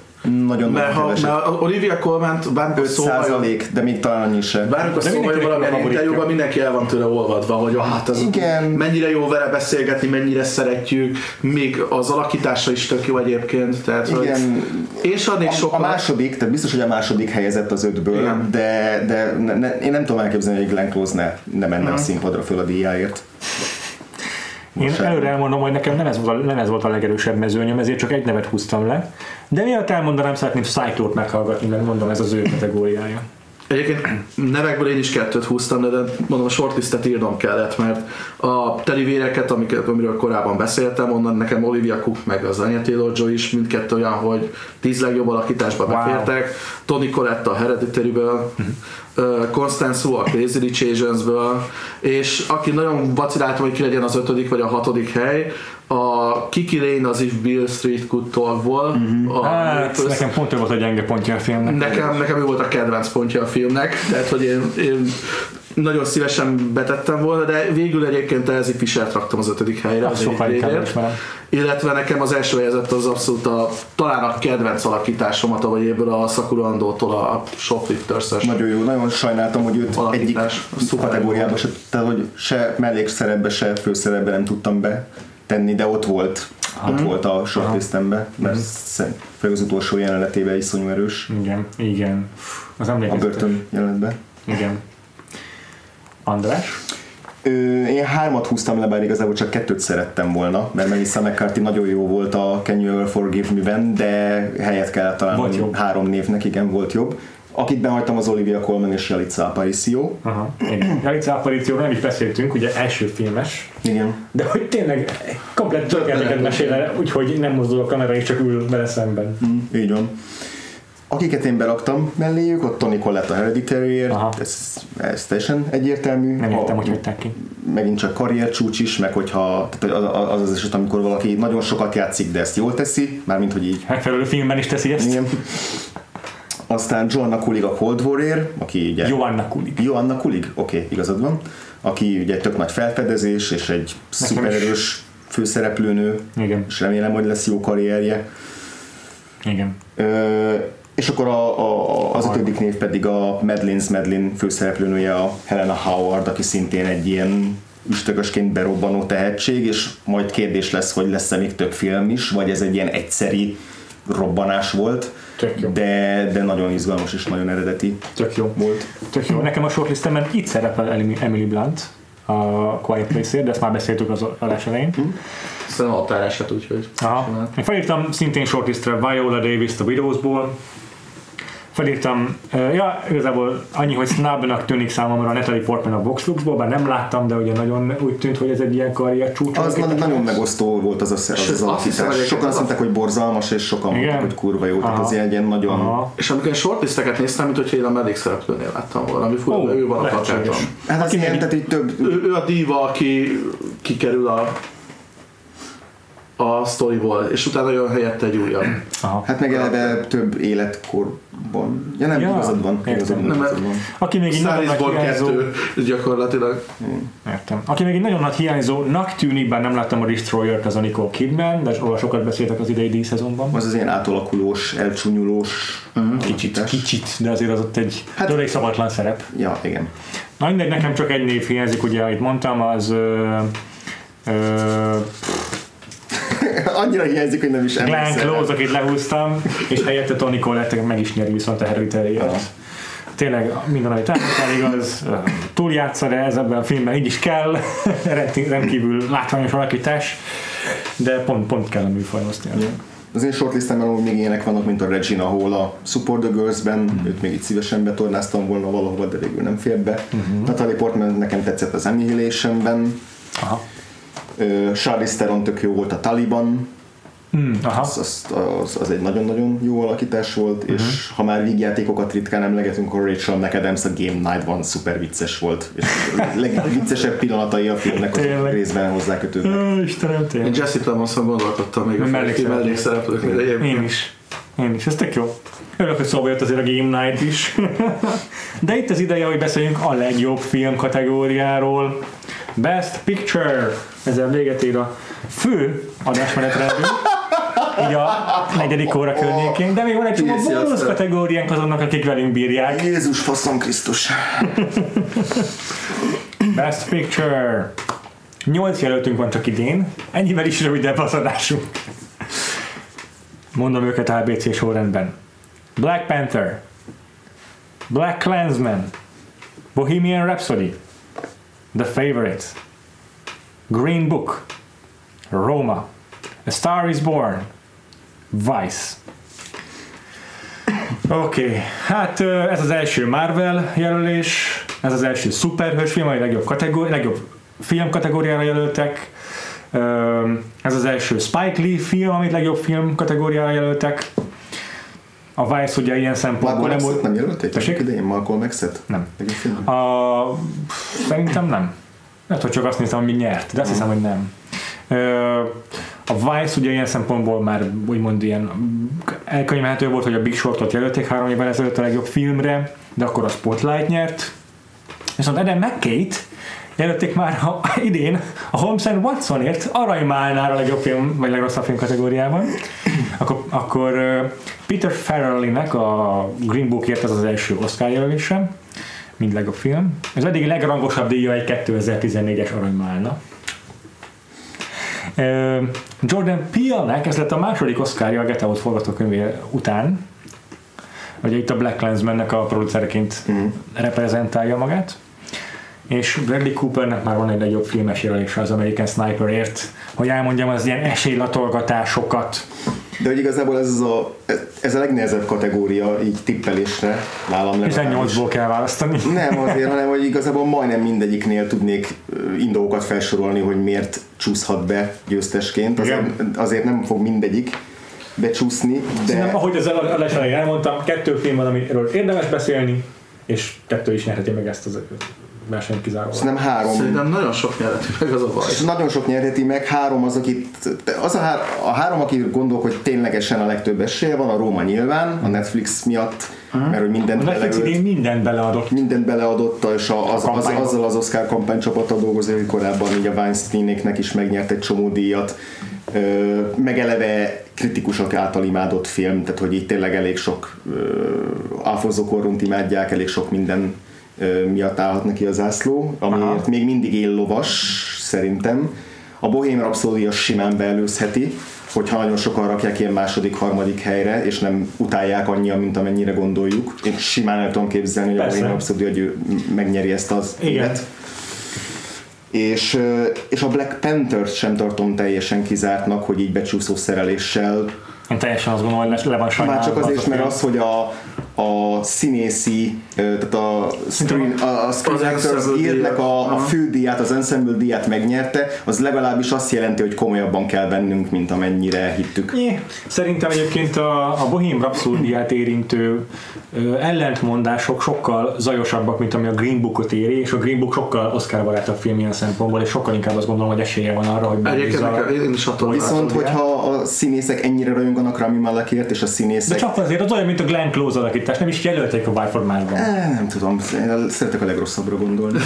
Nagyon mert ha, mert Olivia Colman-t bármikor szóval, de még talán annyi sem. Bármikor szóval, hogy valamilyen interjúban mindenki el van tőle olvadva, hogy hát az mennyire jó vele beszélgetni, mennyire szeretjük, még az alakítása is tök jó egyébként. Tehát, igen. Hogy... És adnék sokkal... A második, tehát biztos, hogy a második helyezett az ötből, igen. de, de ne, ne, én nem tudom elképzelni, hogy Glenn Close ne, ne menne hmm. a színpadra föl a díjáért. Én előre elmondom, hogy nekem nem ez, volt a, nem ez volt a legerősebb mezőnyöm, ezért csak egy nevet húztam le. De miatt elmondanám, szeretném Saito-t meghallgatni, mert mondom, ez az ő kategóriája. Egyébként nevekből én is kettőt húztam, de mondom, a shortlistet írnom kellett, mert a telivéreket, amiket, amiről korábban beszéltem, onnan nekem Olivia Cook meg az Anya Taylor-Joy is mindkettő olyan, hogy tíz legjobb alakításba wow. befértek. Toni Collette a Hereditary-ből, Constance Wu a Crazy Rich Asians-ből, és aki nagyon vaciláltam, hogy ki legyen az ötödik vagy a hatodik hely, a Kiki Lane az If Beale Street Could Talkból. Uh-huh. Hát, nekem pont ő volt a gyenge pontja a filmnek. Nekem, nekem ő volt a kedvenc pontja a filmnek, tehát hogy én, én nagyon szívesen betettem volna, de végül egyébként Elsie Fisher-t raktam az ötödik helyre. Az illetve nekem az első helyezett az abszolút a, talán a kedvenc alakításomat, ahogy ebből a Sakura Andótól a Shoplifters-es. Nagyon jó, nagyon sajnáltam, hogy őt egyik kategóriában, tehát hogy se mellékszerepbe, se főszerepbe nem tudtam be tenni, de ott volt, ah, ott volt a shortlistemben, mert főleg az utolsó jelenetében iszonyú erős. Igen, igen. Az a börtön jelenetben. Igen. András? Ö, én hármat húztam le, bár igazából csak kettőt szerettem volna, mert Melissa McCarthy nagyon jó volt a Can You Ever Forgive Me-ben, de helyet kellett találnom három névnek, igen, volt jobb. Akit behagytam az Olivia Colman és Yalitza Aparicio. Aha, igen. Yalitza Aparicióról nem is beszéltünk, ugye első filmes. Igen. De hogy tényleg komplett történeteket mesél el, úgyhogy nem mozdul a kamera és csak ül vele szemben. Mm, így van. Akiket én beraktam melléjük, ott Toni Collette a Hereditary-ért, ez, ez teljesen egyértelmű. Nem értem, hogy hagyták ki. Megint csak karriercsúcs is, meg hogyha az az eset, amikor valaki nagyon sokat játszik, de ezt jól teszi, mármint hogy így. Megfelelő filmben is teszi ezt. Igen. Aztán Joanna Kulig a Cold War-ér, aki ugye... Joanna Kulig. Joanna Kulig? Oké, okay, igazad van. Aki ugye tök nagy felfedezés, és egy szupererős főszereplőnő. Igen. És remélem, hogy lesz jó karrierje. Igen. Ö, és akkor a, a, az ötödik név pedig a Madeline's Madeline főszereplőnője, a Helena Howard, aki szintén egy ilyen üstökösként berobbanó tehetség, és majd kérdés lesz, hogy lesz-e még több film is, vagy ez egy ilyen egyszeri robbanás volt, de, de nagyon izgalmas és nagyon eredeti. Tök jó volt. Tök jó. Nekem a shortlistemben itt szerepel Emily Blunt a Quiet Place-ért, de ezt már beszéltük az adás elején. Mm. Szerintem adtárását úgyhogy. Aha. Én felírtam szintén shortlistre Viola Davis-t a Widowsból. Felírtam, ja, igazából annyi, hogy snubnak tűnik számomra a Natalie Portman a Vox Luxból, bár nem láttam, de ugye nagyon úgy tűnt, hogy ez egy ilyen karrier csúcs. Az nagyon az megosztó volt az össze, az, az alakítás. Sokan azt mondták, hogy borzalmas, és sokan mondták, hogy kurva jó. Tehát az ilyen nagyon... Aha. És amikor shortlisteket néztem, mint hogyha én a mellékszereplőnél láttam volna, ami furcsa, oh, ő van a kapcsolatban. Hát az ilyen, tehát így több... Ő, ő a diva, aki kikerül a... a sztoriból, és utána jön helyette egy újabb. Aha. Hát meg eleve több életkorban. Ja nem, ja, igazad van. Igazad nem, igazad van. Aki még így nagyon nagy hiányzó. Gyakorlatilag. Értem. Aki még így nagyon nagy hiányzónak tűnik, bár nem láttam a Destroyer-t, az a Nicole Kidman, de arra sokat beszéltek az idei díjszezonban. Az az ilyen átalakulós, elcsúnyulós uh-huh. kicsit, kicsit, de azért az ott egy hát, elég szabatlan szerep. Ja, igen. Na mindegy, nekem csak egy név hiányzik, ugye, itt mondtam, az ö, ö, annyira hiányzik, hogy nem is emlékszem. Glenn Close, akit lehúztam, és helyette Toni Collette meg is nyeri viszont a Hereditary-et. Tényleg minden, amit elmondtál igaz, túljátsza, de ez ebben a filmben így is kell, rendkívül látványos alakítás, de pont, pont kell a műfajhoz tényleg. Az én shortlistemben amúgy még ilyenek vannak, mint a Regina Hall a Support the Girls-ben, mm. őt még itt szívesen betornáztam volna valahova, de végül nem fér be. Mm-hmm. Natalie Portman nekem tetszett az Annihilation-ben. Aha. Charlize Theron tök jó volt a Taliban. Mm, aha. Az, az, az, az egy nagyon-nagyon jó alakítás volt, uh-huh. és ha már vígjátékokat ritkán emlegetünk, akkor Rachel McAdams a Game Night-ban szuper vicces volt, és a legviccesebb pillanatai a filmnek a részben hozzákötődnek. Istenem, tényleg. Én Jesse Plemonsra gondolkodtam még a mellékszereplőknél egyébként. Én is. Én is, ez tök jó. Örök, hogy szóba jött azért a Game Night is. De itt az ideje, hogy beszéljünk a legjobb film kategóriáról. Best Picture. Ezzel véget ér a fő adásmenetrendünk. Így a negyedik óra környékén, de még van egy csomó bónusz kategóriánk azonnak, akik velünk bírják. Jézus faszom Krisztus! Best Picture. Nyolc jelöltünk van csak idén, ennyivel is rövidebb az adásunk. Mondom őket á bé cé sorrendben. Black Panther, BlacKkKlansman, Bohemian Rhapsody, The Favourite, Green Book, Roma, A Star is Born, Vice. Oké, okay. Hát ez az első Marvel jelölés, ez az első szuperhős film, a legjobb, kategóri- legjobb film kategóriára jelöltek, ez az első Spike Lee film, amit legjobb film kategóriára jelöltek. A Vice ugye ilyen szempontból nem volt... nem jelölték? Tessék? Idején Malcolm X-et? Nem. A... Szerintem nem. Lehet, hogy csak azt néztem, hogy mi nyert, de azt hiszem, hogy nem. A Vice ugye ilyen szempontból már úgymond ilyen elkönyvelhető volt, hogy a Big Shortot jelölték három évvel ezelőtt a legjobb filmre, de akkor a Spotlight nyert. Viszont Adam McKay-t jelölték már a, idén a Holmes and Watsonért aranymálnára a legjobb film, vagy legrosszabb film kategóriában. Akkor, akkor Peter Farrelly-nek a Green Bookért ez az első Oscar jelölése, mint legjobb film. Ez eddig legrangosabb díja egy kétezer-tizennégyes aranymálna. Jordan Peele-nek ez lett a második Oscarja a Get Out forgatókönyvé után. Ugye itt a BlacKkKlansmannek a producereként mm. reprezentálja magát. És Bradley Coopernek már van egy legjobb filmes jelölése az American Sniperért, hogy elmondjam az ilyen esélylatolgatásokat. De hogy igazából ez, a, ez a legnehezebb kategória így tippelésre nálam legalábbis. tizennyolcból kell választani. Nem azért, hanem hogy igazából majdnem mindegyiknél tudnék indókat felsorolni, hogy miért csúszhat be győztesként. Azért, azért nem fog mindegyik becsúszni. De... Szerintem, ahogy az elején elmondtam, kettő film van, amiről érdemes beszélni, és kettő is nyerheti meg ezt az verseny kizárólag. Szerintem három. Szerintem nagyon sok nyerheti meg, az a baj. Nagyon sok nyerheti meg, három az, akit, az a, hár, a három, aki gondolk, hogy ténylegesen a legtöbb esélye van, a Róma nyilván, a Netflix miatt, uh-huh. mert hogy mindent beleadott. Mindent beleadott. Mindent beleadott, és a, az, az, azzal az Oscar kampánycsapattal dolgozik, hogy korábban így a Weinsteinéknek is megnyert egy csomó díjat, meg eleve kritikusok által imádott film, tehát hogy itt tényleg elég sok Alfonso Cuaront imádják, elég sok minden miatt állhat neki a zászló, amiért aha. még mindig él lovas, szerintem. A Bohém Rhapsody simán beelőzheti, hogyha nagyon sokan rakják ilyen második, harmadik helyre, és nem utálják annyira, mint amennyire gondoljuk. Én simán el tudom képzelni, hogy persze. A Bohém Rhapsody, hogy ő megnyeri ezt az évet. És, és a Black Panther-t sem tartom teljesen kizártnak, hogy így becsúszó szereléssel. Én teljesen azt gondolom, hogy le van sajnálva. Már csak azért, az mert az, hogy a a színészi, tehát a Screen, a screen Actors Guildnek a, a fődíját, az ensemble díját megnyerte, az legalábbis azt jelenti, hogy komolyabban kell bennünk, mint amennyire hittük. É, szerintem egyébként a, a Bohém Rhapsody-ját érintő ö, ellentmondások sokkal zajosabbak, mint ami a Green Bookot éri, és a Green Book sokkal Oscar-barátabb film ilyen szempontból, és sokkal inkább azt gondolom, hogy esélye van arra, hogy bevizsgálja. Viszont, hogyha a színészek ennyire rajonganak Rami Malekért, és a színészek... De csak azért, az olyan, mint a Glenn Close alakít. Tehát nem is jelölték a bájformásban. E, nem tudom, szeretek a legrosszabbra gondolni.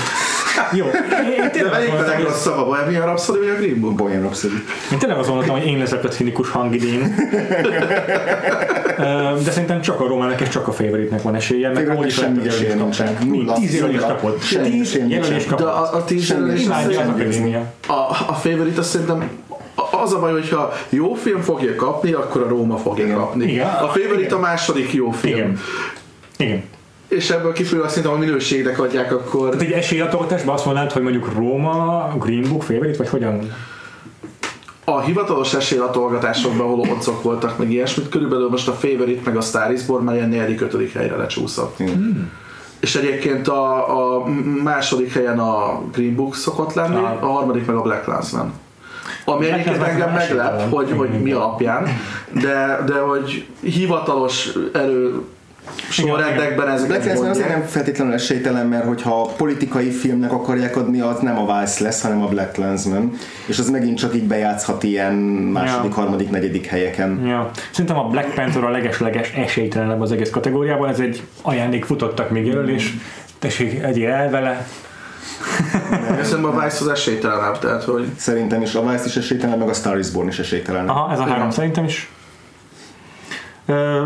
Jó. Én, én de melyik a legrosszabb, a Bohemian Rhapsody vagy a Green Book? Bohemian Rhapsody. Én tényleg azt gondoltam, hogy én leszek a cinikus hangidén. De szerintem csak a Romának és csak a Favourite-nek van esélye, mert amúgy is semmi esélye nincsen. Mi? Tíz jelölés kapott. Tíz jelölés kapott. De a tíz jelölés a A Favourite azt szerintem az a baj, hogyha jó film fogja kapni, akkor a Róma fogja igen. kapni. Igen. A Favourite igen. a második jó film. Igen. Igen. És ebből kifejezően szerintem a minőségnek adják akkor... Tehát egy esélyatolgatásban azt mondanád, hogy mondjuk Róma, Green Book, Favourite, vagy hogyan? a hivatalos esélylatolgatásokban, ahol otcok voltak, meg ilyesmit, körülbelül most a Favourite meg a Star is Born már ilyen negyedik-ötödik helyre lecsúszott. Hmm. És egyébként a, a második helyen a Green Book szokott lenni, ah. a harmadik meg a BlacKkKlansman. Ami egyébként engem meglep, hogy, hogy mi alapján, de, de hogy hivatalos erő sorrendekben ezek nem mondják. Azért nem feltétlenül esélytelen, mert hogyha politikai filmnek akarják adni, az nem a Vice lesz, hanem a BlacKkKlansman. És az megint csak így bejátszhat ilyen második, ja. harmadik, negyedik helyeken. Ja. Szerintem a Black Panther a leges-leges esélytelenebb az egész kategóriában. Ez egy ajándék, futottak még jelölés, tessék, egyél el vele. Szerintem a Vice az esélytelenebb, tehát hogy... Szerintem is, a Vice is esélytelenebb, meg a Star is Born is esélytelenebb. Aha, ez a három, szerintem is.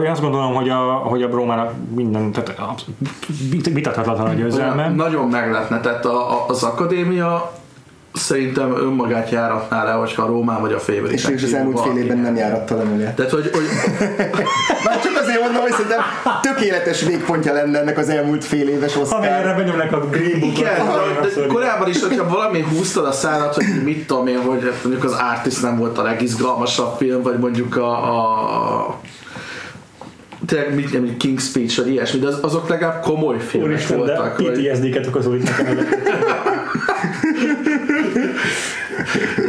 Én azt gondolom, hogy a, hogy a Rómának minden, tehát vitathatatlan a győzelme. Nagyon meglepne, tehát a, a, az akadémia szerintem önmagát járatná le, hogyha a Rómán vagy a Favourite. És végül az elmúlt fél évben nem járatta le magát. Tehát, hogy... hogy már csak azért mondom, hogy szerintem tökéletes végpontja lenne ennek az elmúlt fél éves Oscar. Ha erre benyomnak a Green Bookot. Korábban is, hogyha valami húztad a szállat, hogy mit tudom én, hogy mondjuk az Artist nem volt a legizgalmasabb film, vagy mondjuk a... a tényleg mit nem, King's Speech, vagy ilyesmi, de az, azok legalább komoly filmek Úristen, voltak. Úristen, de pé té es dé-ket okozol itt nekem.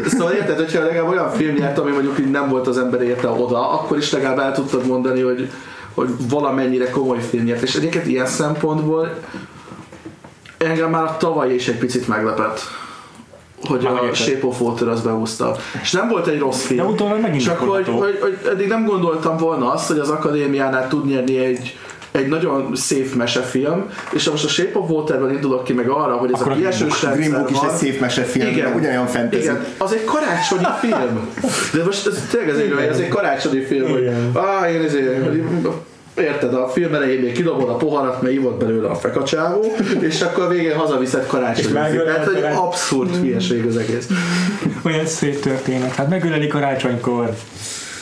Szóval érted, hogyha legalább olyan film nyert, ami mondjuk így nem volt az ember érte oda, akkor is legalább el tudtad mondani, hogy, hogy valamennyire komoly film nyert. És egyébként ilyen szempontból engem már a tavaly is egy picit meglepett, hogy már a Shape of Water az behúzta. És nem volt egy rossz film. De utána megint csak hogy, hogy, hogy eddig nem gondoltam volna azt, hogy az akadémiánál tud nyerni egy, egy nagyon szép mesefilm, és most a Shape of Water-ben indulok ki meg arra, hogy ez akkor a kiesős rendszer Green Book is egy szép mesefilm, igen, ugyanolyan fantasy. Igen, az egy karácsonyi film. De most ez, tényleg ez egy, ez egy karácsonyi film, hogy áh, én ezért... Érted, a film elején még kidobod a poharat, mert ivott belőle a fekacsávó, és akkor a végén hazaviszed karácsonyi. Tehát egy abszurd hülyeség az egész. Olyan szép történet, hát megöleli karácsonykor.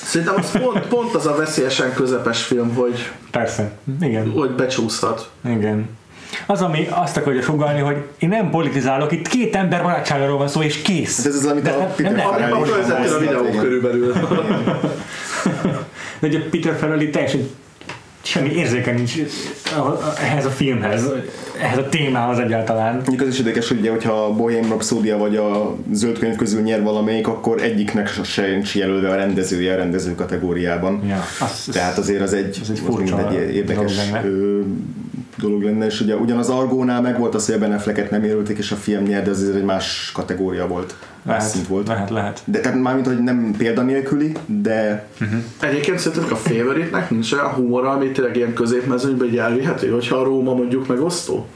Szerintem az pont, pont az a veszélyesen közepes film, hogy, persze. Igen. Hogy becsúszhat. Igen. Az, ami azt akarja sugalni, hogy én nem politizálok, itt két ember barátságáról van szó, és kész. Hát ez az, amit a Peter Farrell is nem a videó körülbelül. De ugye Peter Farrell teljesen semmi érzéke nincs ehhez a filmhez, ehhez a témához egyáltalán. Mondjuk az is érdekes, hogy ugye, hogyha a Bohemian Rhapsody vagy a Zöld könyv közül nyer valamelyik, akkor egyiknek sincs jelölve a rendezője a rendező kategóriában. Ja, az, tehát azért az egy, az egy, furcsa az egy érdekes dolog lenne. Ö, dolog lenne. És ugye ugyanaz Argónál meg volt az, hogy a Ben Afflecket nem jelölték, és a film nyert, de azért egy más kategória volt. Lehet, volt. lehet, lehet. De tehát mármint, hogy nem példanélküli, de... Uh-huh. Egyébként szerintem a Favourite-nek nincs olyan humora, ami tényleg ilyen középmezőnyben így elvihető, hogyha a Róma mondjuk megosztó.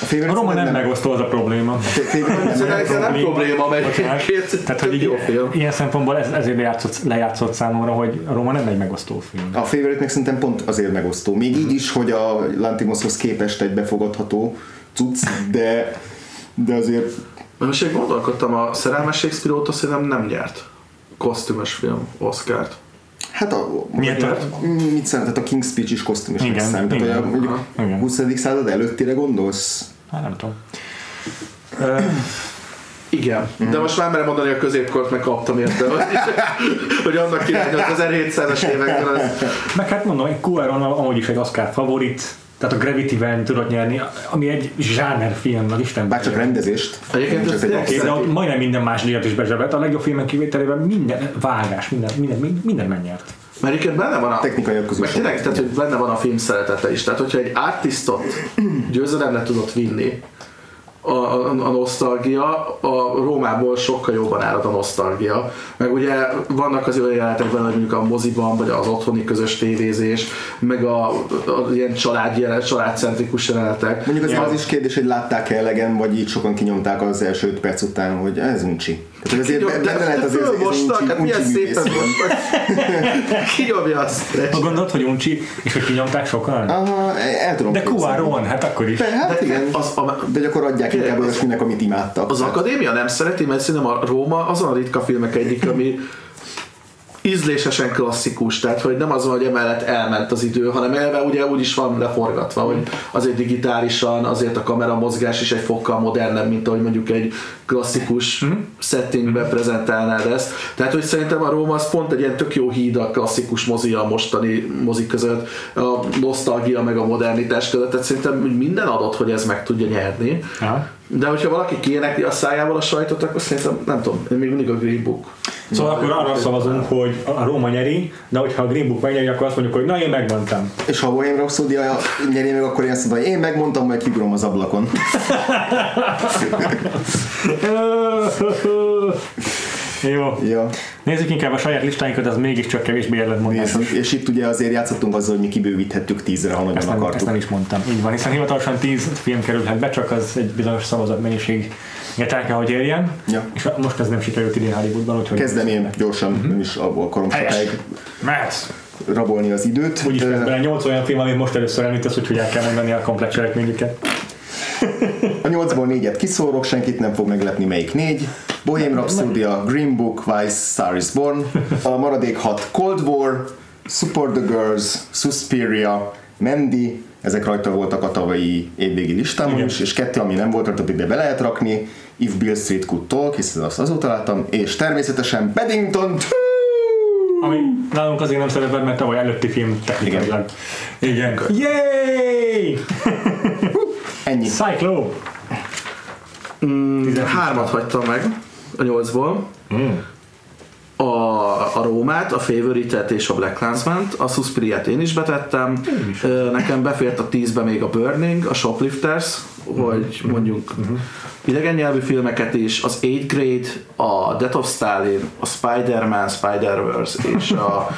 A, a Róma nem, nem megosztó, az a probléma. A Favourite nem, nem, nem, nem probléma, mert tehát, hogy jó film. Ilyen szempontból ez, ezért lejátszott, lejátszott számomra, hogy a Róma nem egy megosztó film. A Favourite-nek szerintem pont azért megosztó. Még így is, hogy a Lanthimoshoz képest egy befogadható cucc, de, de azért... Mert most én gondolkodtam, a Szerelmes Shakespeare óta szerintem nem nyert kosztümös film Oscart. Hát a... Miért? Mit szerintem? Tehát a King's Speech is kosztümös film számít. Tehát olyan mondjuk igen. huszadik század előttire gondolsz? Hát nem tudom. Uh, igen, mm. de most már merem mondani, hogy a középkort megkaptam érte, hogy annak irányos az ezerhétszázas években. Az... Meg hát mondom, egy Cuaron amúgy is egy Oscar favorit. Tehát a Gravity-ben tudod nyerni, ami egy zsánerfilm, az Isten. Bárcsak rendezést. Egyébként ez egy de ott majdnem minden más díjat is bezsebelt. A legjobb filmek kivételében minden vágás, minden, minden, minden megnyert. Mert egyébként benne van a technikai közösség. Tényleg, tehát, hogy benne van a film szeretete is. Tehát, hogyha egy artistot győzelemre tudott vinni, A, a, a nosztalgia, a Rómából sokkal jobban árad a nosztalgia. Meg ugye vannak az olyan jelenetekben, hogy mondjuk a moziban, vagy az otthoni közös tévézés, meg a, a, a ilyen család jelenet, családcentrikus jelenetek. Mondjuk az, ja. az is kérdés, hogy látták-e elegen, vagy így sokan kinyomták az első öt perc után, hogy ez uncsi. Tehát azért kinyom, de, de lehet azért, ez uncsi, hát milyen szépen mostak. Kinyomja azt. Ha gondolod, hogy uncsi, és hogy kinyomták sokan? Aha, el tudom. De Cuaron, hát akkor is. Hát igen, az, a, de akkor adják inkább olyasminek, amit imádtak. Az akadémia nem szereti, mert szerintem a Róma azon a ritka filmek egyik, ami ízlésesen klasszikus, tehát hogy nem az, hogy emellett elment az idő, hanem elve ugye úgy is van leforgatva, hogy azért digitálisan, azért a kamera mozgás is egy fokkal modernebb, mint ahogy mondjuk egy klasszikus mm. settingben prezentálnád ezt. Tehát, hogy szerintem a Róma az pont egy ilyen tök jó híd a klasszikus mozi, a mostani mozik között, a nosztalgia meg a modernitás között, tehát szerintem minden adott, hogy ez meg tudja nyerni. Aha. De hogyha valaki kiénekli a szájával a sajtot, akkor szerintem nem tudom, még mindig a Green Book. Szóval akkor arra szavazunk, hogy a Róma nyeri, de hogyha a Green Book megnyeri, akkor azt mondjuk, hogy na, én megmondtam. És ha a Bohemian Rhapsody nyeri meg, akkor én azt mondom, hogy én megmondtam, majd kigurom az ablakon. Jó. Ja. Nézzük inkább a saját listáinkat, az mégiscsak kevésbé ellentmondásos. És itt ugye azért játszottunk azzal, hogy mi kibővíthettük tízre, ha nagyon akartuk. Ezt nem is mondtam. Így van, hiszen hivatalosan tíz film kerülhet be, csak az egy bizonyos szavazatmennyiség el kell, hogy érjen. Ja. És most ez nem sikerült idén Hollywoodban, úgyhogy... Kezdem én gyorsan, uh-huh. nem is abból akarom sokáig rabolni az időt. Úgyis lesz benne nyolc olyan film, amit most először említesz, úgyhogy el kell mondani a komplet cselekményüket. A nyolcból négyet kiszórok, senkit nem fog meglepni, melyik négy. Bohemian Rhapsody, Green Book, Vice, Star is Born. A maradék hat Cold War, Support the Girls, Suspiria, Mandy, ezek rajta voltak a tavalyi évvégi listámon igen. is, és kettő, ami nem volt, a többibe be lehet rakni, If Beale Street Could Talk, hiszen azt azóta láttam, és természetesen Paddington kettő! Ami nálunk azért nem szerepel, mert tavaly előtti film technikailag. Igen. Igen. Yay! Ennyi. Cyclo! Mm, hármat hagytam meg a nyolcból. Mm. A, a Rómát, a Favourite-et és a BlacKkKlansman-t, a Suspiriát én is betettem. Én is. Nekem befért a tízbe még a Burning, a Shoplifters, hogy mm. mondjuk mm-hmm. idegen nyelvű filmeket is, az Eighth Grade, a Death of Stalin, a Spider-Man, Spider-Verse és a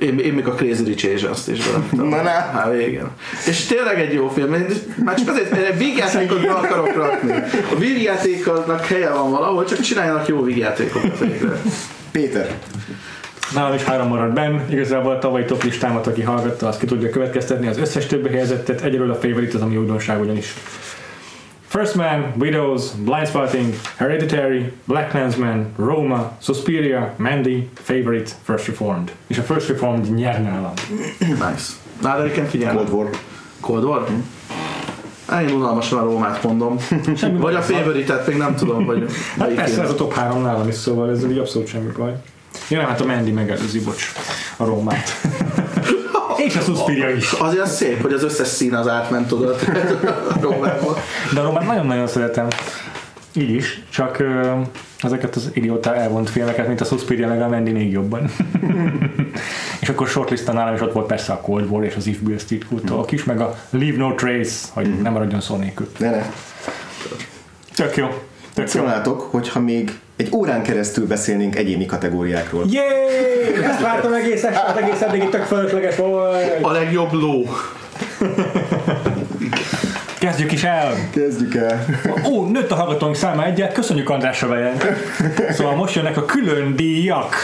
Én, én még a Crazy Rich Asians-t is belettem. Na, na. Hát végén. És tényleg egy jó film. Már csak azért, mert vígjátékot be akarok rakni. A vígjátéknak helye van valahol, csak csináljanak jó vígjátékokat végre. Péter. Nálam is három maradt benn. Igazából a tavalyi top listámat, aki hallgatta, azt ki tudja következtetni az összes többi helyzetet. Egyről a Favourite az, ami újdonság ugyanis. First Man, Widows, Blindspotting, Hereditary, BlacKkKlansman, Roma, Suspiria, Mandy, Favourite, First Reformed. És a First Reformed nyer nálam. Nice. Na, de egyébként figyelme. Cold War. Cold War? Mm. Én unalmasan a Rómát mondom. Semmi vagy a Favourite-et, még nem tudom, hogy hát persze, ez a top három nálam is, szóval ez így abszolút semmi baj. Jó, nem, hát a Mandy megelőzi, bocs, a Rómát. És a Suspiria is. Azért az szép, hogy az összes szín az átment oda a Rómából. De a Rómát nagyon-nagyon szeretem. Így is, csak ö, ezeket az idióta elvont filmeket, mint a Suspiria meg a Mandy még jobban. És akkor shortlisten nálam is ott volt persze a Cold War és az If Beale Street Could Talk is, meg a Leave No Trace, hogy mm-hmm. nem maradjon szó nélkül. De ne. Tök jó. Tök jó. Szólnátok, hogyha még egy órán keresztül beszélnénk egyéni kategóriákról. Jééééé! Ezt vártam egész este, az egész eddig tök fölösleges volt. A legjobb ló. Kezdjük is el! Kezdjük el! Ó, nőtt a hallgatónk száma egyet, köszönjük András Sövelyen! Szóval most jönnek a külön díjak!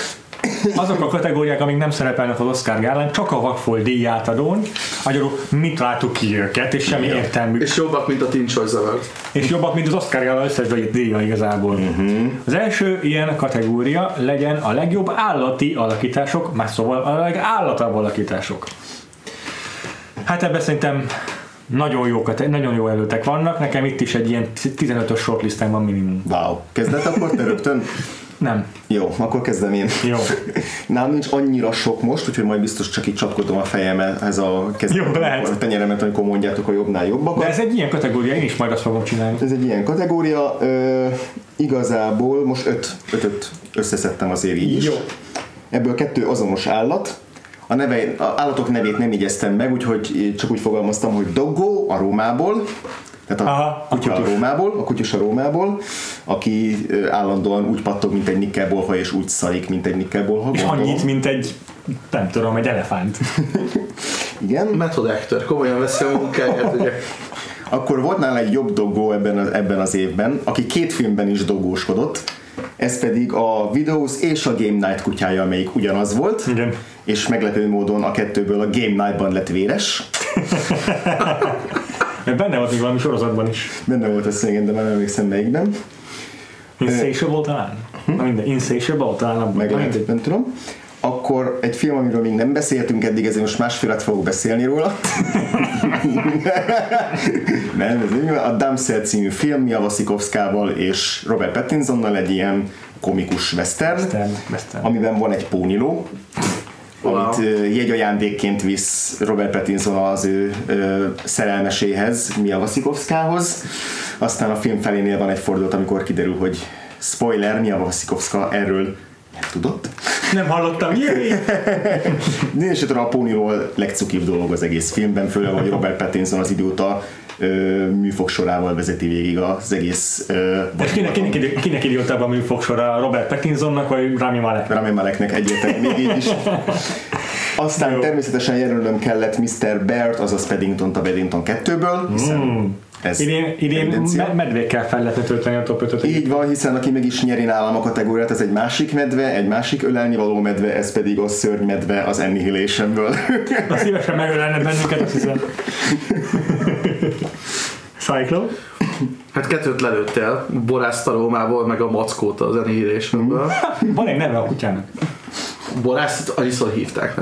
Azok a kategóriák, amik nem szerepelnek az Oscar gálán, csak a Vakfolt díj átadón, magyarul mit láttuk ki őket, és semmi értelmük. És jobbak, mint a Teen Choice Awards. És jobbak, mint az Oscar gálán összes díja igazából. Uh-huh. Az első ilyen kategória legyen a legjobb állati alakítások, más szóval a legállatabb alakítások. Hát ebben szerintem nagyon jó, nagyon jó előttek vannak, nekem itt is egy ilyen tizenötös shortlistán van minimum. Wow, kezdett akkor te rögtön? Nem. Jó, akkor kezdem én. Jó. Nálam nincs annyira sok most, úgyhogy majd biztos csak így csapkodom a fejemet, ez a kezdetek, a tenyeremet, amikor mondjátok a jobbnál jobbakat. De ez egy ilyen kategória, én is majd azt fogom csinálni. Ez egy ilyen kategória, Ö, igazából most öt, ötöt összeszedtem azért így is. Jó. Ebből kettő azonos állat, a, neve, a állatok nevét nem igyeztem meg, úgyhogy csak úgy fogalmaztam, hogy Doggo a Rómából, tehát a, aha, kutya a Rómából, a kutyus a Rómából, aki állandóan úgy pattog, mint egy nikkelbolha, és úgy szarik, mint egy nikkelbolha. És gondolom. Annyit, mint egy, nem tudom, egy elefánt. Igen. Method actor, komolyan veszi a munkáját, ugye. Akkor volt nála egy jobb doggó ebben az, ebben az évben, aki két filmben is doggóskodott, ez pedig a Widows és a Game Night kutyája, amelyik ugyanaz volt. Igen. És meglepő módon a kettőből a Game Night-ban lett véres. Mert benne volt még valami sorozatban is. Benne volt a szégyen, de már nem emlékszem melyikben. Insatiable talán? Hm? Na minden, Insatiable talán abban. Meg lehet, nem tudom. akkor egy film, amiről még nem beszéltünk eddig, ezért most másfélet fogok beszélni róla. nem, ez nem, a Dumpster című film, Mia Wasikowskával és Robert Pattinsonnal, egy ilyen komikus western, western, western. Amiben van egy póniló, wow. amit jegyajándékként visz Robert Pattinson az ő ö, szerelmeséhez, Mia Wasikowskához. Aztán a film felénél van egy fordulat, amikor kiderül, hogy spoiler, Mia Wasikowska erről nem tudott. Nem hallottam, jöjj! És a póniról legcukibb dolog az egész filmben, főleg, hogy Robert Pattinson az idióta műfogsorával vezeti végig az egész... És kinek, kinek, kinek idiótában a műfogsora? Robert Pattinsonnak vagy Rami Maleknek? Rami Maleknek egyértelműen, még így is. Aztán jó. Természetesen jelölnöm kellett miszter Baird, azaz Paddingtont a Paddington kettőből, hiszen mm. ez idén, idén medvékkel fel lehetne tölteni a top ötöt. Így van, hiszen aki meg is nyeri nálam a kategóriát, ez egy másik medve, egy másik ölelnivaló medve, ez pedig a szörnymedve az Annihilationből. Na szívesen megölelne bennünket, azt hiszem. Cyclo? Hát kettőt lelőttél, borászt a Rómából, meg a mackót az Annihilationből. Van egy neve a kutyának. Borászt annyiszor hívták.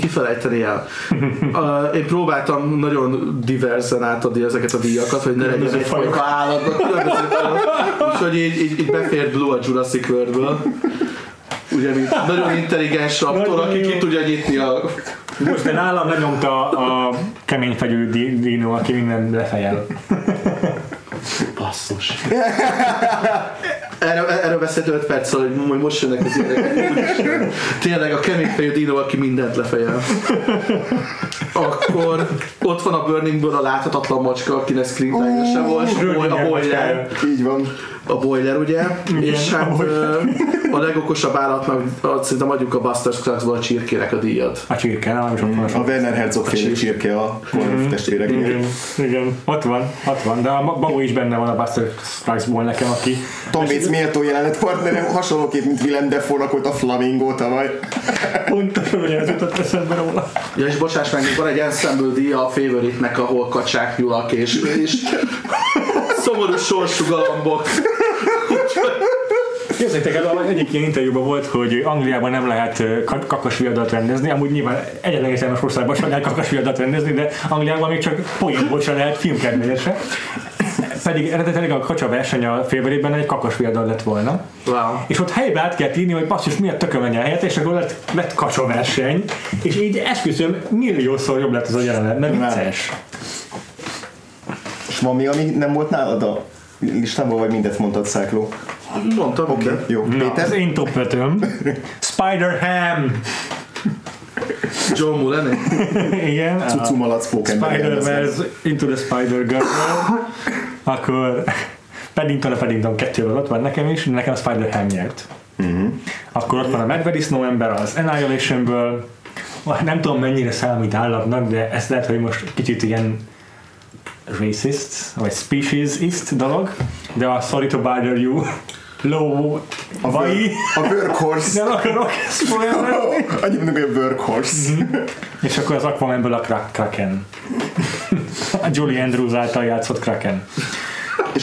Kifelejteni el. Uh, én próbáltam nagyon diverzen átadni ezeket a díjakat, hogy ne legyen egyfajta állatban különböző fajok. Úgyhogy így, így, így befért Blue a Jurassic Worldből. Ugye, mint nagyon intelligens raptor, aki ki tudja nyitni a... Most de nálam lenyomta a keményfegyű dino, aki minden lefejel. Basszus. Erről, erről beszélt öt perccel, hogy majd most jönnek az ilyenek. Tényleg a keményfejű dino, aki mindent lefejel. Akkor ott van a Burningből a láthatatlan macska, akinek screenline-ja sem volt. A Boiler. Így van. A Boiler, ugye? Igen, és hát a, a legokosabb állatnak szerintem adjuk a Buster Scruggsból a csirkének a díjat. A csirke, nem is mm. A Werner Herzog féle csirke a Korn testvérek. Igen, igen. Ott van, ott van. De a Babó is benne van a Buster Scruggsból nekem, aki... Tom Waits méltó jelenet partnerem, hasonlóképp, mint Willem Dafoe-nak volt a Flamingo tavaly. Pont az jutott eszembe róla. Ja, és bocsáss meg, van egy ensemble díja a Favourite-nek, ahol kacsák, nyulak és... és szomorú sorsugalambok. Kérdeztek el, egyik ilyen interjúban volt, hogy Angliában nem lehet kakasviadat rendezni, amúgy nyilván egyenleges országban sem lehet kakasviadat rendezni, de Angliában még csak poénból sem lehet filmkedvelésre. Pedig eredetileg a kacsa verseny a Favourite-ben egy kakasviadal lett volna. Wow. És ott helybe át kellett írni, hogy basszus, mi a tököm ennyi a helyet, és akkor lett, lett kacsa verseny, és így esküszöm, milliószor jobb lett az a jelenet, mert vicces. És van még, ami nem volt nálad a listában, vagy mindet mondtad, Szákló? Mondtam, oké. Okay. Jó, na, Péter? Az én top ötöm. Spider-Ham! John Mulaney? Igen. Cucu malackpók ember. Spider-Verse, Into the Spider-Girl. Akkor Paddington a Paddington kettőből ott van nekem is, nekem a Spider-Ham nyert. Uh-huh. Akkor ott van a Medvedisznó ember az Annihilationből. Nem tudom mennyire számít állatnak, de ez lehet, hogy most kicsit ilyen racist, vagy speciesist dolog, de a Sorry to Bother You, low, a vai, a workhorse. Nem akarok spoilerezni. Annyit mondjuk, hogy a workhorse. Mm-hmm. És akkor az Aquamanből a krak- Kraken. A Julie Andrews által játszott Kraken.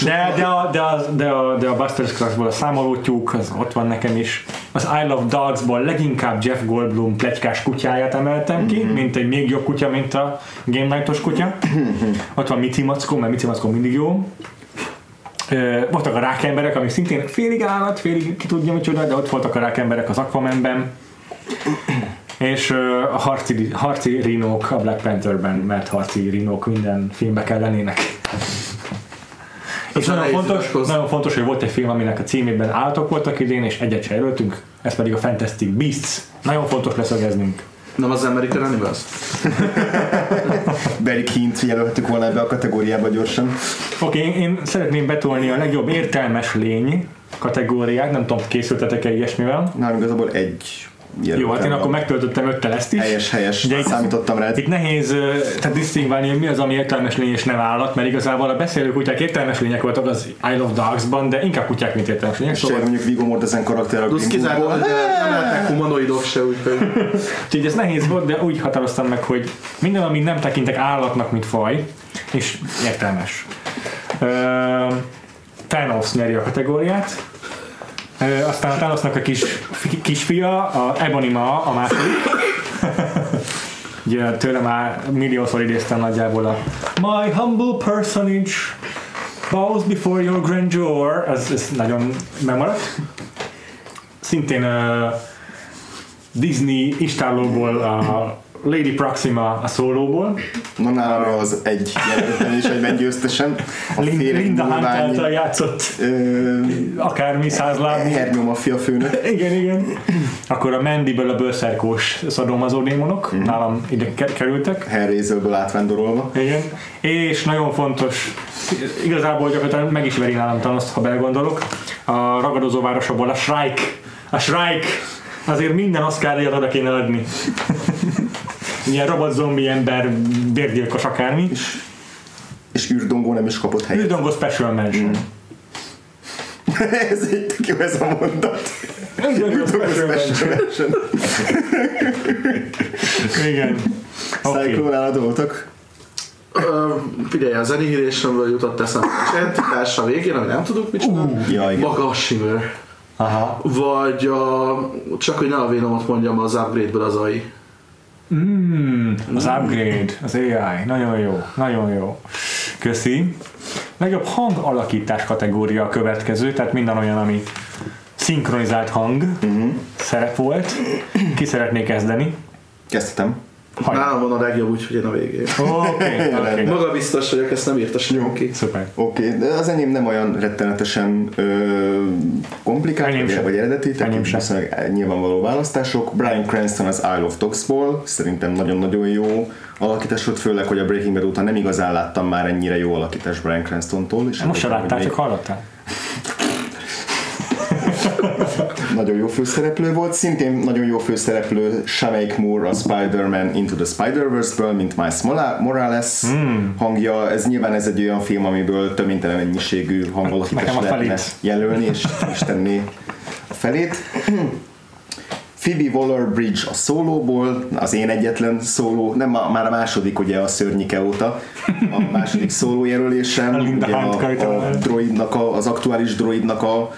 De, de, a, de, a, de, a, de a Buster Scruggsból a Számolótyúk, az ott van nekem is. Az I Love Dogsból leginkább Jeff Goldblum pletykás kutyáját emeltem ki, mm-hmm. mint egy még jobb kutya, mint a Game Night-os kutya. Mm-hmm. Ott van Mici Mackó, mert Mici Mackó mindig jó. Ö, voltak a rákemberek, amik szintén félig állat, félig ki tudja micsoda, de ott voltak a rákemberek az Aquamanben. És ö, a harci, harci rinók a Black Pantherben, mert harci rinók minden filmbe kell lennének. És nagyon fontos, nagyon fontos, hogy volt egy film, aminek a címében állatok voltak idén, és egyet se jelöltünk, ez pedig a Fantastic Beasts. Nagyon fontos leszögeznünk. Nem az American Animals? Barry Keane-t jelöltük volna ebbe a kategóriába gyorsan. Oké, okay, én szeretném betolni a legjobb értelmes lény kategóriát, nem tudom, készültetek-e ilyesmivel? Na, igazából egy... Jó, hát én van. Akkor megtöltöttem öttel ezt is. Helyes, helyes, de számítottam rád. Itt nehéz disztingválni, hogy mi az, ami értelmes lény és nem állat, mert igazából a beszélő kutyák értelmes lények voltak az I Love Dogs-ban, de inkább kutyák, mint értelmes lények. És szóval... mondjuk Viggo Mortensen karakter a Green Bookból. Nem lehetnek humanoidok se, úgyhogy... Úgyhogy ez nehéz volt, de úgy határoztam meg, hogy minden, amit nem tekintek állatnak, mint faj, és értelmes. Uh, Thanos nyeri a kategóriát. E, aztán a Thanosnak a kis, kisfia, a Ebony Ma a második. Ugye tőle már milliószor idéztem nagyjából a My humble personage bows before your grandeur. Ez, ez nagyon megmaradt. Szintén uh, Disney istállóból a Lady Proxima a szólóból. Na nálam az egy jelenetben is egyben győztesen. A Linda Hunt-által játszott ö, akármi százlábú. Hermione a fia főnök. Igen, igen. Akkor a Mandyből a bőrszerkós szadomazó démonok. Mm-hmm. Nálam ide kerültek. Hellraiserből átvándorolva. Igen. És nagyon fontos, igazából gyakorlatilag meg is veri nálam Thanost, ha belegondolok. A ragadozó városokból a Shrike. A Shrike. Azért minden Oscar-díjat oda kéne adni. Ilyen robot, zombi, ember, bérgyilkos, akármi. És, és űrdongó nem is kapott helyet. Űrdongó special mention. Mm. ez egy tök ez a mondat. Űrdongó special mention. Igen. Szájklónálad voltak. Figyelj, a zenihírésről jutott eszembe egy entitás a végén, ami nem tudok micsoda. Uh, ja, Maga a Shimmer. Aha. Vagy a, csak hogy ne a Venomot mondjam, az Upgrade-ből az á i. Mm, az Upgrade, az á i, nagyon jó, nagyon jó, köszi. Legjobb hangalakítás kategória a következő, tehát minden olyan, ami szinkronizált hang, mm-hmm. szerep volt. Ki szeretné kezdeni? Kezdtem. Nálam van a legjobb, úgyhogy én a végén. Okay, okay. Maga biztos vagyok, ezt nem írta senki. Szuper. Oké, okay. Az enyém nem olyan rettenetesen ö, komplikált, enyém vagy, vagy eredeti, tehát nyilvánvaló választások. Bryan Cranston az Isle of Dogsból, szerintem nagyon-nagyon jó alakítás volt, főleg, hogy a Breaking Bad után nem igazán láttam már ennyire jó alakítás Bryan Cranstontól. És most se láttál, még... csak hallottál. Nagyon jó főszereplő volt, szintén nagyon jó főszereplő Shameik Moore a Spider-Man Into the Spider-Verse-ből, mint Miles Morales mm. hangja. Ez nyilván ez egy olyan film, amiből töménytelen mennyiségű hangalakítást lehetne jelölni, és istenné a felét. Phoebe Waller-Bridge a szólóból, az én egyetlen szóló, nem már a második ugye a szörnyike óta, a második szólójelölésem, a, a, a droidnak, a, az aktuális droidnak a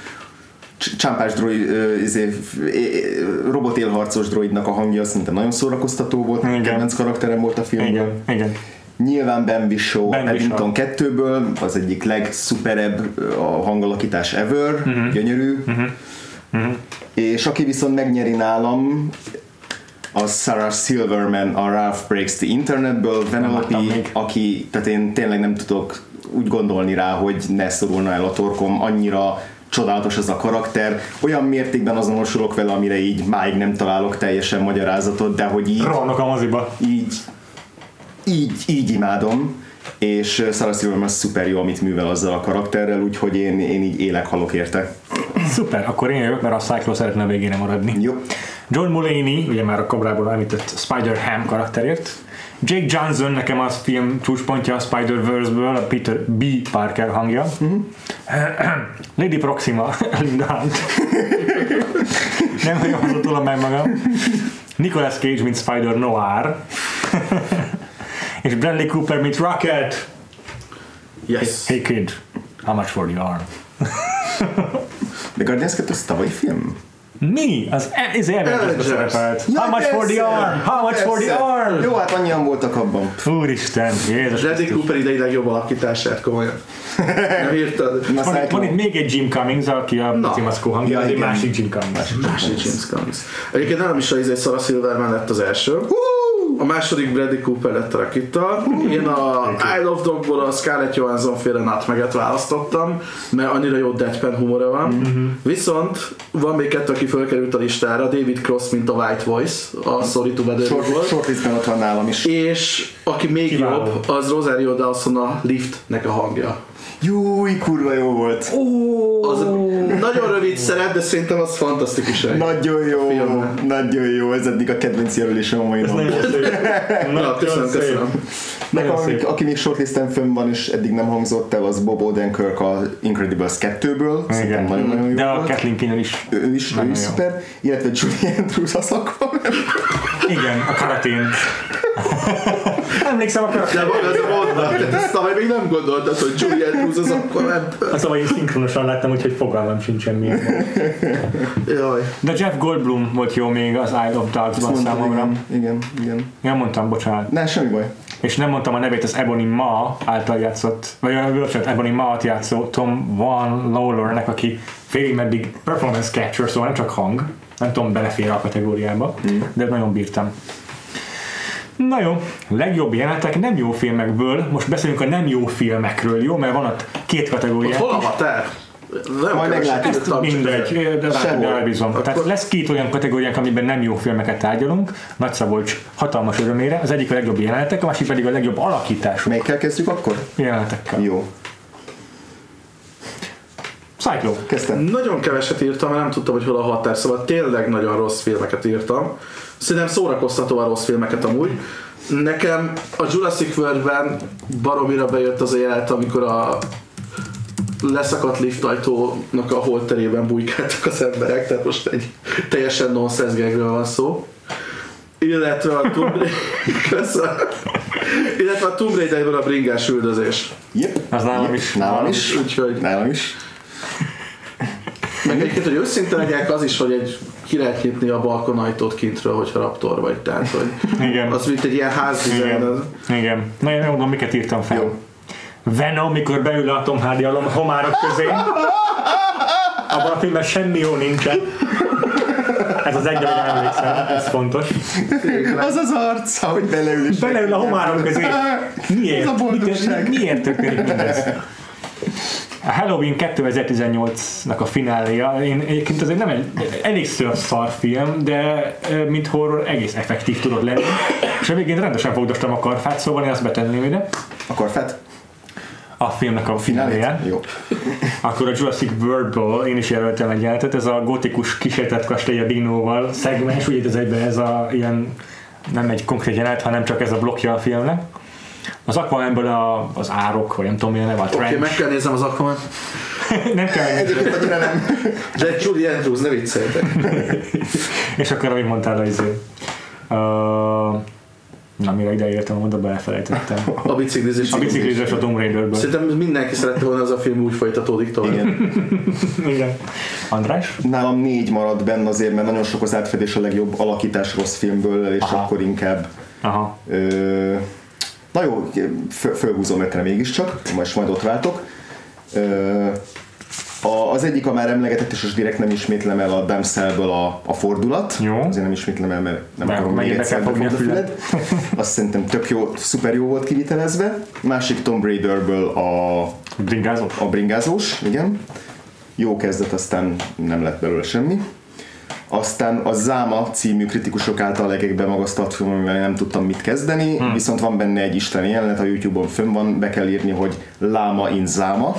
csámpás droid, izé, robotélharcos droidnak a hangja szerintem nagyon szórakoztató volt, kedvenc karakterem volt a filmben. Igen, igen. Nyilván Ben Whishaw, Paddington kettőből, az egyik legszuperebb a hangalakítás ever, uh-huh. gyönyörű, uh-huh. Uh-huh. és aki viszont megnyeri nálam, az Sarah Silverman a Ralph Breaks the Internetből, Penelope, aki, tehát én tényleg nem tudok úgy gondolni rá, hogy ne szorulna el a torkom, annyira csodálatos ez a karakter, olyan mértékben azonosulok vele, amire így máig nem találok teljesen magyarázatot, de hogy így rohanok a moziba. Így, így, így imádom, és Sarah Silverman szuper jó, amit művel azzal a karakterrel, úgyhogy én, én így élek, halok érte. Szuper, akkor én jövök, mert a Cyclo szeretne a végére maradni. Jó. John Mulaney, ugye már a Cobrából említett Spider-Ham karakterért, Jake Johnson, nekem az film csúcspontja a Spider-Verse-ből, a Peter B. Parker hangja. Mm-hmm. Lady Proxima, Linda Hunt. Nem nagyon hozott tudom meg magam. Nicolas Cage, mint Spider-Noir. És Bradley Cooper, mint Rocket. Yes. Hey, hey kid, how much for your arm? The Guardians kettő az tavalyi film? Mi? Az Avengers-be szerepelt. Ja, how much persze. for the arm? How much persze. for the arm? Jó, hát annyian voltak abban. Úristen, Jézus. Bradley Cooper ideileg jobb alakítását, komolyan. Nem írtad? Van, van itt még egy Jim Cummings, aki a no. Cimaszkó hangja, ja, egy másik Jim Cummings. Másik Jim Cummings. Egyébként nálam is az egy Sarah Silverman lett az első. A második Bradley Cooper lett a rakitta. Én a Isle of Dogból a Scarlett Johansson féle nutmeget választottam, mert annyira jó deadpan humora van. Mm-hmm. Viszont van még kettő, aki fölkerült a listára, David Cross, mint a White Voice, a Sorry to Bother You volt. Shortlistben ott van nálam is. És aki még Kiváló. jobb, az Rosario Dawson a Liftnek a hangja. Júj, kurva jó volt! Oh. Az nagyon rövid szerep, de szerintem az fantasztikus. Nagyon jó! Nagyon jó, ez eddig a kedvenc jelölésem a mai nap. Na, köszönöm, köszönöm. Nekem, aki még shortlisten fönn van, és eddig nem hangzott el, az Bob Odenkirk a Incredibles kettőből. Igen. Nagyon-nagyon jó. De a Kathleen Kinner is. Ő is, ő is szuper. Illetve Julie Andrews a szakban. Igen, a karatén. Emlékszem a karatén. De van az a mondat, ezt tavaly még nem gondoltad, hogy Julie Andrews az akkor. Azt szóval én szinkronosan láttam, úgyhogy fogalmam sincsen mi. De Jeff Goldblum volt jó még az Isle of Dogs-ban számomra. Igen, igen. Nem mondtam, bocsánat. Ne, semmi baj. És nem mondtam a nevét, az Ebony Ma által játszott, vagy a bőcsönt Ebony Ma-t játszó Tom Van Lawler-nek, aki félig meddig performance capture, szóval nem csak hang, nem tudom, belefér a kategóriába, mm. de nagyon bírtam. Na jó, legjobb jelenetek nem jó filmekből, most beszélünk a nem jó filmekről, jó? Mert van ott két kategóriát. Hol a határ? Nem majd meglátjuk. Ezt mindegy, de rábízom. Akkor... Tehát lesz két olyan kategóriánk, amiben nem jó filmeket tárgyalunk. Nagy Szabolcs hatalmas örömére. Az egyik a legjobb jelenetek, a másik pedig a legjobb alakítások. Melyikkel kezdjük akkor? Jelenetekkel. Jó. Cyclo. Kezdtem. Nagyon keveset írtam, mert nem tudtam, hogy hol a határ, szóval tényleg nagyon rossz filmeket írtam. Szerintem szórakoztatóan rossz filmeket amúgy. Nekem a Jurassic World-ben baromira bejött az a jelenet, amikor a leszakadt liftajtónak a holterében bujkáltak az emberek, tehát most egy teljesen nonsense gagről van szó. Illetve a Tomb Illetve a Tomb Raiderből a bringás üldözés. Yep. Az nálam is. Nálam is. Úgyhogy nálam is. Meg egyébként, hogy őszinte legyek, az is, hogy egy, ki lehet nyitni a balkonajtót kintről, hogyha raptor vagy, tehát hogy igen. Az mint egy ilyen házvizenet. Igen. Igen. Na én mondom, miket írtam fel. Jó. Venom, mikor beül a Tom Hardy a homárok közé. Abban a filmben semmi jó nincsen. Ez az egyre, hogy emlékszem, ez fontos. Az az arca, hogy beleül. Beleül a homárok közé. Miért? Mit, miért történik mindez? A Halloween kétezer-tizennyolcnak a fináléja, én egyébként azért nem egy elég szar film, de mint horror egész effektív tudod lenni. És a végén rendesen fogdostam a karfát, szóval én azt betenném ide. A karfát? A filmnek a fináléje. Jó. Akkor a Jurassic World-ból én is jelöltem egy jelenetet, ez a gotikus kísértett kastély a dinóval szegmens, úgy ez egyben ez a ilyen, nem egy konkrét jelenet, hanem csak ez a blokkja a filmnek. Az Aquamanből a, az árok, vagy nem tudom milyen neve, a Trench. Oké, okay, meg kell néznem az Aquaman. Nem kell néznem. De egy Julie Andrews, ne vicceltek. És akkor, amit mondtál, az ő. Uh, Na, mire ide értem, oda beelfelejtettem. A biciklizés. A biciklizés a Tomb Raiderből. Szerintem mindenki szerette volna, az a film úgy folytatódik tovább. Igen. Igen. András? Nálam négy maradt benne azért, mert nagyon sok az átfedés a legjobb alakítás rossz filmből, és aha. Akkor inkább... Aha. Ö, na jó, föl, fölhúzom ötre mégiscsak, most majd ott váltok. Ö, a, az egyik a már emlegetett, és direkt nem ismétlem el a Damselből a, a fordulat. Jó. Azért nem ismétlem el, mert nem de akarom még egyszer fogni a füled. Azt szerintem tök jó, szuper jó volt kivitelezve. Másik Tomb Raiderből a... Bringázós. A bringázós, igen. Jó kezdet, aztán nem lett belőle semmi. Aztán a Záma című kritikusok által legekbe magasztalt film, amivel nem tudtam mit kezdeni, hmm. viszont van benne egy isteni jelenet, a YouTube-on fönn van, be kell írni, hogy Láma in Záma.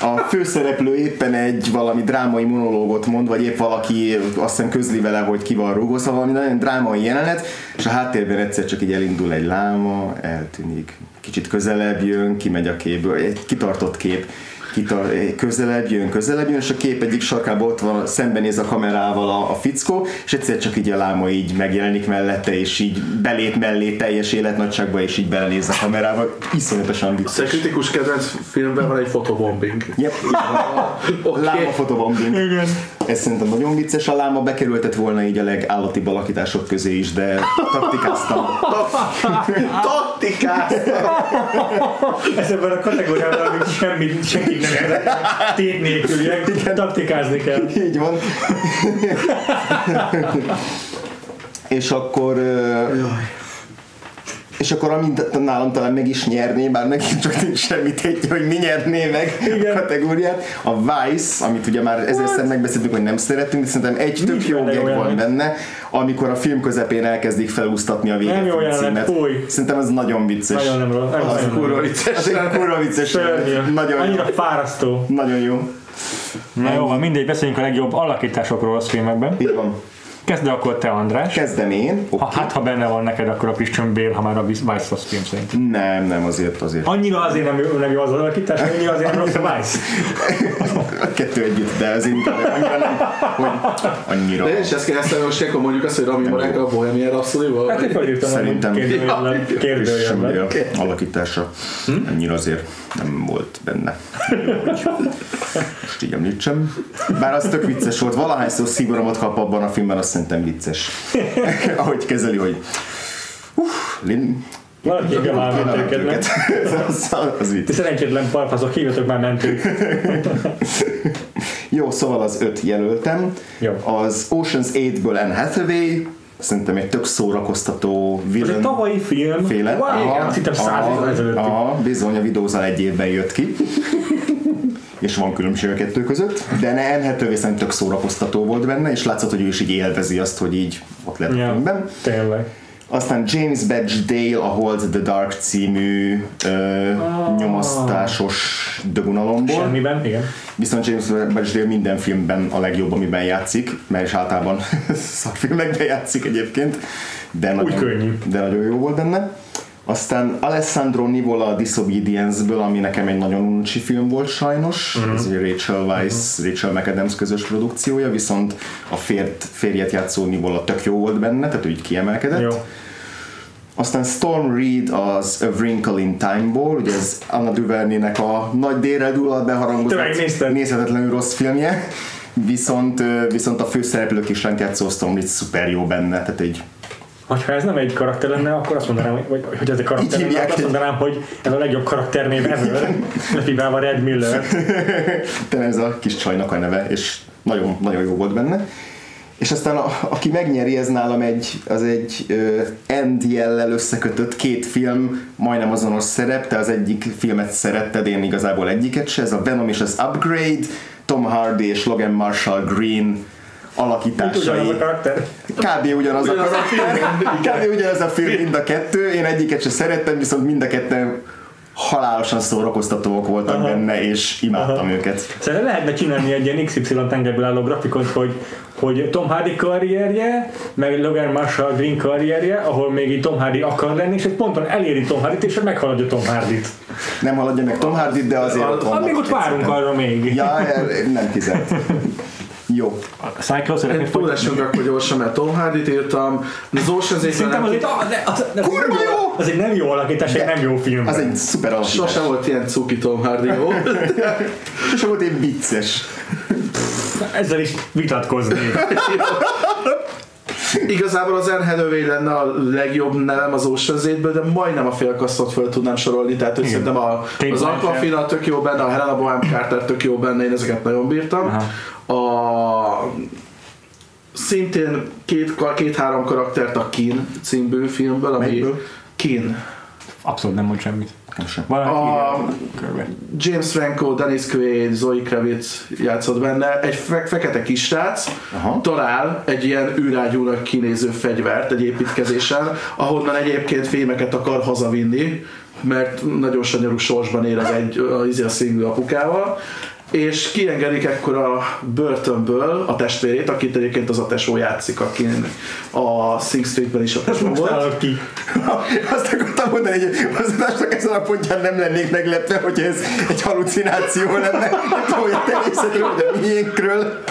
A főszereplő éppen egy valami drámai monológot mond, vagy épp valaki azt hiszem közli vele, hogy ki van rúgva, szóval valami nagyon drámai jelenet, és a háttérben egyszer csak így elindul egy láma, eltűnik, kicsit közelebb jön, kimegy a képből, egy kitartott kép, kitar- közelebb jön, közelebb jön, és a kép egyik sarkában ott van, szembenéz a kamerával a, a fickó, és egyszer csak így a láma így megjelenik mellette, és így belép mellé teljes életnagyságba, és így belenéz a kamerába. Iszonyatosan vicces. A kritikus kedvenc filmben van egy fotobombing. Yep. Okay. Láma fotobombing. Igen. Ez szerintem nagyon vicces. A láma bekerültett volna így a legállatibb alakítások közé is, de taktikáztam. Taktikáztam! Ez ebben a kategóriában, amit semmi, senki nem kell. Tét nélküliek, taktikázni kell. Így van. És akkor... Jaj. És akkor amint nálam talán meg is nyerné, bár megint csak nincs semmit egy, hogy mi nyerné meg igen. A kategóriát. A Vice, amit ugye már ezerszer megbeszéltünk, hogy nem szerettünk, de szerintem egy mi tök jó gag van benne, amikor a film közepén elkezdik felúsztatni a végét. Nem jó jelenet, fúj! Szerintem ez nagyon vicces. Nagyon nem rossz. Az egy kurva vicces. Az egy kurva vicces. Annyira fárasztó. Nagyon jó. Na jó, mindegy, beszéljünk a legjobb alakításokról az filmekben. Így van. Kezd akkor te, András. Kezdem én. Okay. Ha, hát ha benne van neked, akkor a Christian Bale, ha már a Vice-hoz film szerint. Nem, nem, azért azért. Annyira azért nem jó, nem jó az alakítás, annyira azért nem rossz a Vice. A kettő együtt, de az inkább annyira nem, hogy annyira. De én is ezt kérdeztem, hogy Sékon mondjuk azt, hogy Rami Marek a Bohemian Rhapsody-val. Hát én felírtam, hogy kérdőjön alakítása. Annyira azért nem volt benne. Most így említsem. Bár az tök vicces volt, valahányszor szigoramot kap abban a filmben, azt szerintem vicces. Ahogy kezeli, hogy uff, Lin... Valaki hívja már a mentőket, nem? Szerencsétlen parfazok, hívjatok már mentők. Jó, szóval az öt jelöltem. Jó. Az Ocean's Eight-ből Anne Hathaway, szerintem egy tök szórakoztató villain. Ez egy tavalyi film. Féle. Wow, szinte száz évvel ezelőtt. Bizony, a Widows egy évben jött ki. És van különbség a kettő között, de ne enhetővé szerintem tök szórakoztató volt benne, és látszott, hogy ő is így élvezi azt, hogy így ott lett yeah, a filmben. Tényleg. Aztán James Badge Dale a Hold the Dark című ö, oh. nyomasztásos dögunalomból. Semmiben, igen. Viszont James Badge Dale minden filmben a legjobb, amiben játszik, mert is általában szarfilmekben játszik egyébként, de nagyon, de nagyon jó volt benne. Aztán Alessandro Nivola a Disobedience-ből, ami nekem egy nagyon uncsi film volt sajnos, uh-huh. ez egy Rachel Weisz, uh-huh. Rachel McAdams közös produkciója, viszont a fért, férjet játszó Nivola tök jó volt benne, tehát ő így kiemelkedett. Jó. Aztán Storm Reid az A Wrinkle in Time-ból, ugye ez Anna Duvernay-nek a nagy délre dullal beharangozott, nézhetetlenül rossz filmje, viszont, viszont a főszereplő kislányt játszó Storm Reid szuper jó benne, tehát egy hogyha ez nem egy karakter lenne, akkor azt mondanám, hogy, hogy ez egy karakter lenne, akkor azt mondanám, hogy ez a legjobb karakternév ever, lefibálva Red Miller. Tényleg ez a kis csajnak a neve, és nagyon, nagyon jó volt benne. És aztán a, aki megnyeri, ez nálam egy, az egy en dé el-lel összekötött két film, majdnem azonos szerep, te az egyik filmet szeretted, én igazából egyiket se, ez a Venom és az Upgrade, Tom Hardy és Logan Marshall Green alakításai. Ugyanaz a karakter. Kb. ugyanaz, ugyanaz a karakter. Kb. ugyanaz a film, mind a kettő. Én egyiket sem szerettem, viszont mind a ketten halálosan szórakoztatóak voltak aha. benne, és imádtam aha. őket. Szerintem lehetne csinálni egy ilyen iksz ipszilon tengerből álló grafikont, hogy, hogy Tom Hardy karrierje, meg Logan Marshall Green karrierje, ahol még így Tom Hardy akar lenni, és egy ponton eléri Tom Hardyt, és meghaladja Tom Hardyt. Nem haladja meg Tom Hardyt, de azért a, ott vannak. Még ott várunk arra még. Ja, nem kizárt. Jó. Túl esünk akkor gyorsan, mert Tom Hardy-t írtam. Az Ocean's Eight-ben kurva jó! Az egy nem jó alakítás, egy nem jó film. Az egy szuper alakítás. Sose volt ilyen cuki Tom Hardy, jó? Sose volt ilyen vicces. Ezzel is vitatkoznék. Igazából az Anne Hathaway lenne a legjobb nevem az Ocean's Eight-ből, de majdnem a félkasztot föl tudnám sorolni, tehát hogy szerintem a, az Aquafina tök jó benne, a Helena Bonham Carter tök jó benne, én ezeket nagyon bírtam. Aha. A szintén két-három két, karaktert a Kin címből filmből, ami Melyből? Kin. Abszolút nem mond semmit. Sem. A James Franco, Dennis Quaid, Zoe Kravitz játszott benne. Egy fe- fekete kisrác aha. talál egy ilyen űrágyúnak kinéző fegyvert egy építkezésen, ahonnan egyébként fémeket akar hazavinni, mert nagyon sanyarú sorsban él az egy a, a szingő apukával. És kiengedik ekkor a börtönből a testvérét, akit egyébként az a tesó játszik, akin a Sing Streetben is a tesó volt. Most ki. Azt akartam mondani, hogy az adásnak ezen a pontján nem lennék meglepve, hogy ez egy halucináció lenne, hogy a terészetről, vagy a miénkről.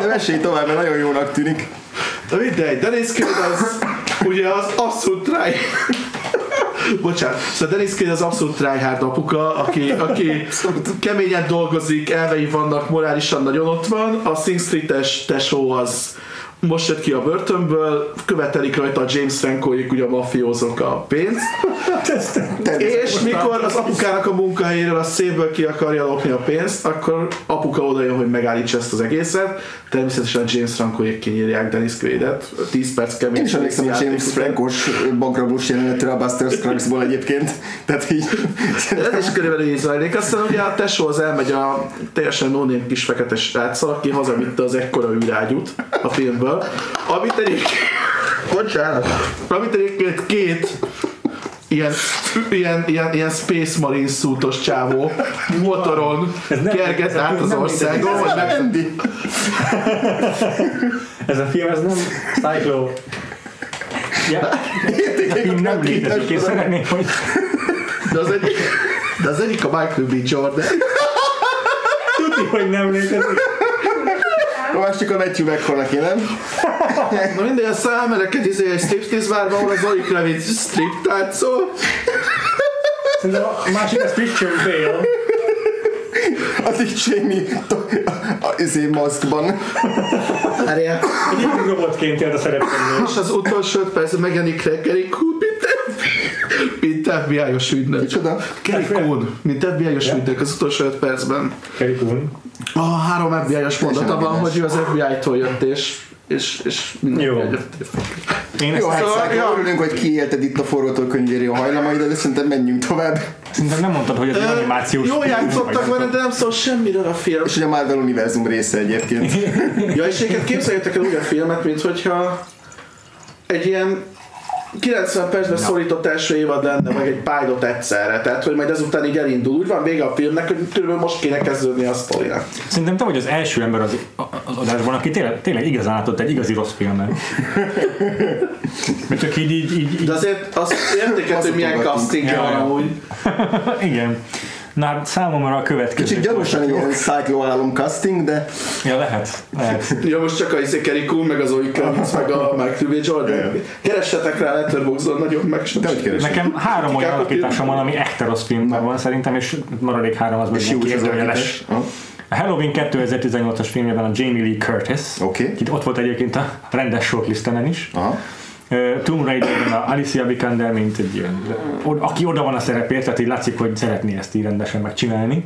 De mesélj tovább, mert nagyon jónak tűnik. De mindegy, Dennis Quaid az ugye az abszolút try. Bocsánat, szóval Dennis Quaid az abszolút tryhard apuka, aki, aki keményen dolgozik, elvei vannak, morálisan nagyon ott van. A Sing Street-es tesó az most jött ki a börtönből, követelik rajta a James Francoék, ugye a mafiózók a pénzt. És mikor az apukának a munkahelyéről a szébből ki akarja lopni a pénzt, akkor apuka odajön, hogy megállítsa ezt az egészet. Természetesen James Francoék kinyírják Dennis Quaidet. tíz perc kemény. Én is emlékszem a James Franco-s bankrablós jelenetre a Buster Scruggs-ból egyébként. Tehát így. Ez is körülbelül így zajlik. Aztán ugye a tesó az elmegy a teljesen no-name kis fekete sráccal, aki hazavitte az ekkora űrágyút a filmből. Amit egyébként, bocsánat, amit egyébként két ilyen, ilyen, ilyen, ilyen Space Marine szútos csávó motoron kerget át az országon. Ez nem Mandy. Ez a film, ez nem Cyclo. Ja. Ez a film nem létezik, én szeretném, hogy... De az egyik, de az egyik a Michael B. Jordan. Tudni, hogy nem létezik. A másik a Matthew McConaughey, nem? Na mindegy, aztán elmenek egy izélyes striptease bárba, ahol az Oli Kravitz strip táncol. Szerintem a másik a Christian Bale. A Dick Cheney izé maszkban. Erre. Egy robotként jön a szerepelni. És az utolsó persze megjelenik reggeli kúpi. Mint ef bé í-os ügynök. Micsoda? Kerry Kuhn. Mint ef bé í-os yeah. ügynök az utolsó öt percben. Kerry Kuhn. A három ef bé í-os mondata van, hogy ő az ef bé í-tól jött, és, és, és mindenki eljöttél. Jó, hát szállja, örülünk, hogy kiélted itt a forgatókönyvéri a hajlamai, de szerintem menjünk tovább. Szerintem nem mondtad, hogy ez egy animációs... Jól játszottak vele, de nem szól semmiről a film. És ugye a Marvel univerzum része egyébként. Ja, és egyébként képzeljétek el úgy a filmet, mint hogyha egy ilyen kilencven percben ja. szorított első évad lenne, meg egy pilot egyszerre, tehát hogy majd ezután így elindul. Úgy van vége a filmnek, hogy körülbelül most kéne kezdődni a sztorinak. Szerintem te vagy az első ember az, az adásban, aki tényleg, tényleg igazán látott egy igazi rossz filmet. Mert csak így, így, így... De azért azt értéket, hogy milyen casting van amúgy. Igen. Na hát számomra a következő. Kicsit gyanúsan egy ilyen cyclo-álom casting, de... Ja, lehet, lehet. Ja, most csak a izé Kerry Kuhn, meg az Zoe Kravitz, meg a Mark Tubé Jordan. Keressetek rá Letterboxdon, nagyon meg sem. Nekem három olyan alakításom van, ami ekterosz filmben van szerintem, és maradék három az, hogy kérdőjeles. A Halloween kétezer-tizennyolcas filmjében a Jamie Lee Curtis. Oké. Itt ott volt egyébként a rendes shortlistemen is. Aha. Uh, Tomb Raider-ben a Alicia Vikander, mint egy ilyen, aki oda van a szerepért, tehát így látszik, hogy szeretné ezt így rendesen megcsinálni.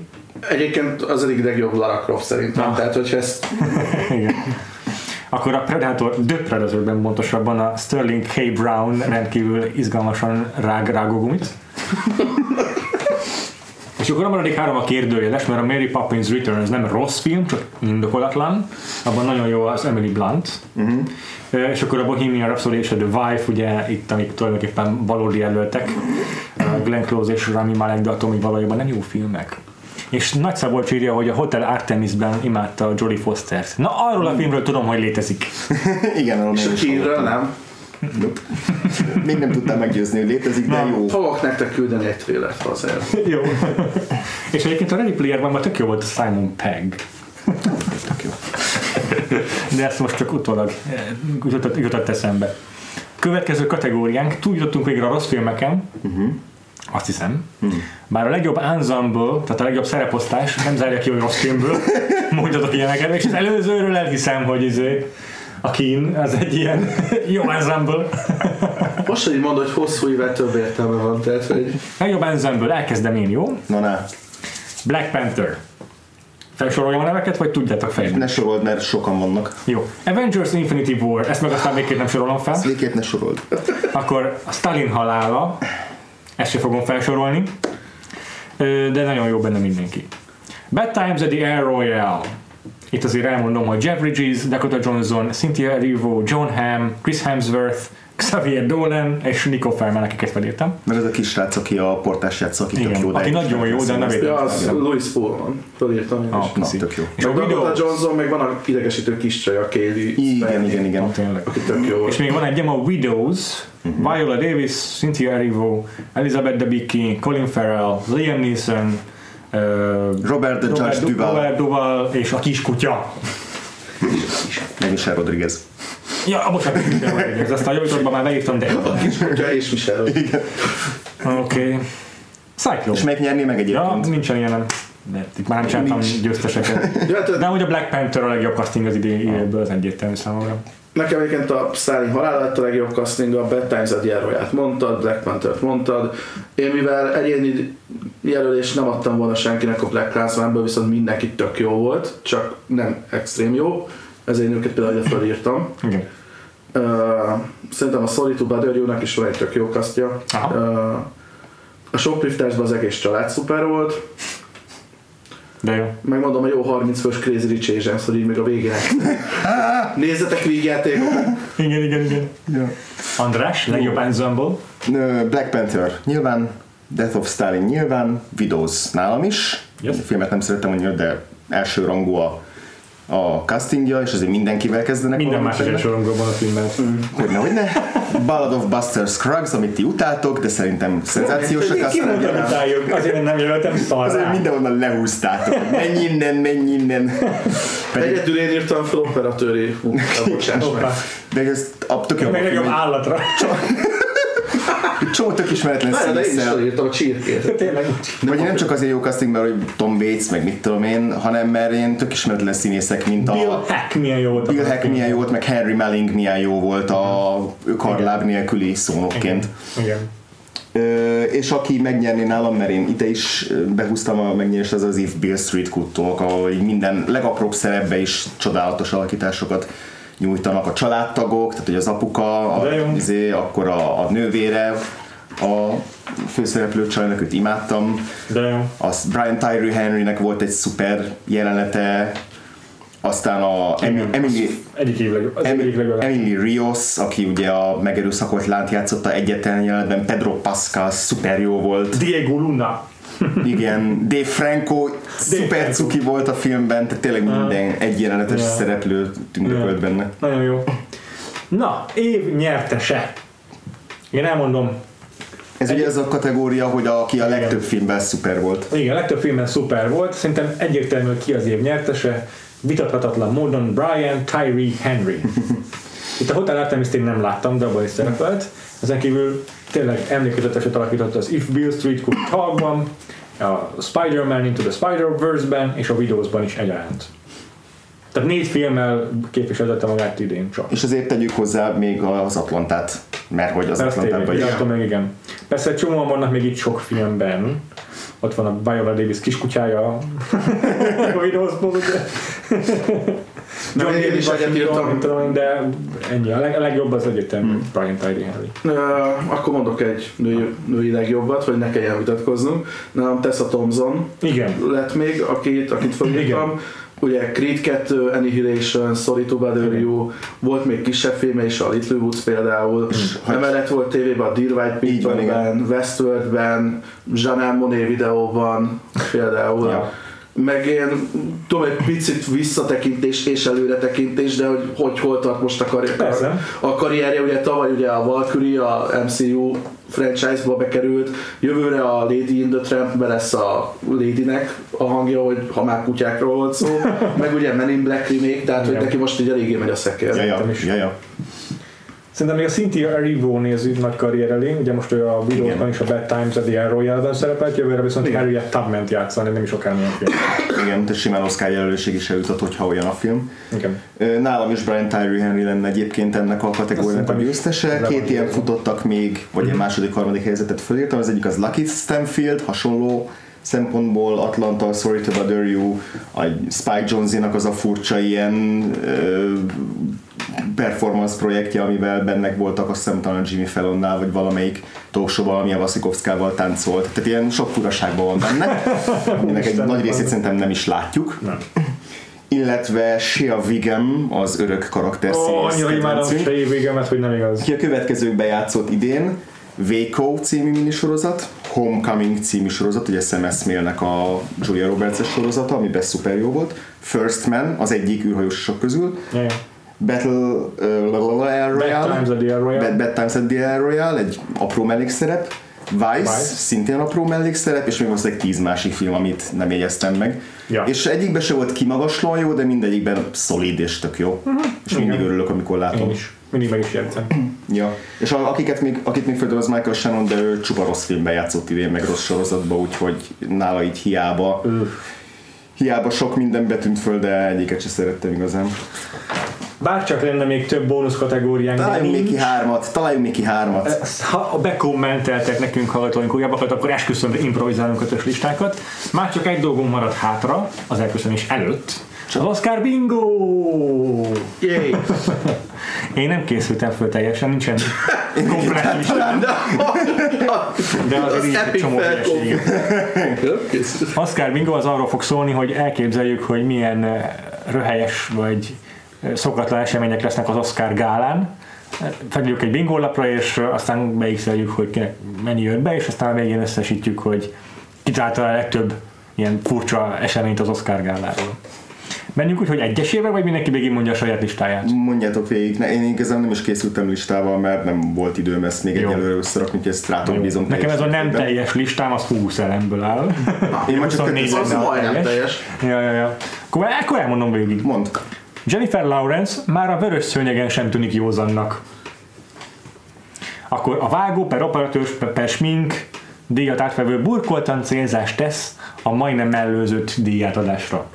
Egyébként az egyik legjobb Lara Croft szerintem, ah. tehát hogyha ezt... Igen. Akkor a Predator, The Predator-ben pontosabban a Sterling K. Brown rendkívül izgalmasan rág rágogumit. És akkor a maradik három a kérdőjeles, mert a Mary Poppins Returns nem rossz film, csak indokolatlan. Abban nagyon jó az Emily Blunt. Uh-huh. És akkor a Bohemian Rhapsody és a The Vice, ugye itt, amik tulajdonképpen valódi jelöltek. Glenn Close és Rami Malek, de attól még valójában nem jó filmek. És Nagy Szabolcs írja, hogy a Hotel Artemisben imádta a Jodie Fostert. Na arról a filmről tudom, hogy létezik. Igen, arról és a hírről nem. Nope. Még nem tudtam meggyőzni, hogy létezik, de jó. Fogok nektek küldeni egy trélert azért. Jó. És egyébként a Ready Player-ben már tök jó volt a Simon Pegg. Tök jó. De ezt most csak utólag jutott eszembe. Következő kategóriánk, túl jutottunk végre a rossz filmeken, uh-huh. azt hiszem. Uh-huh. Bár a legjobb ensemble, tehát a legjobb szereposztás nem zárja ki, hogy rossz filmből mondjatok ilyeneket, és az előzőről elhiszem, hogy izé a kín, ez egy ilyen jó ensemble. Most, hogy mondod, hogy hosszú évvel több értelme van, tehát, hogy... Legjobb ensemble, elkezdem én, jó? Na, no, ne. Black Panther. Felsoroljam a neveket, vagy tudjátok fejben? Ne sorold, mert sokan vannak. Jó. Avengers Infinity War, ezt meg aztán végképp nem sorolom fel. Ezt végképp ne sorold. Akkor a Stalin halála, ezt se fogom felsorolni, de nagyon jó benne mindenki. Bad Times at the El Royale. Itt azért elmondom, hogy Jeff Bridges, Dakota Johnson, Cynthia Erivo, John Hamm, Chris Hemsworth, Xavier Dolan és Nico Ferman, akiket felírtam. Mert ez a kis srác, aki a portás játsza, akit aki oda. Aki nagyon jó, de nem értem. Az Louis Fullman, felírtam én ah, is. Na, tök jó. És a Dakota Johnson, meg van a idegesítő kis csaj, a Kelly. Igen, igen, igen. Aki tök jó. És még van egy a Widows, uh-huh. Viola Davis, Cynthia Erivo, Elizabeth Debicki, Colin Farrell, Liam Neeson, Robert the Robert Judge du- Duval. Robert Duval és a kiskutya. Meg Michelle Rodriguez. Ja, bocsánat, Michelle Rodriguez. Ezt a javítotban már beírtam, de a kiskutya és Michelle Rodriguez. Oké. Okay. Cyclone. És megnyerné meg egyébként. Ja, nincsen ilyen. Itt már nem csináltam győzteseket. De hogy a Black Panther a legjobb casting az idejéből, az egyértelmű számomra. Nekem egyébként a Stalin halál lett a legjobb casting, a Bad Times at the El Royale-t mondtad, Black Panther-t mondtad. Én mivel egyéni jelölést nem adtam volna senkinek a BlacKkKlansmanből, viszont mindenki tök jó volt, csak nem extrém jó. Ezért őket például ide felírtam. Okay. Uh, szerintem a Sorry to Bother You-nak is van egy tök jó kasztja. Uh, a Shopliftersben az egész család szuper volt. De jó. Megmondom, a jó harminc fős Crazy Rich Asians, hogy így még a végén. Nézzetek vígjátékok! Igen, igen, igen. Ja. András, legjobb ensemble? Black Panther nyilván, Death of Stalin nyilván, Widows nálam is. Yes. A filmet nem szerettem annyira, de első rangú a a castingja, és azért mindenkivel kezdenek minden valamit. Minden másik soromban a filmben. Hogyne, hogyne. Ballad of Buster Scruggs, amit ti utáltok, de szerintem szenzációs a casting. Azért nem jelöltem szarrá. Azért mindenhonnan lehúztátok. Menj innen, menj innen. Egyedül én írtam fel operatőré. Bocsáss meg. De ez tök jó. Meg legjobb állatra. Csomó tök ismeretlen színszel. De én is elírtam a csirkét. Tényleg. Vagy nem csak azért jó casting, mert hogy Tom Waits, meg mit tudom én, hanem mert én tök ismeretlen színészek, mint a... Bill Hack milyen jó volt. Bill Hack milyen jó volt, meg Henry Melling milyen jó volt a karláb nélküli szónokként. Igen. Ö, és aki megnyerné nálam, mert én ide is behúztam a megnyerést, az az If Beale Street Could Talk, ahol minden legapróbb szerepbe is csodálatos alakításokat nyújtanak a családtagok, tehát hogy az apuka, a, izé, akkor a, a nővére, a főszereplő csajnak, őt imádtam. Az Brian Tyree Henrynek volt egy szuper jelenete, aztán a Emily, Emily, Emily, Emily Rios, aki ugye a megerőszakolt lányt játszotta egyetlen jelenetben, Pedro Pascal szuper jó volt. Diego Luna. Igen, Dave Franco szuper cuki volt a filmben, tehát tényleg minden egy jelenetes yeah. szereplő tündökölt benne. Nagyon jó. Na, év nyertese. Én elmondom. Ez egy... ugye ez a kategória, hogy aki a legtöbb igen. filmben szuper volt. Igen, a legtöbb filmben szuper volt. Szerintem egyértelmű, ki az év nyertese. Vitathatatlan módon Brian Tyree Henry. Itt a Hotel Artemist én nem láttam, de abban is szerepelt. Ezen kívül tényleg emlékezeteset alakította az If Beale Street Could Talk-ban, a Spider-Man Into the Spider-Verse-ben és a Widows-ban is egyaránt. Tehát négy filmmel képviseltette magát idén csak. És azért tegyük hozzá még az Atlantát, mert hogy az Atlantában is. Azt meg igen. Persze csomóan vannak még itt sok filmben. Ott van a Viola Davis kiskutyája a Widows-ból, ugye? John Davis egyetértem, de ennyi. A, leg, a legjobb az egyetem, hmm. Brian Tyree Henry. Uh, akkor mondok egy nő, női legjobbat, hogy ne kelljen vitatkoznunk. Nálam Tessa Thompson igen. lett még, akit, akit felírtam. Ugye Creed kettő, Annihilation, Sorry to Bother You, volt még kisebb filme is, a Little Woods például, hmm. emellett volt tévében a Dear White People-ben, Westworld-ben, Janelle Monáe videóban például. Ja. Meg én tudom, egy picit visszatekintés és előretekintés, de hogy, hogy hol tart most a karrierje. A karrierje ugye tavaly ugye a Valkyrie, a em cé u franchise-ba bekerült, jövőre a Lady in the Tramp-be lesz a Lady-nek a hangja, hogy ha már kutyákról volt szó, meg ugye Men in Black remake, tehát hogy neki most így eléggé megy a szekér. Jaja, jaja. Szerintem még a Cynthia Erivo nézzük nagy karrier elé, ugye most ő a Widowsban is a Bad Times at the Royal ben szerepelt, jövőre viszont igen. Harriet Tubman-t játszani, nem is akármilyen film. Igen, tehát simán Oscar jelölőség is eljutott, hogyha olyan a film. Igen. Nálam is Brian Tyree Henry lenne egyébként ennek a kategóriának a győztese. Két ilyen futottak még, vagy uh-huh. a második-harmadik helyzetet fölírtam, az egyik az Lucky Stanfield, hasonló szempontból Atlanta, Sorry to Bother You, a Spike Jonze-nak az a furcsa ilyen ö, performance projektje, amivel bennek voltak azt hiszem talán Jimmy Fallonnál, vagy valamelyik talkshowban, ami a Vasikovszkával táncolt. Tehát ilyen sok furaságban van benne, aminek egy nagy részét szerintem nem is látjuk. Nem. Illetve Shea Wiggum, az örök karakter színész. Ó, annyira imádom Shea Wiggumet, hogy nem igaz. Ki a következőkben játszott idén, Waco című minisorozat, Homecoming című sorozat, ugye Sam Esmailnek a Julia Roberts-es sorozata, amiben szuper jó volt, First Man, az egyik űrhajósok közül, yeah. Battle uh, Royale, Bad Times at the El Royale, egy apró mellékszerep, Vice, Vice, szintén apró mellékszerep, és még valószínűleg tíz másik film, amit nem jegyeztem meg. Ja. És egyikben se volt kimagaslóan jó, de mindegyikben szolid és tök jó. Uh-huh. És mindig uh-huh. örülök, amikor látom. Én is. Mindig meg is jegyzem. Ja. És a, akiket még, akit még föltől az Michael Shannon, de ő csupa rossz filmben játszott idén, meg rossz sorozatban, úgyhogy nála így hiába. Öh. Hiába sok minden betűnt föl, de egyiket se szerettem igazán. Bárcsak lenne még több bónusz kategóriánk. Találjunk még ki hármat, találjunk még ki hármat. Ha bekommenteltek nekünk hallgatóink újabbakat, akkor esküszöm, improvizálunk ötös listákat. Már csak egy dolgunk maradt hátra, az elköszönés előtt. Az Oscar bingo! Jéj! Én nem készültem föl teljesen, nincsen komplet listám. De az egy csomó ügyesség. Oscar bingo az arról fog szólni, hogy elképzeljük, hogy milyen röhelyes vagy szokatlan események lesznek az Oscar gálán. Fedjük egy bingólapra, és aztán beigszeljük, hogy kinek mennyi jött be, és aztán a végén összesítjük, hogy kitálta a legtöbb ilyen furcsa eseményt az Oscar gáláról. Menjünk úgy, hogy egyesével, vagy mindenki végig mondja a saját listáját? Mondjátok végig. Ne, én igazán nem is készültem listával, mert nem volt időm ezt még egyelőre összerakni, úgyhogy ezt rátok bízom. Nekem ez a nem teljes listám, az húsz elemből áll. Én már csak kettős, az majdnem teljes. Ja, ja, ja. Akkor, akkor elmondom végig. Mondd. Jennifer Lawrence már a vörös szőnyegen sem tűnik józannak. Akkor a vágó per operatőr per smink díjat átvevő burkoltan célzást tesz a majdnem mellőzött díjátadásra.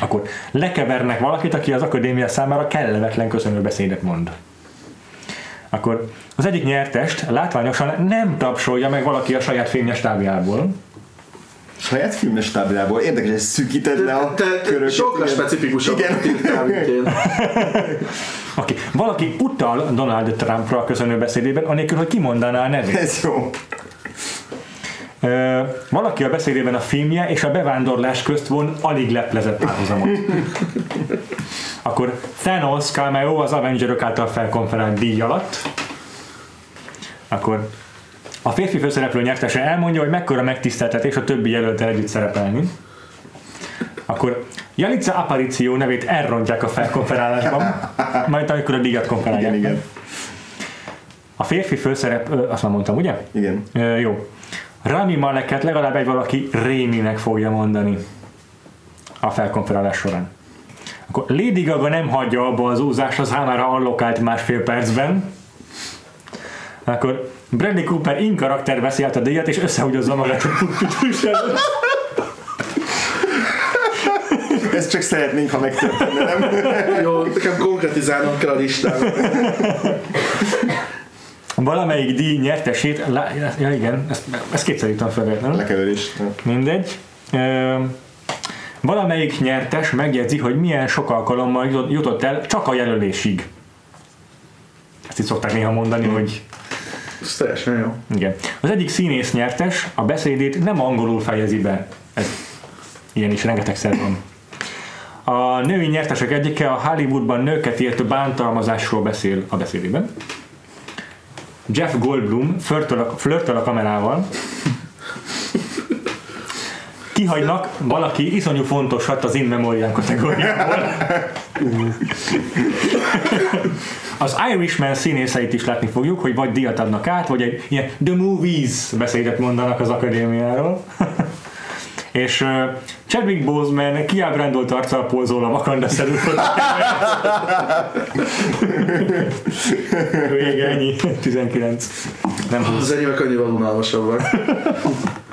Akkor lekevernek valakit, aki az akadémia számára kellemetlen köszönőbeszédet mond. Akkor az egyik nyertest látványosan nem tapsolja meg valaki a saját filmje stábjából. Saját filmes táblából? Érdekes, hogy szűkíted le a köröket. Sokkal specifikusabb. Igen. Oké. Valaki utal Donald Trumpra a köszönőbeszédében, anélkül, hogy kimondaná a nevét. Ez jó. Ö, valaki a beszédében a filmje és a bevándorlás közt von alig leplezett párhuzamot. Akkor Thanos cameo az Avengerök által felkonferált díj alatt. Akkor a férfi főszereplő nyertese elmondja, hogy mekkora megtiszteltetés a többi jelöltel együtt szerepelni. Akkor Jalica Aparicio nevét elrontják a felkonferálásban, majd amikor a díjat konferálják. Igen, igen. A férfi főszereplő, azt már mondtam, ugye? Igen. E, jó. Rami Maleket legalább egy valaki Réminek fogja mondani a felkonferálás során. Akkor Lady Gaga nem hagyja abba az úzást, az hámára allokált másfél percben. Akkor Bradley Cooper in karakter veszi át a díjat, és összehugyozza magát a pulpitus előtt. Ezt csak szeretnénk, ha megtörténne, nem? Jó, nekem konkretizálnom kell a listámat. Valamelyik díj nyertesét, lá- ja igen, ezt, ezt kétszer jutom fel, nem? Lekeverés. Mindegy. E- valamelyik nyertes megjegyzi, hogy milyen sok alkalommal jutott el csak a jelölésig. Ezt itt szokták néha mondani, hmm. hogy... Ez teljesen jó. Igen. Az egyik színész nyertes a beszédét nem angolul fejezi be. Ez ilyen is rengetegszer van. A női nyertesek egyike a Hollywoodban nőket ért bántalmazásról beszél a beszédében. Jeff Goldblum flörtöl a, a kamerával. Kihagynak valaki iszonyú fontosat az In Memoriam kategóriából. Az Irishman színészeit is látni fogjuk, hogy vagy díjat adnak át, vagy egy ilyen The Movies beszédet mondanak az akadémiáról. És uh, Chadwick Boseman kiábrándolt arccal pózol a Wakanda-szerű fotójával. Vége, ennyi. tizenkilenc. Nem húsz. Az enyémek annyival unalmasabbak.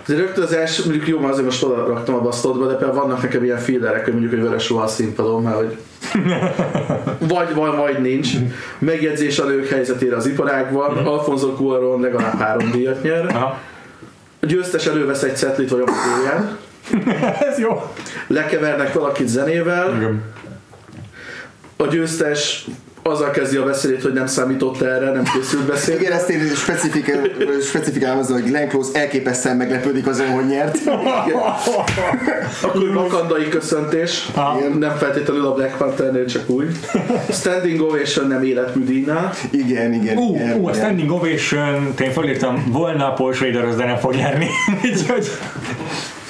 Rögtön az első, mondjuk jó, azért most oda raktam a basztódba, de például vannak nekem ilyen feelerek, hogy mondjuk, hogy vörös ruha a színpadon, mert hogy vagy van, vagy nincs. Megjegyzés a nők helyzetére az iparágban, Alfonso Cuaron legalább három díjat nyer. Aha. A győztes elővesz egy szetlit vagy a magóján. Ez jó. Lekevernek valakit zenével. Igen. A győztes azzal kezdi a beszélét, hogy nem számított erre, nem készült beszélni. Igen, ezt én specifikálom azzal, hogy Glenn Close elképesztően meglepődik azon, hogy nyert. Igen. Akkor vakandai köszöntés, igen. Nem feltétlenül a Black Panther-nél, csak úgy. Standing Ovation nem életmű díjnál. Igen, igen. Ú, igen, ú, igen. A Standing Ovation, én felírtam volna Paul Schraderhoz, de nem fog nyerni.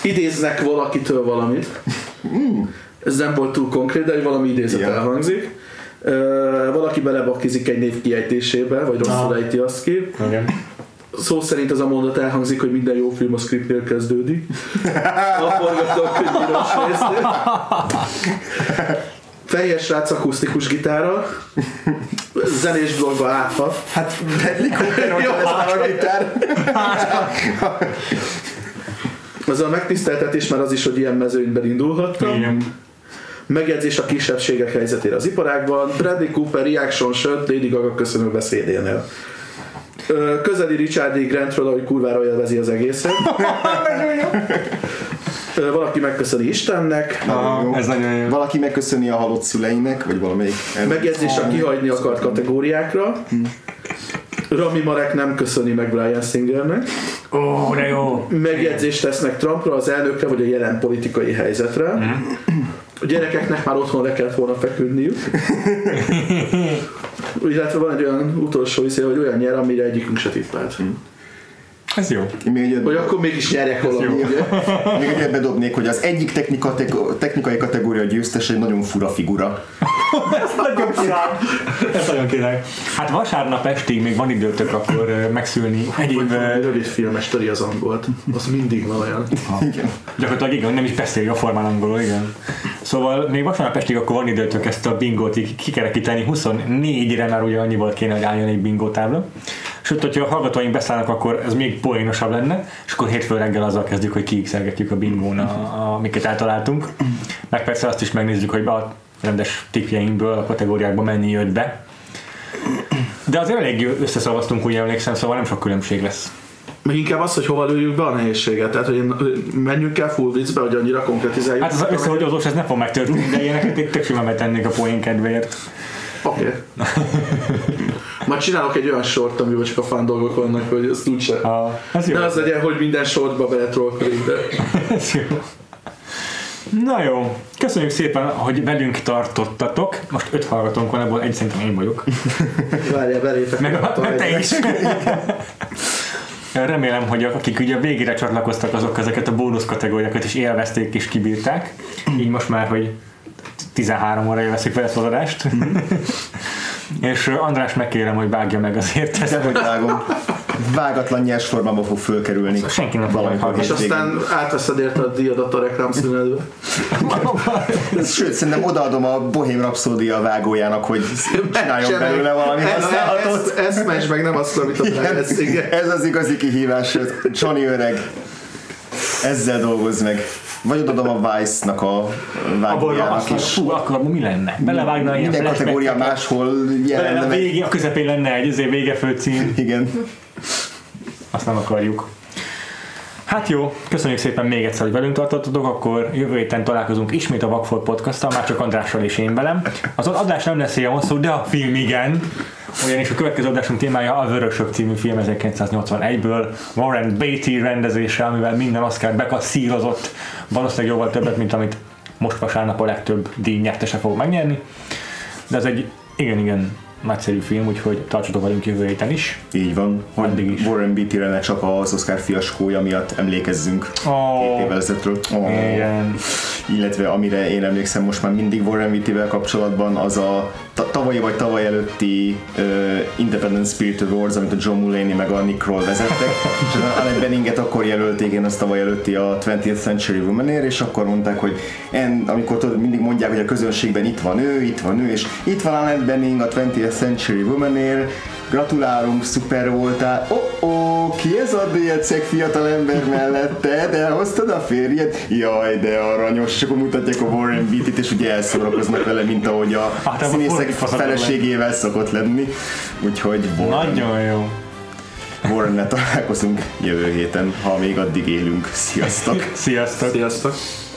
Idéznek valakitől valamit. Mm. Ez nem volt túl konkrét, de valami idézet ja. elhangzik. Uh, valaki belebakizik egy név kiejtésébe, vagy rosszul ejti azt ki. Okay. Szó szerint az a mondat elhangzik, hogy minden jó film a scriptnél kezdődik. A forgatókönyvíros résznél. Fehér srác akusztikus gitárral. Zenés blogba átva. Hát Bradley Cooper a gitár. Az a megtiszteltetés már az is, hogy ilyen mezőnyben indulhattam. Igen. Megjegyzés a kisebbségek helyzetére az iparágban, Bradley Cooper reaction shot Lady Gaga köszönő beszédénél. Ö, közeli Richard D. Grantről, ahogy kurvára élvezi az egészet. Ö, valaki megköszöni Istennek. Ah, ez nagyon jó. Valaki megköszöni a halott szüleinek, vagy valamelyik. Megjegyzés a kihagyni akart kategóriákra. Hm. Rami Malek nem köszöni meg Bryan Singernek. Ó, oh, de jó. Megjegyzést tesznek Trumpra, az elnökre, vagy a jelen politikai helyzetre. Hm. A gyerekeknek már otthon le kellett volna feküdniük. Illetve van egy olyan utolsó viszél, hogy olyan nyer, amire egyikünk se tippelt. Ez jó. Még hogy akkor mégis nyerek valami. Még egyet bedobnék, hogy az egyik technika, technikai kategória győztes egy nagyon fura figura. Ez nagyon király. Ez nagyon király. Hát vasárnap estig még van időtök akkor megszülni egy év. Rövid filmesteri az angolt. Az mindig van olyan. Gyakorlatilag igen, nem is beszélj a formán angolul, igen. Szóval még vasárnap estig akkor van időtök ezt a bingót így kikerekíteni. huszonnégyre már ugye annyiból kéne, hogy álljon egy bingótábla. Sőt, hogyha a hallgatóink beszállnak, akkor ez még poénosabb lenne, és akkor hétfő reggel azzal kezdjük, hogy kiikszelgetjük a bingón, amiket eltaláltunk. Meg persze azt is megnézzük, hogy be a rendes tippjeinkből a kategóriákba mennyi jött be. De azért elég összeszavaztunk, úgy emlékszem, szóval nem sok különbség lesz. Meg inkább az, hogy hova lőjük be a nehézséget, tehát hogy menjünk el full viccbe, hogy annyira konkretizáljuk. Hát az összehogyózós, ez nem fog megtörténni, de ilyeneket itt tök simán betennék a poén kedvéért. Oké. Okay. Majd csinálok egy olyan sort, amiben csak a fán dolgok vannak, hogy ezt úgyse. Ne az legyen, hogy minden sortba beletrollkodik. Na jó, köszönjük szépen, hogy velünk tartottatok. Most öt hallgatónk van, ebből egy szerintem én vagyok. Várjál, belépek. Meg a, a te is. Remélem, hogy akik ugye végére csatlakoztak, azok ezeket a bónusz kategóriákat is élvezték és kibírták. Így most már, hogy tizenhárom óra élvezik fel ezt az adást. És András, megkérem, hogy vágja meg azért ezt. Dehogy vágom. Vágatlan nyers formában fog fölkerülni. Senki nem valamikor. És aztán átveszed érte a díjadat a reklámszünetbe. Sőt, szerintem odaadom a Bohemian Rhapsody vágójának, hogy csináljon belőle valami használatot. Ezt menj meg, nem azt, amit a lesz. Ez az igazi kihívás. Johnny öreg, ezzel dolgozz meg. Vagy odaadom a Vice-nak a vágójának is. Fú, akkor mi lenne? Belevágna ilyen flashback. Minden kategória máshol jelenne meg. A közepén lenne egy, azért vége főcím. Igen. Azt nem akarjuk. Hát jó, köszönjük szépen még egyszer, hogy velünk tartottatok, akkor jövő héten találkozunk ismét a Vakfolt Podcast-tal, már csak Andrással és én velem. Az adás nem lesz ilyen hosszú, de a film igen. Ugyanis a következő adásunk témája a Vörösök című film ezerkilencszáznyolcvanegyből, Warren Beatty rendezése, amivel minden Oscart bekasszírozott, valószínűleg jóval többet, mint amit most vasárnap a legtöbb díj nyertese fog megnyerni. De ez egy igen-igen nagyszerű film, úgyhogy tartsatok velünk jövő héten is. Így van, hogy Warren Beatty-re csak az Oscar fiaskója miatt emlékezzünk oh. két évvel ezelőttről. Oh. Illetve amire én emlékszem most már mindig Warren Beatty-vel kapcsolatban, az a tavalyi vagy tavaly előtti uh, Independent Spirit Awards, amit a John Mulaney meg a Nick Kroll vezettek, és az Annette Beninget akkor jelölték, én azt tavaly előtti a twentieth Century Woman-ért, és akkor mondták, hogy en, amikor tudod, mindig mondják, hogy a közönségben itt van ő, itt van ő, és itt van Annette Bening a twentieth Century Woman-ért, gratulálunk, szuper voltál, oh-oh, ki ez a délceg fiatal ember mellette, de hoztad a férjed? Jaj, de aranyos, és akkor mutatják a Warren Beatty-t, és ugye elszórakoznak vele, mint ahogy a ah, színészek feleségével szokott lenni, úgyhogy Warren. Nagyon jó. Warrennel találkozunk jövő héten, ha még addig élünk. Sziasztok! Sziasztok! Sziasztok!